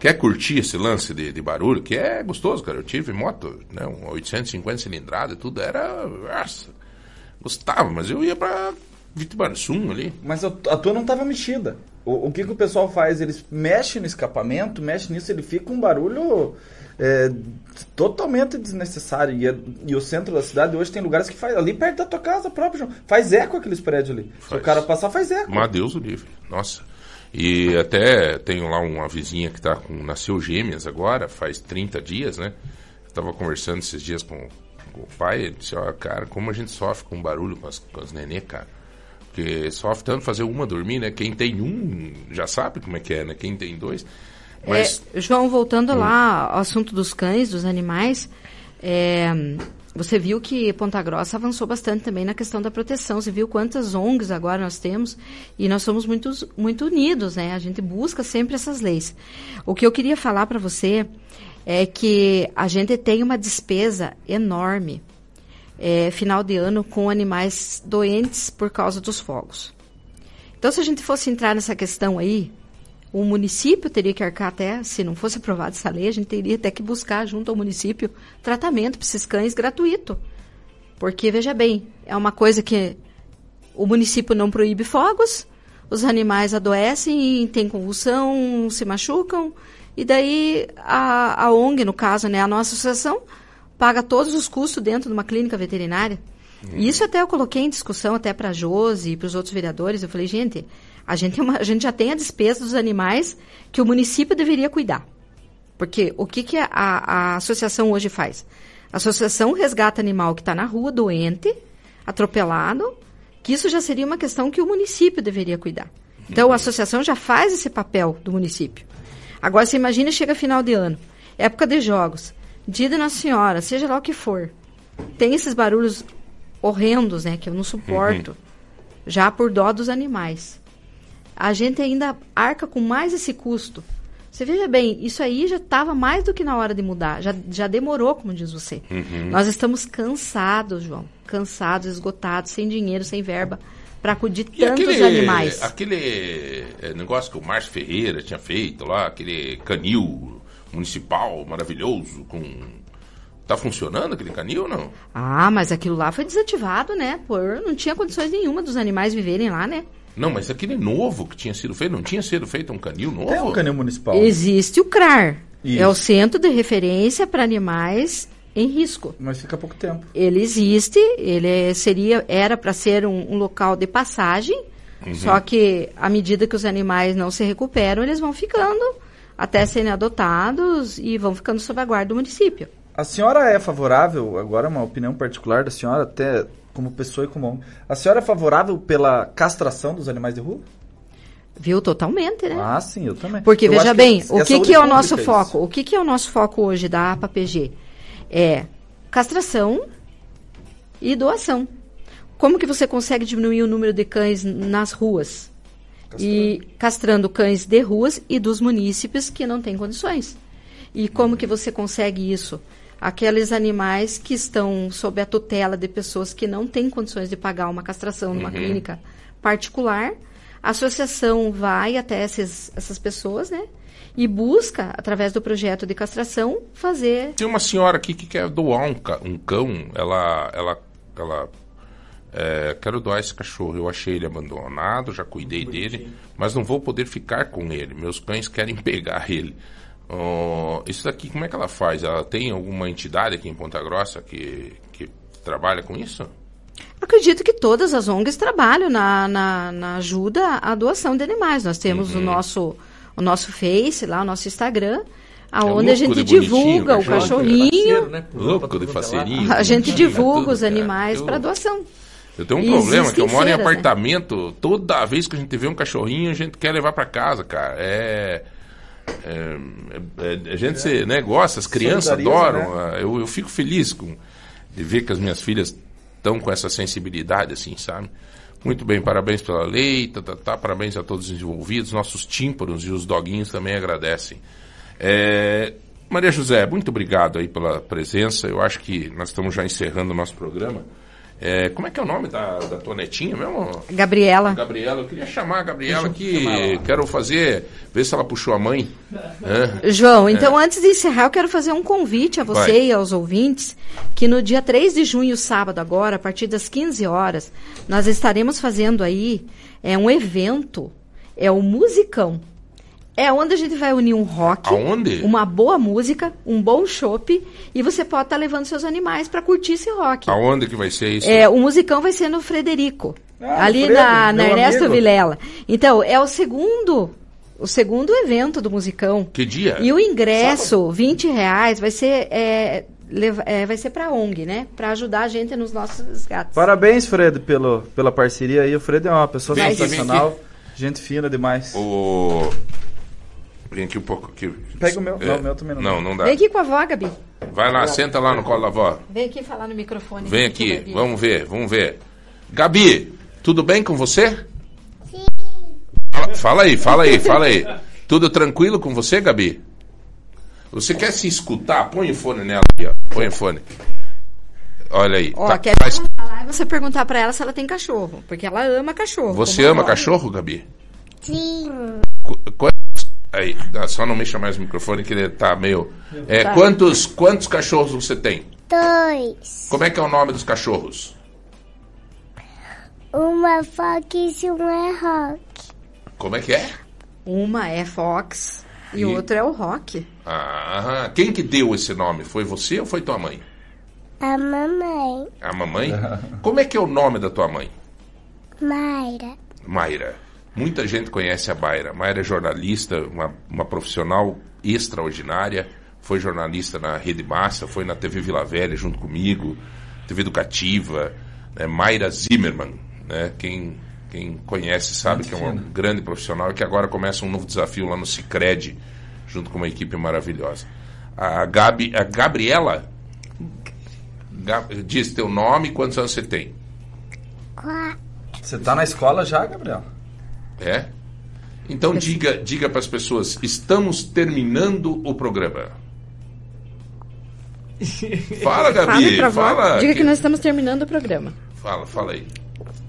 Quer curtir esse lance de, de barulho? Que é gostoso, cara. Eu tive moto, né, um oitocentos e cinquenta cilindrada e tudo. Era... Nossa, gostava, mas eu ia pra Vitibarsum ali. Mas a tua não tava mexida. O, o que que o pessoal faz? Eles mexem no escapamento, mexem nisso, ele fica um barulho... É totalmente desnecessário. E, é, e o centro da cidade hoje tem lugares que faz ali perto da tua casa própria, João. Faz eco aqueles prédios ali. Faz. Se o cara passar, faz eco. Mas Deus o livre. Nossa. E até tenho lá uma vizinha que tá com, nasceu gêmeas agora, faz trinta dias, né? Eu tava conversando esses dias com, com o pai. Ele disse: ó, cara, como a gente sofre com barulho com as, com as nenê, cara. Porque sofre tanto fazer uma dormir, né? Quem tem um já sabe como é que é, né? Quem tem dois. Mas... É, João, voltando hum. lá ao assunto dos cães, dos animais, é, você viu que Ponta Grossa avançou bastante também na questão da proteção. Você viu quantas O N Gs agora nós temos e nós somos muito, muito unidos, né? A gente busca sempre essas leis. O que eu queria falar para você é que a gente tem uma despesa enorme, é, final de ano, com animais doentes por causa dos fogos. Então, se a gente fosse entrar nessa questão aí, o município teria que arcar até, se não fosse aprovada essa lei, a gente teria até que buscar junto ao município tratamento para esses cães gratuito. Porque, veja bem, é uma coisa que o município não proíbe fogos, os animais adoecem, têm convulsão, se machucam, e daí a, a O N G, no caso, né, a nossa associação, paga todos os custos dentro de uma clínica veterinária. Hum. Isso até eu coloquei em discussão até para a Josi e para os outros vereadores, eu falei, gente... A gente, é uma, a gente já tem a despesa dos animais que o município deveria cuidar. Porque o que, que a, a associação hoje faz? A associação resgata animal que está na rua, doente, atropelado, que isso já seria uma questão que o município deveria cuidar. Então, a associação já faz esse papel do município. Agora, você imagina, chega final de ano, época de jogos, dia de Nossa Senhora, seja lá o que for. Tem esses barulhos horrendos, né, que eu não suporto, uhum. já por dó dos animais. A gente ainda arca com mais esse custo. Você veja bem, isso aí já estava mais do que na hora de mudar. Já, já demorou, como diz você. Uhum. Nós estamos cansados, João. Cansados, esgotados, sem dinheiro, sem verba, para acudir e tantos aquele, animais. Aquele negócio que o Márcio Ferreira tinha feito lá, aquele canil municipal maravilhoso com... Tá funcionando aquele canil ou não? Ah, mas aquilo lá foi desativado, né? Pô, não tinha condições nenhuma dos animais viverem lá, né? Não, mas aquele novo que tinha sido feito, não tinha sido feito um canil novo? É um canil municipal. Existe o C R A R. Isso. É o Centro de Referência para Animais em Risco. Mas fica pouco tempo. Ele existe, ele seria, era para ser um, um local de passagem, uhum. só que à medida que os animais não se recuperam, eles vão ficando até serem adotados e vão ficando sob a guarda do município. A senhora é favorável, agora uma opinião particular da senhora, até... como pessoa e como homem. A senhora é favorável pela castração dos animais de rua? Viu, totalmente, né? Ah, sim, eu também. Porque, eu veja bem, que o que, que é o nosso foco? Isso. O que, que é o nosso foco hoje da A P A P G? É castração e doação. Como que você consegue diminuir o número de cães nas ruas? Castrando. E castrando cães de ruas e dos munícipes que não têm condições. E como que você consegue isso? Aqueles animais que estão sob a tutela de pessoas que não têm condições de pagar uma castração numa uhum. clínica particular, a associação vai até esses, essas pessoas, né? E busca, através do projeto de castração, fazer... Tem uma senhora aqui que quer doar um, ca- um cão, ela... ela, ela é, quero doar esse cachorro, eu achei ele abandonado, já cuidei Muito dele, bonitinho. Mas não vou poder ficar com ele, meus cães querem pegar ele. Oh, isso daqui, como é que ela faz? Ela tem alguma entidade aqui em Ponta Grossa que, que trabalha com isso? Acredito que todas as O N Gs trabalham na, na, na ajuda à doação de animais. Nós temos uhum. o nosso, o nosso Face lá, o nosso Instagram, aonde é a gente divulga o cachorrinho. Né? Louco de faceirinho. A gente divulga os animais para doação. Eu tenho um Existe problema, que eu moro em apartamento, né? Toda vez que a gente vê um cachorrinho, a gente quer levar para casa, cara. É... É, é, a gente é. se, né, gosta, as crianças adoram, né? eu, eu fico feliz com, de ver que as minhas filhas estão com essa sensibilidade, assim, sabe? Muito bem, parabéns pela lei, tá, tá, tá, parabéns a todos os envolvidos, nossos tímpanos e os doguinhos também agradecem. É, Maria José, muito obrigado aí pela presença, eu acho que nós estamos já encerrando o nosso programa. É, como é que é o nome da, da tua netinha mesmo? Gabriela. Gabriela, eu queria chamar a Gabriela aqui, quero fazer, ver se ela puxou a mãe. É. João, então é. antes de encerrar, eu quero fazer um convite a você Vai. e aos ouvintes, que no dia três de junho, sábado agora, a partir das quinze horas, nós estaremos fazendo aí é, um evento, é o Musicão. É onde a gente vai unir um rock, Aonde? uma boa música, um bom chopp, e você pode estar tá levando seus animais para curtir esse rock. Aonde que vai ser isso? É, o musicão vai ser no Frederico, ah, ali Fredo, na, na Ernesto amigo. Vilela. Então, é o segundo, o segundo evento do musicão. Que dia? E o ingresso, Sábado. vinte reais, vai ser... É, Leva, é, vai ser para a O N G, né? Para ajudar a gente nos nossos gatos. Parabéns, Fredo, pelo, pela parceria aí. O Fredo é uma pessoa vem sensacional, aqui, aqui. gente fina demais. O... Vem aqui um pouco. Aqui. Pega o meu. É, não, o meu também não. Não, não dá. Vem aqui com a avó, Gabi. Vai lá, senta lá no colo da avó. Vem aqui falar no microfone. Vem aqui, aqui vamos ver, vamos ver. Gabi, tudo bem com você? Sim. Fala, fala aí, fala aí, fala aí. Tudo tranquilo com você, Gabi? Você quer se escutar? Põe o fone nela aí, ó. Põe o fone. Olha aí. Ó, tá, quer faz... ela falar e você perguntar pra ela se ela tem cachorro, porque ela ama cachorro. Você ama cachorro, Gabi? Sim. Qual Aí, só não mexa mais o microfone que ele tá meio... É, tá. Quantos, quantos cachorros você tem? Dois. Como é que é o nome dos cachorros? Uma Fox e uma é Rock. Como é que é? Uma é Fox e, e... outra é o Rock. Ah, quem que deu esse nome? Foi você ou foi tua mãe? A mamãe. A mamãe? Como é que é o nome da tua mãe? Mayra. Mayra. Muita gente conhece a Mayra. Mayra é jornalista, uma, uma profissional extraordinária. Foi jornalista na Rede Massa, foi na T V Vila Velha junto comigo, T V Educativa, né? Mayra Zimmermann, né? Quem, quem conhece sabe que é uma grande profissional e que agora começa um novo desafio lá no Cicred, junto com uma equipe maravilhosa. A, Gabi, a Gabriela Gab, diz teu nome e quantos anos você tem? Quatro. Você está na escola já, Gabriela? É? Então diga, diga para as pessoas, estamos terminando o programa. Fala, Gabi, fala. fala diga que... que nós estamos terminando o programa. Fala, fala aí.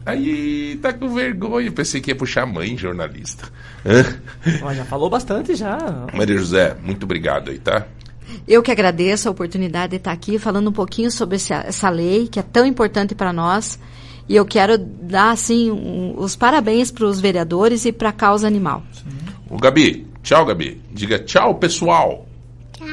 Aí, tá com vergonha, pensei que ia puxar a mãe jornalista. Ó, já falou bastante já. Maria José, muito obrigado aí, tá? Eu que agradeço a oportunidade de estar aqui falando um pouquinho sobre essa, essa lei que é tão importante para nós. E eu quero dar, assim, um, os parabéns para os vereadores e para a causa animal. O Gabi, tchau, Gabi. Diga tchau, pessoal. Tchau.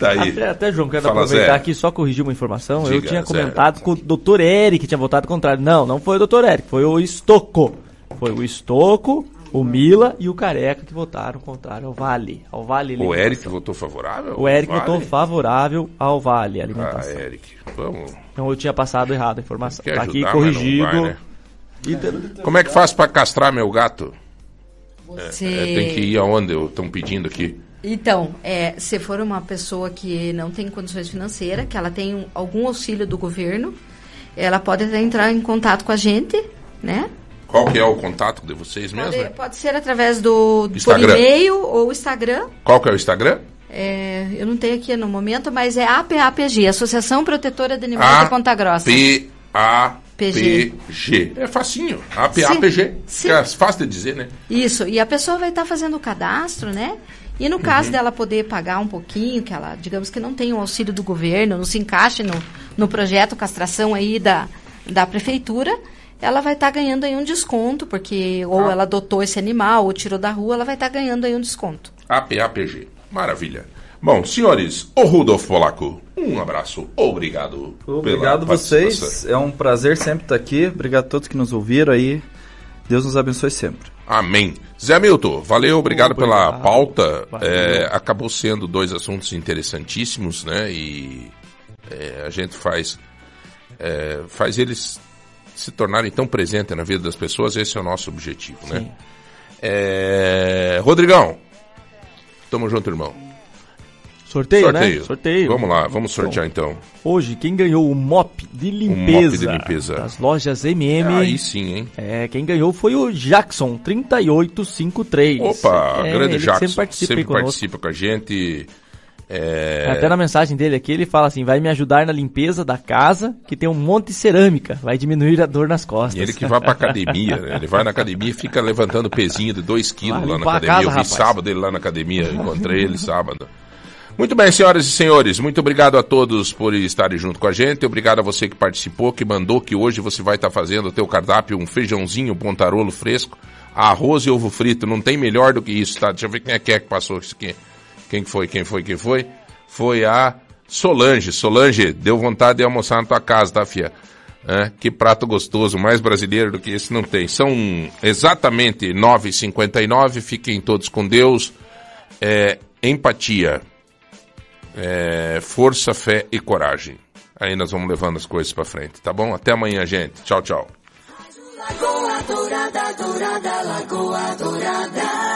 Tá aí. Até, até João, quero Fala aproveitar Zé. aqui só corrigir uma informação. Diga, eu tinha comentado Zé. com o doutor Eric, que tinha votado contrário. Não, não foi o doutor Eric, foi o Stocco. Foi o Stocco, o Mila e o Careca que votaram contrário ao Vale. Ao Vale o Eric votou favorável? O Eric vale. votou favorável ao Vale Alimentação. Ah, Eric, vamos... Então eu tinha passado errado a informação. Tá aqui corrigido. Vai, né? é. Como é que faço para castrar meu gato? Você... É, é, tem que ir aonde estão pedindo aqui. Então, é, se for uma pessoa que não tem condições financeiras, que ela tem um, algum auxílio do governo, ela pode entrar em contato com a gente, né? Qual que é o contato de vocês pode, mesmo? Pode ser através do Instagram. Por e-mail ou Instagram. Qual que é o Instagram? É, eu não tenho aqui no momento, mas é A P A P G, Associação Protetora de Animais A- de Ponta Grossa. A P A P G. É facinho, A P A P G. Sim. É fácil de dizer, né? Isso, e a pessoa vai estar tá fazendo o cadastro, né? E no caso uhum. dela poder pagar um pouquinho, que ela, digamos que não tem o auxílio do governo, não se encaixe no, no projeto castração aí da, da prefeitura, ela vai estar tá ganhando aí um desconto, porque ou ah. ela adotou esse animal, ou tirou da rua, ela vai estar tá ganhando aí um desconto. A P A P G. Maravilha. Bom, senhores, o Rudolf Polaco, um abraço, obrigado Obrigado pela vocês, é um prazer sempre estar aqui, obrigado a todos que nos ouviram aí, Deus nos abençoe sempre. Amém. Zé Milton, valeu, obrigado, obrigado. pela pauta. É, acabou sendo dois assuntos interessantíssimos, né? E é, a gente faz, é, faz eles se tornarem tão presentes na vida das pessoas, esse é o nosso objetivo, sim, né? É, Rodrigão, tamo junto, irmão. Sorteio, sorteio, né? Sorteio. Vamos lá, vamos sortear então. então. Hoje, quem ganhou o mop de limpeza, mop de limpeza. das lojas M e M. Aí sim, hein? É, quem ganhou foi o Jackson, trinta e oito cinquenta e três. Opa, é, grande Jackson. Sempre participa, sempre participa com a gente. É... Até na mensagem dele aqui, ele fala assim, vai me ajudar na limpeza da casa, que tem um monte de cerâmica, vai diminuir a dor nas costas. E ele que vai pra academia, né? Ele vai na academia e fica levantando pezinho de dois quilos lá na academia. Casa, eu vi rapaz. sábado ele lá na academia, eu encontrei ele sábado. Muito bem, senhoras e senhores, muito obrigado a todos por estarem junto com a gente, obrigado a você que participou, que mandou, que hoje você vai estar tá fazendo o teu cardápio, um feijãozinho, um pontarolo fresco, arroz e ovo frito, não tem melhor do que isso, tá? Deixa eu ver quem é que, é que passou isso aqui. Quem foi, quem foi, quem foi? Foi a Solange. Solange, deu vontade de almoçar na tua casa, tá, fia? É, que prato gostoso, mais brasileiro do que esse não tem. São exatamente nove e cinquenta e nove, fiquem todos com Deus. É, empatia, é, força, fé e coragem. Aí nós vamos levando as coisas pra frente, tá bom? Até amanhã, gente. Tchau, tchau. Lagoa Dourada, Dourada, Lagoa Dourada.